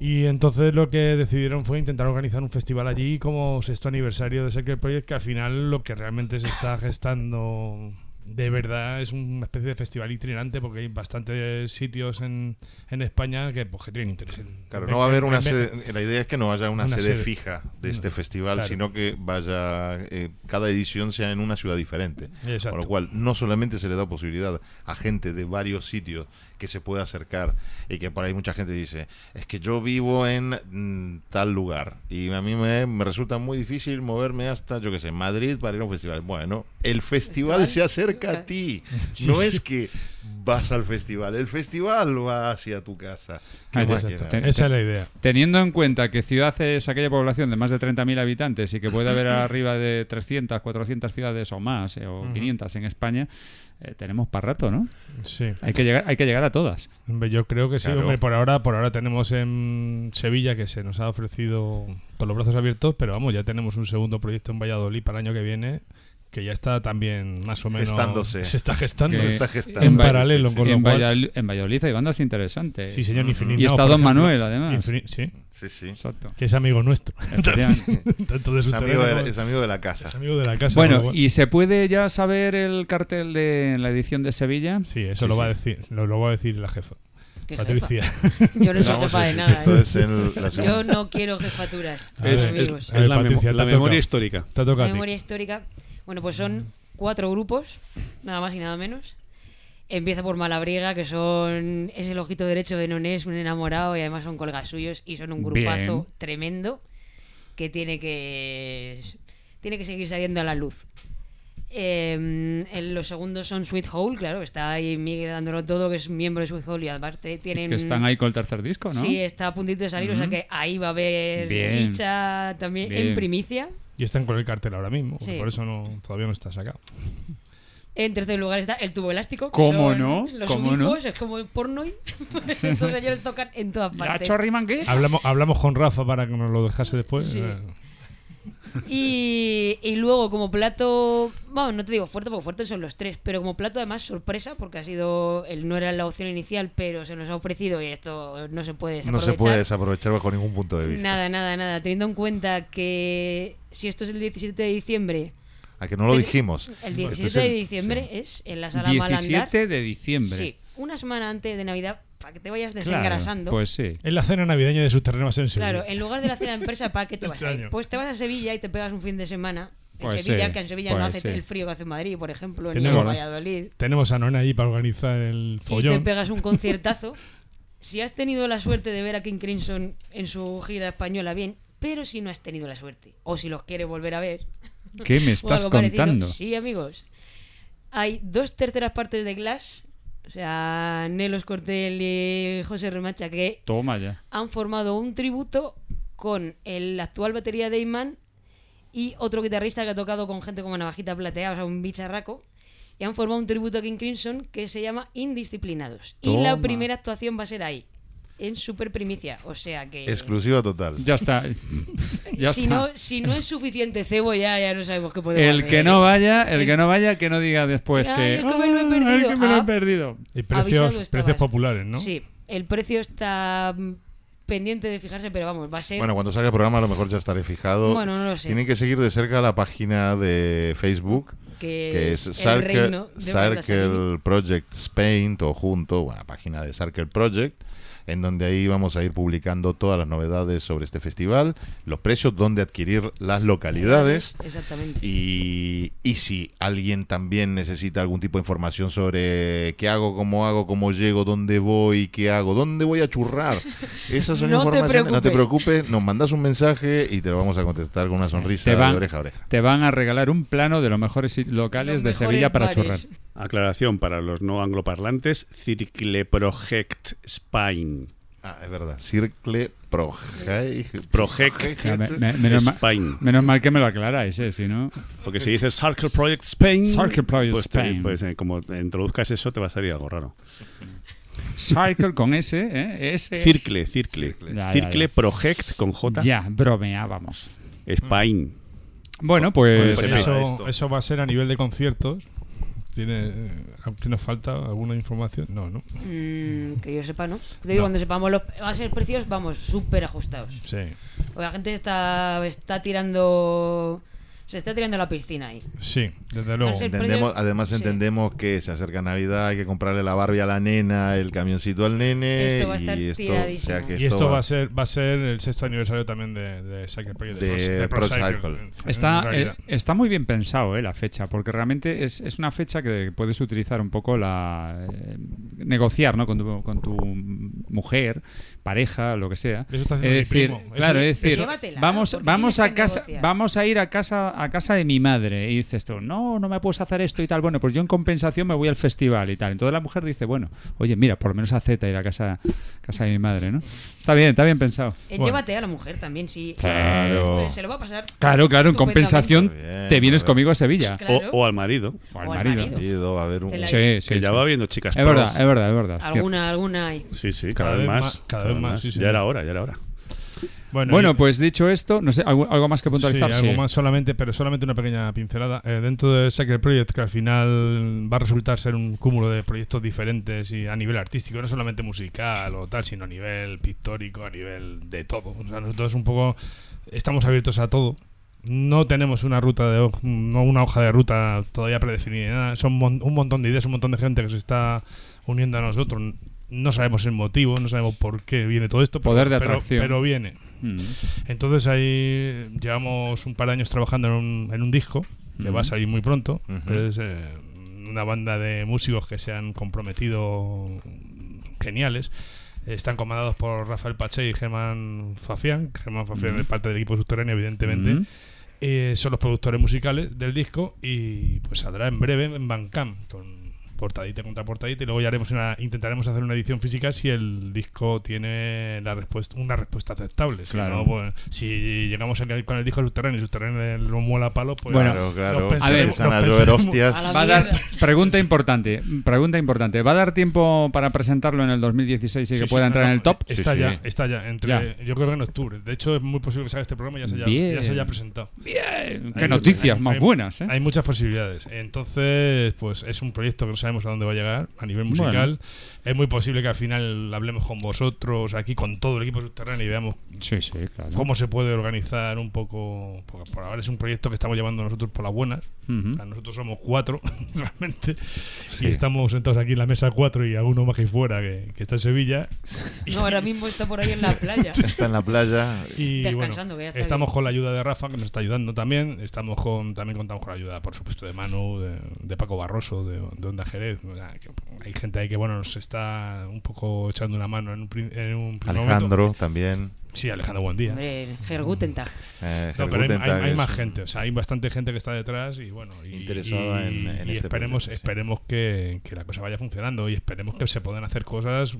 Y entonces lo que decidieron fue intentar organizar un festival allí como sexto aniversario de Circle Project, que al final lo que realmente se está gestando de verdad es una especie de festival itinerante, porque hay bastantes sitios en España que, pues, que tienen interés en, claro, no va a haber una sede. La idea es que no haya una sede fija de este festival, claro, sino que vaya, cada edición sea en una ciudad diferente. Exacto. Con lo cual no solamente se le da posibilidad a gente de varios sitios que se pueda acercar, y que por ahí mucha gente dice, es que yo vivo en tal lugar y a mí me resulta muy difícil moverme hasta, yo qué sé, Madrid para ir a un festival. Bueno, el festival se acerca a ti, no es que vas al festival, el festival va hacia tu casa. Esa es la idea. Teniendo en cuenta que ciudad es aquella población de más de 30.000 habitantes y que puede haber arriba de 300, 400 ciudades o más, o 500 en España, tenemos para rato, ¿no? Sí. Hay que llegar a todas. Yo creo que sí. Claro. Hombre, por ahora tenemos en Sevilla, que se nos ha ofrecido con los brazos abiertos, pero vamos, ya tenemos un segundo proyecto en Valladolid para el año que viene, que ya está también más o menos gestándose. Se está gestando. En paralelo. Sí. Con en Valladolid hay bandas interesantes. Sí, señor. Infinito. Y está Don Manuel, además. Sí. Exacto. Que es amigo nuestro. Tanto de su es amigo de la casa. Bueno, ¿no? ¿Y se puede ya saber el cartel de la edición de Sevilla? Sí, eso sí, lo va a decir, lo va a decir la jefa. Patricia. Yo no soy jefa de nada. Esto es yo no quiero jefaturas. Es la memoria histórica. La memoria histórica. Bueno, pues son 4 grupos, nada más y nada menos. Empieza por Malabriga, que es el ojito derecho de Nonés, un enamorado, y además son colegas suyos y son un grupazo tremendo que tiene que seguir saliendo a la luz. Los segundos son Sweet Hole, claro, que está ahí Miguel dándolo todo, que es miembro de Sweet Hole, y aparte tienen... Que están ahí con el tercer disco, ¿no? Sí, está a puntito de salir, o sea que ahí va a haber chicha también en primicia. Y están con el cartel ahora mismo, sí. Por eso todavía no está sacado. En tercer lugar está El Tubo Elástico. ¿Cómo no? Los únicos, no? Es como el porno. Estos señores tocan en todas partes. ¿La chorrimanguera? Hablamos con Rafa para que nos lo dejase después. Sí. Y luego como plato, bueno, no te digo fuerte porque fuertes son los 3, pero como plato además sorpresa, porque no era la opción inicial, pero se nos ha ofrecido y esto no se puede desaprovechar. No se puede desaprovechar bajo ningún punto de vista. Nada, teniendo en cuenta que si esto es el 17 de diciembre... A que no lo dijimos. El 17 de diciembre es en la sala Malandar. 17 de diciembre. Sí, una semana antes de Navidad, para que te vayas desengrasando. Claro, pues sí. Es la cena navideña de sus terrenos en Sevilla. Claro, en lugar de la cena de empresa, ¿para qué te vas a ir? Pues te vas a Sevilla y te pegas un fin de semana. En Sevilla no hace el frío que hace en Madrid, por ejemplo, ni en Valladolid. Tenemos a Nona ahí para organizar el follón. Y te pegas un conciertazo. Si has tenido la suerte de ver a King Crimson en su gira española, bien. Pero si no has tenido la suerte, o si los quieres volver a ver... ¿Qué me estás contando? Sí, amigos. Hay 2 terceras partes de Glass... O sea, Nelos Cortel y José Remacha, que han formado un tributo con el actual batería de Iman y otro guitarrista que ha tocado con gente como Navajita Plateada, o sea, un bicharraco, y han formado un tributo a King Crimson que se llama Indisciplinados. Y la primera actuación va a ser ahí, en super primicia, o sea que... Exclusiva total. Ya está. Si no es suficiente cebo, ya no sabemos qué podemos hacer. El que no vaya, que no diga después que... me lo he perdido. Y precios populares, ¿no? Sí, el precio está pendiente de fijarse, pero vamos, va a ser... Bueno, cuando salga el programa a lo mejor ya estaré fijado. Bueno, no lo sé. Tienen que seguir de cerca la página de Facebook... que es Circle Project Spain, todo junto, la página de Circle Project, en donde ahí vamos a ir publicando todas las novedades sobre este festival, los precios, dónde adquirir las localidades. Exactamente. Y si alguien también necesita algún tipo de información sobre qué hago, cómo llego, dónde voy, qué hago, dónde voy a churrar. Esas son informaciones. No te preocupes, nos mandas un mensaje y te lo vamos a contestar con una sonrisa de oreja a oreja. Te van a regalar un plano de los mejores locales de Sevilla para churrar. Aclaración para los no angloparlantes: Circle Project Spain. Ah, es verdad. Circle Project Spain. Menos mal que me lo aclaráis, si no... Porque si dices Circle Project Spain... Circle Project Spain. Pues como introduzcas eso te va a salir algo raro. Circle con S, S. Circle Project con J. Ya, bromeábamos. Spain. Bueno, pues... Eso va a ser a nivel de conciertos. ¿Qué nos falta? ¿Alguna información? No. Que yo sepa, ¿no? Te digo, cuando sepamos va a ser precios, vamos, súper ajustados. Sí. Porque la gente está tirando se está tirando a la piscina ahí. Sí, desde luego. Además entendemos que se acerca Navidad, hay que comprarle la Barbie a la nena, el camioncito al nene. Esto va a estar tiradísimo. Esto va a ser el sexto aniversario también de Cycle Project. De Pro Cycle. Está muy bien pensado la fecha, porque realmente es una fecha que puedes utilizar un poco negociar, ¿no? con tu mujer, pareja, lo que sea. Eso está haciendo mi primo. Vamos a ir a casa de mi madre y dices tú, no me puedes hacer esto y tal, bueno, pues yo en compensación me voy al festival y tal. Entonces la mujer dice, bueno, oye, mira, por lo menos acepta ir a casa de mi madre, ¿no? Está bien pensado. Llévate a la mujer también, sí. Claro. Se lo va a pasar. Claro, en compensación te vienes conmigo a Sevilla. Claro. O al marido. O al marido. A ver, que ya va viendo chicas. Es verdad. Alguna hay. Sí, cada vez más. Sí, ya era hora. Bueno, pues dicho esto, no sé, algo más que puntualizar. Sí, algo más solamente una pequeña pincelada. Dentro de Sacred Project, que al final va a resultar ser un cúmulo de proyectos diferentes y a nivel artístico, no solamente musical o tal, sino a nivel pictórico, a nivel de todo. O sea, nosotros un poco estamos abiertos a todo. No tenemos una hoja de ruta todavía predefinida. Son un montón de ideas, un montón de gente que se está uniendo a nosotros. No sabemos el motivo, no sabemos por qué viene todo esto. Poder de atracción. Pero viene. Entonces ahí llevamos un par de años trabajando en un disco que va a salir muy pronto. Es una banda de músicos que se han comprometido, geniales. Están comandados por Rafael Pache y Germán Fafián. Germán Fafián es parte del equipo subterráneo, evidentemente. Son los productores musicales del disco y pues saldrá en breve en Bandcamp, con portadita contra portadita, y luego ya intentaremos hacer una edición física si el disco tiene una respuesta aceptable. Claro. Si no, pues, si llegamos con el disco subterráneo y subterráneo lo muela a palo, pues bueno, claro. A ver, pregunta importante, ¿va a dar tiempo para presentarlo en el 2016 y que pueda entrar en el top? Está ya. Yo creo que en octubre. De hecho, es muy posible que salga este programa y ya se haya presentado. Bien. Qué noticias más buenas, ¿eh? Hay muchas posibilidades. Entonces, pues es un proyecto que nos sabemos a dónde va a llegar a nivel musical. Bueno. Es muy posible que al final hablemos con vosotros aquí, con todo el equipo subterráneo, y veamos cómo se puede organizar un poco. Porque por ahora es un proyecto que estamos llevando nosotros por las buenas. O sea, nosotros somos 4 realmente, y estamos sentados aquí en la mesa 4 y alguno más que fuera que está en Sevilla. No, ahora mismo está por ahí en la playa. Está en la playa y descansando. Bueno, estamos bien con la ayuda de Rafa, que nos está ayudando también. También contamos con la ayuda, por supuesto, de Manu, de Paco Barroso, de Onda Jerez. O sea, hay gente ahí que nos está un poco echando una mano en un Alejandro momento. También. Sí, Alejandro, buen día. Hergutentag. Pero hay más gente, o sea, hay bastante gente que está detrás y bueno, interesada en este proyecto. Esperemos que la cosa vaya funcionando y esperemos que se puedan hacer cosas,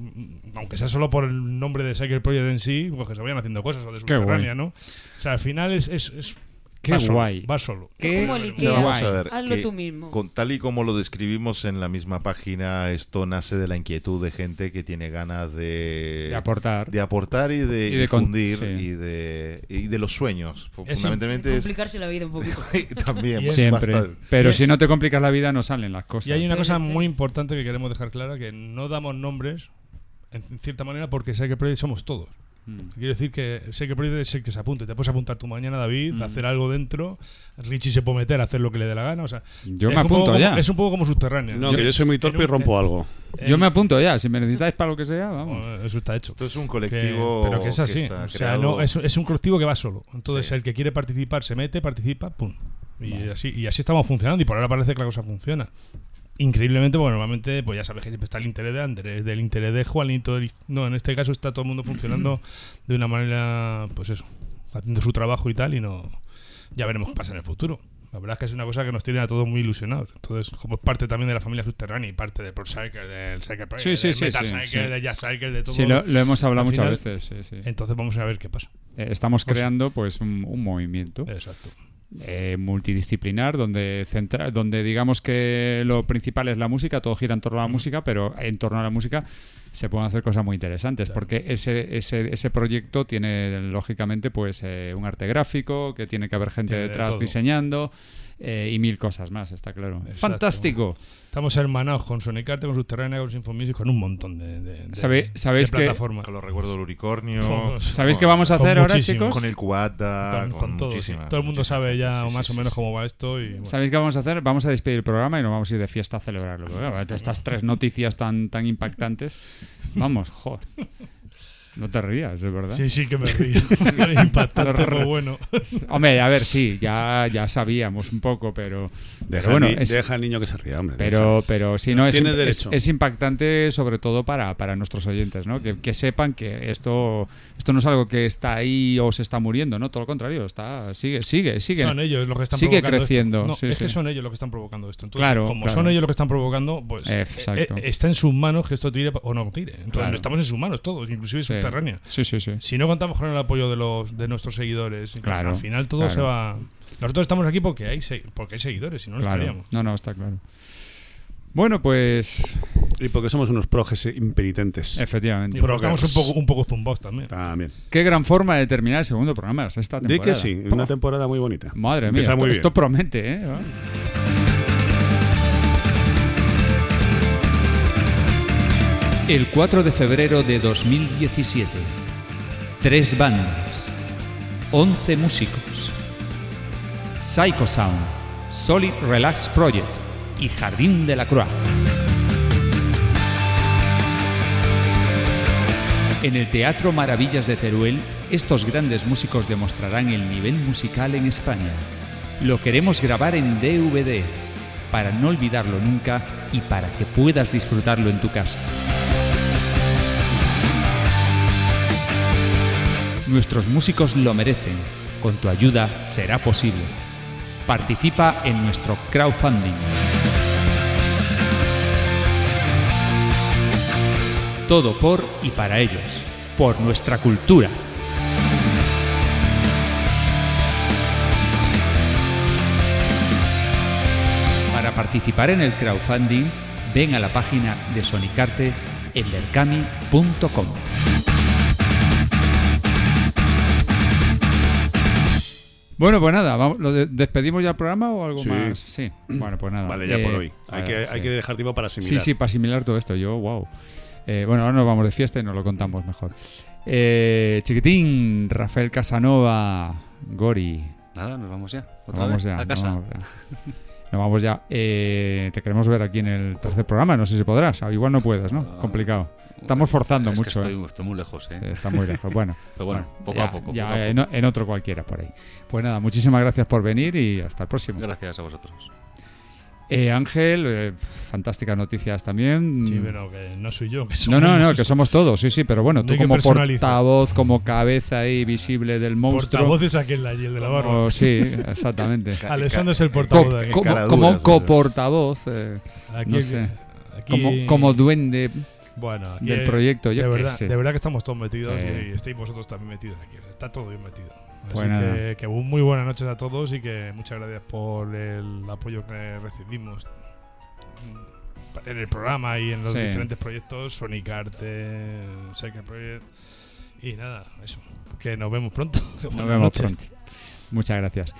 aunque sea solo por el nombre de Cycle Project en sí, pues que se vayan haciendo cosas, o de subterránea, ¿no? O sea, al final es qué guay. Va solo. Vamos a ver, hazlo tú mismo. Tal y como lo describimos en la misma página, esto nace de la inquietud de gente que tiene ganas de aportar y de fundir y de los sueños. Fundamentalmente es complicarse la vida un poquito. También. Siempre. Bastante. Pero si no te complicas la vida, no salen las cosas. Y hay una cosa muy importante que queremos dejar clara, que no damos nombres, en cierta manera, porque sé que somos todos. Quiero decir que Cycle Project es el que se apunte. Te puedes apuntar tú mañana, David, hacer algo dentro. Richie se puede meter a hacer lo que le dé la gana. O sea, yo me apunto ya. Es un poco como subterráneo. No, que yo soy muy torpe y rompo algo. Yo me apunto ya. Si me necesitáis para lo que sea, vamos. Eso está hecho. Esto es un colectivo. Pero que es así. O sea, es un colectivo que va solo. Entonces, el que quiere participar se mete, participa, pum. Y así estamos funcionando. Y por ahora parece que la cosa funciona. Increíblemente, porque normalmente, pues ya sabes que siempre está el interés de Andrés, del interés de Juanito. No, en este caso está todo el mundo funcionando de una manera, pues eso, haciendo su trabajo y tal, y no, ya veremos qué pasa en el futuro. La verdad es que es una cosa que nos tiene a todos muy ilusionados. Entonces, como es parte también de la familia subterránea y parte del Pro Cycle, del Cycle Project, del Metal Cycle, del Jazz Cycle, de todo. Sí, lo hemos hablado muchas veces. Sí. Entonces vamos a ver qué pasa. Estamos creando pues un movimiento. Exacto. Multidisciplinar, donde digamos que lo principal es la música, todo gira en torno a la música, pero en torno a la música se pueden hacer cosas muy interesantes, porque ese proyecto tiene lógicamente pues un arte gráfico, que tiene que haber gente detrás diseñando, y mil cosas más, está claro. Exacto. ¡Fantástico! Estamos hermanados con Sonicarte, con Subterránea, con Symphony Music, con un montón de plataformas. Con los recuerdos del unicornio. ¿Sabéis qué vamos a hacer ahora, chicos? Con el cubata, con todo, muchísimas. Todo el mundo sabe ya más o menos cómo va esto. Y, bueno. ¿Sabéis qué vamos a hacer? Vamos a despedir el programa y nos vamos a ir de fiesta a celebrarlo. Estas tres noticias tan impactantes. Vamos, joder. No te rías, es verdad. Sí, sí que me río. Impactante, pero bueno. Hombre, a ver, sí, ya sabíamos un poco, pero. Deja al niño que se ría, hombre. Pero sí, no, es impactante, sobre todo para nuestros oyentes, ¿no? Que sepan que esto no es algo que está ahí o se está muriendo, ¿no? Todo lo contrario, sigue. Son ellos los que están provocando. Sigue creciendo. Esto. No, sí, es que son ellos los que están provocando esto. Entonces, claro. Son ellos los que están provocando, pues. Exacto. Está en sus manos que esto tire o no tire. Entonces, claro. Estamos en sus manos todos, inclusive sí. Sí. Si no contamos con el apoyo de nuestros seguidores, claro, al final todo se va. Nosotros estamos aquí porque hay seguidores, si no nos estaríamos. No, está claro. Bueno, pues. Y porque somos unos projes impenitentes. Efectivamente. Y porque estamos un poco zumbados también. Qué gran forma de terminar el segundo programa, esta temporada. De que sí, una temporada muy bonita. Madre mía, esto promete, ¿eh? El 4 de febrero de 2017, 3 bandas, 11 músicos, Psycho Sound, Solid Relax Project y Jardín de la Croix. En el Teatro Maravillas de Teruel, estos grandes músicos demostrarán el nivel musical en España. Lo queremos grabar en DVD, para no olvidarlo nunca y para que puedas disfrutarlo en tu casa. Nuestros músicos lo merecen. Con tu ayuda será posible. Participa en nuestro crowdfunding. Todo por y para ellos. Por nuestra cultura. Para participar en el crowdfunding, ven a la página de Sonicarte en lercami.com. Bueno, pues nada, ¿despedimos ya el programa o algo más? Sí. Bueno, pues nada. Vale, ya por hoy. Hay que dejar tiempo para asimilar. Sí, para asimilar todo esto. Bueno, ahora nos vamos de fiesta y nos lo contamos mejor. Chiquitín, Rafael Casanova, Gori. Nada, nos vamos ya. Nos vamos ya. Te queremos ver aquí en el tercer programa. No sé si podrás. Igual no puedes, ¿no? Complicado. Estamos forzando mucho. Estoy muy lejos, ¿eh? Sí, está muy lejos. Bueno, pero bueno, poco a poco. En otro cualquiera por ahí. Pues nada, muchísimas gracias por venir y hasta el próximo. Gracias a vosotros. Ángel, fantásticas noticias también. Sí, pero que no soy yo. Que somos todos, sí, pero bueno, tú como portavoz, como cabeza ahí visible del monstruo. Portavoz es aquel allí, el de la barba. Sí, exactamente. Alessandro es el portavoz. Como coportavoz, como duende. Bueno, aquí del proyecto, yo creo. De verdad que estamos todos metidos y estáis vosotros también metidos aquí. Está todo bien metido. Pues así que muy buenas noches a todos y que muchas gracias por el apoyo que recibimos en el programa y en los diferentes proyectos, Sonicarte, Circle Project y nada, eso. Que nos vemos pronto. Nos vemos pronto. Muchas gracias.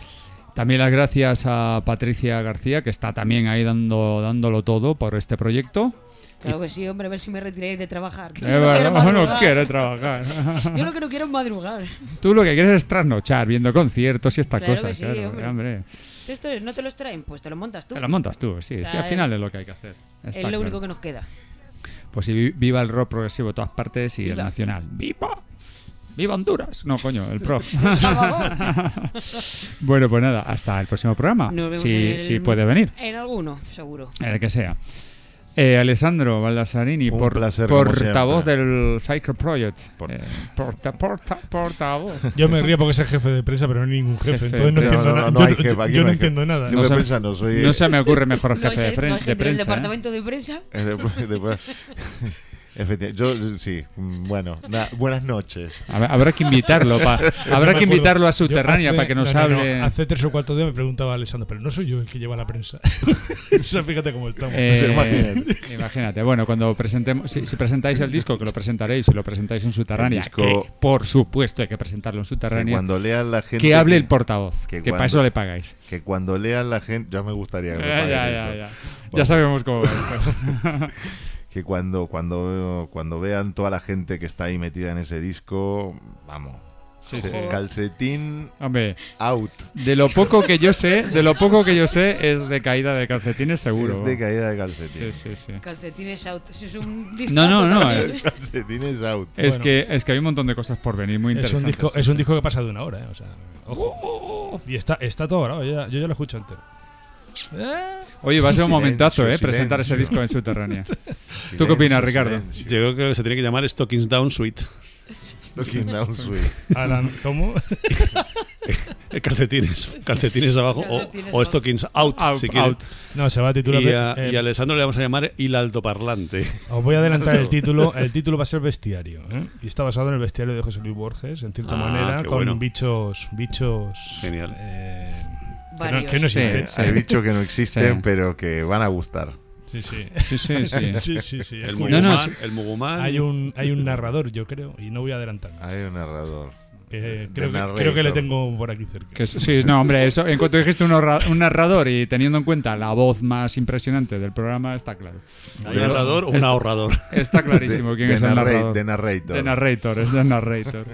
También las gracias a Patricia García, que está también ahí dándolo todo por este proyecto. Claro que sí, hombre, a ver si me retiráis de trabajar. No quiero trabajar. Yo lo que no quiero es madrugar. Tú lo que quieres es trasnochar, viendo conciertos y estas cosas. Sí, claro, hombre. Esto no te los traen, pues te los montas tú. Te los montas tú, sí, al final es lo que hay que hacer. Es lo único que nos queda. Pues sí, viva el rock progresivo de todas partes y el nacional. ¡Viva! ¡Viva Honduras! No, coño, el pro. Bueno, pues nada, hasta el próximo programa. Sí, puede venir. En alguno, seguro. En el que sea. Alessandro Baldasarini, portavoz del Psycho Project. Portavoz. Yo me río porque es el jefe de prensa, pero no hay ningún jefe. Yo no entiendo nada. Yo no se me ocurre mejor jefe de prensa. ¿El departamento de prensa? Yo, sí, bueno, buenas noches. Habrá que invitarlo, habrá que invitarlo a Subterránea para que nos hable. Hace 3 o 4 días me preguntaba Alessandro, pero no soy yo el que lleva la prensa. Fíjate cómo estamos. Imagínate. Bueno, cuando presentemos, si presentáis el disco, que lo presentaréis, si lo presentáis en Subterránea, que por supuesto hay que presentarlo en Subterránea. Que cuando lea la gente, que hable el portavoz, que para eso le pagáis. Que cuando lea la gente, ya me gustaría. Ya. Bueno. Ya sabemos cómo va esto. Que cuando vean toda la gente que está ahí metida en ese disco, vamos, calcetín, hombre, out. De lo poco que yo sé es de caída de calcetines seguro. Es de caída de calcetines. Sí. Calcetines out. Eso es un disco. No. Calcetines out. Es que hay un montón de cosas por venir muy interesantes. Es un disco que pasa de 1 hora, O sea, ojo. Y está todo grabado. Yo ya lo escucho entero. Oye, va a ser un momentazo, presentar ese disco en Subterránea. ¿Tú qué opinas, Ricardo? Silencio. Yo creo que se tiene que llamar Stockings Down Suite. Stockings Down Suite. ¿Cómo? Calcetines abajo o Stockings out, si quieres. No, se va a titular. Y a Alessandro le vamos a llamar Il Altoparlante. Os voy a adelantar el título. El título va a ser Bestiario, y está basado en el bestiario de José Luis Borges, en cierta manera, con bichos. Genial. Que no existen. Hay bichos que no existen, pero que van a gustar. Sí. El Mugumán. Hay un narrador, yo creo, y no voy a adelantarme. Hay un narrador. Creo que le tengo por aquí cerca. Eso, en cuanto dijiste un narrador y teniendo en cuenta la voz más impresionante del programa, está claro. ¿Un narrador o un ahorrador? Está clarísimo quién es el narrador. The Narrator.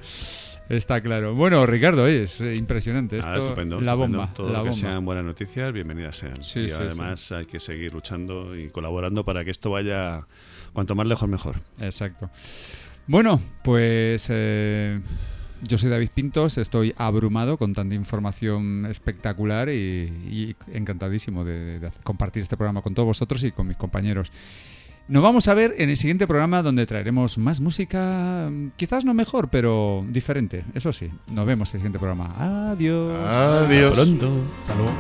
Está claro. Bueno, Ricardo, es impresionante. Estupendo. La bomba. Todo lo que sean buenas noticias, bienvenidas sean. Y además hay que seguir luchando y colaborando para que esto vaya cuanto más lejos mejor. Exacto. Bueno, pues yo soy David Pintos, estoy abrumado con tanta información espectacular y encantadísimo de compartir este programa con todos vosotros y con mis compañeros. Nos vamos a ver en el siguiente programa, donde traeremos más música, quizás no mejor, pero diferente. Eso sí, nos vemos en el siguiente programa. Adiós. Adiós. Hasta pronto. Hasta luego.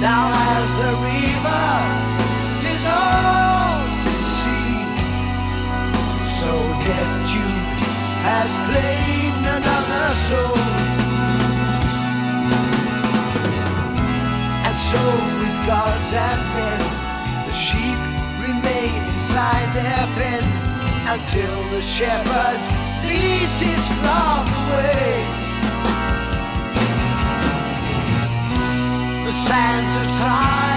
Now as the river dissolves in sea, so Neptune has claimed another soul. And so with gods and men, the sheep remain inside their pen until the shepherd leads his flock away. The sands of time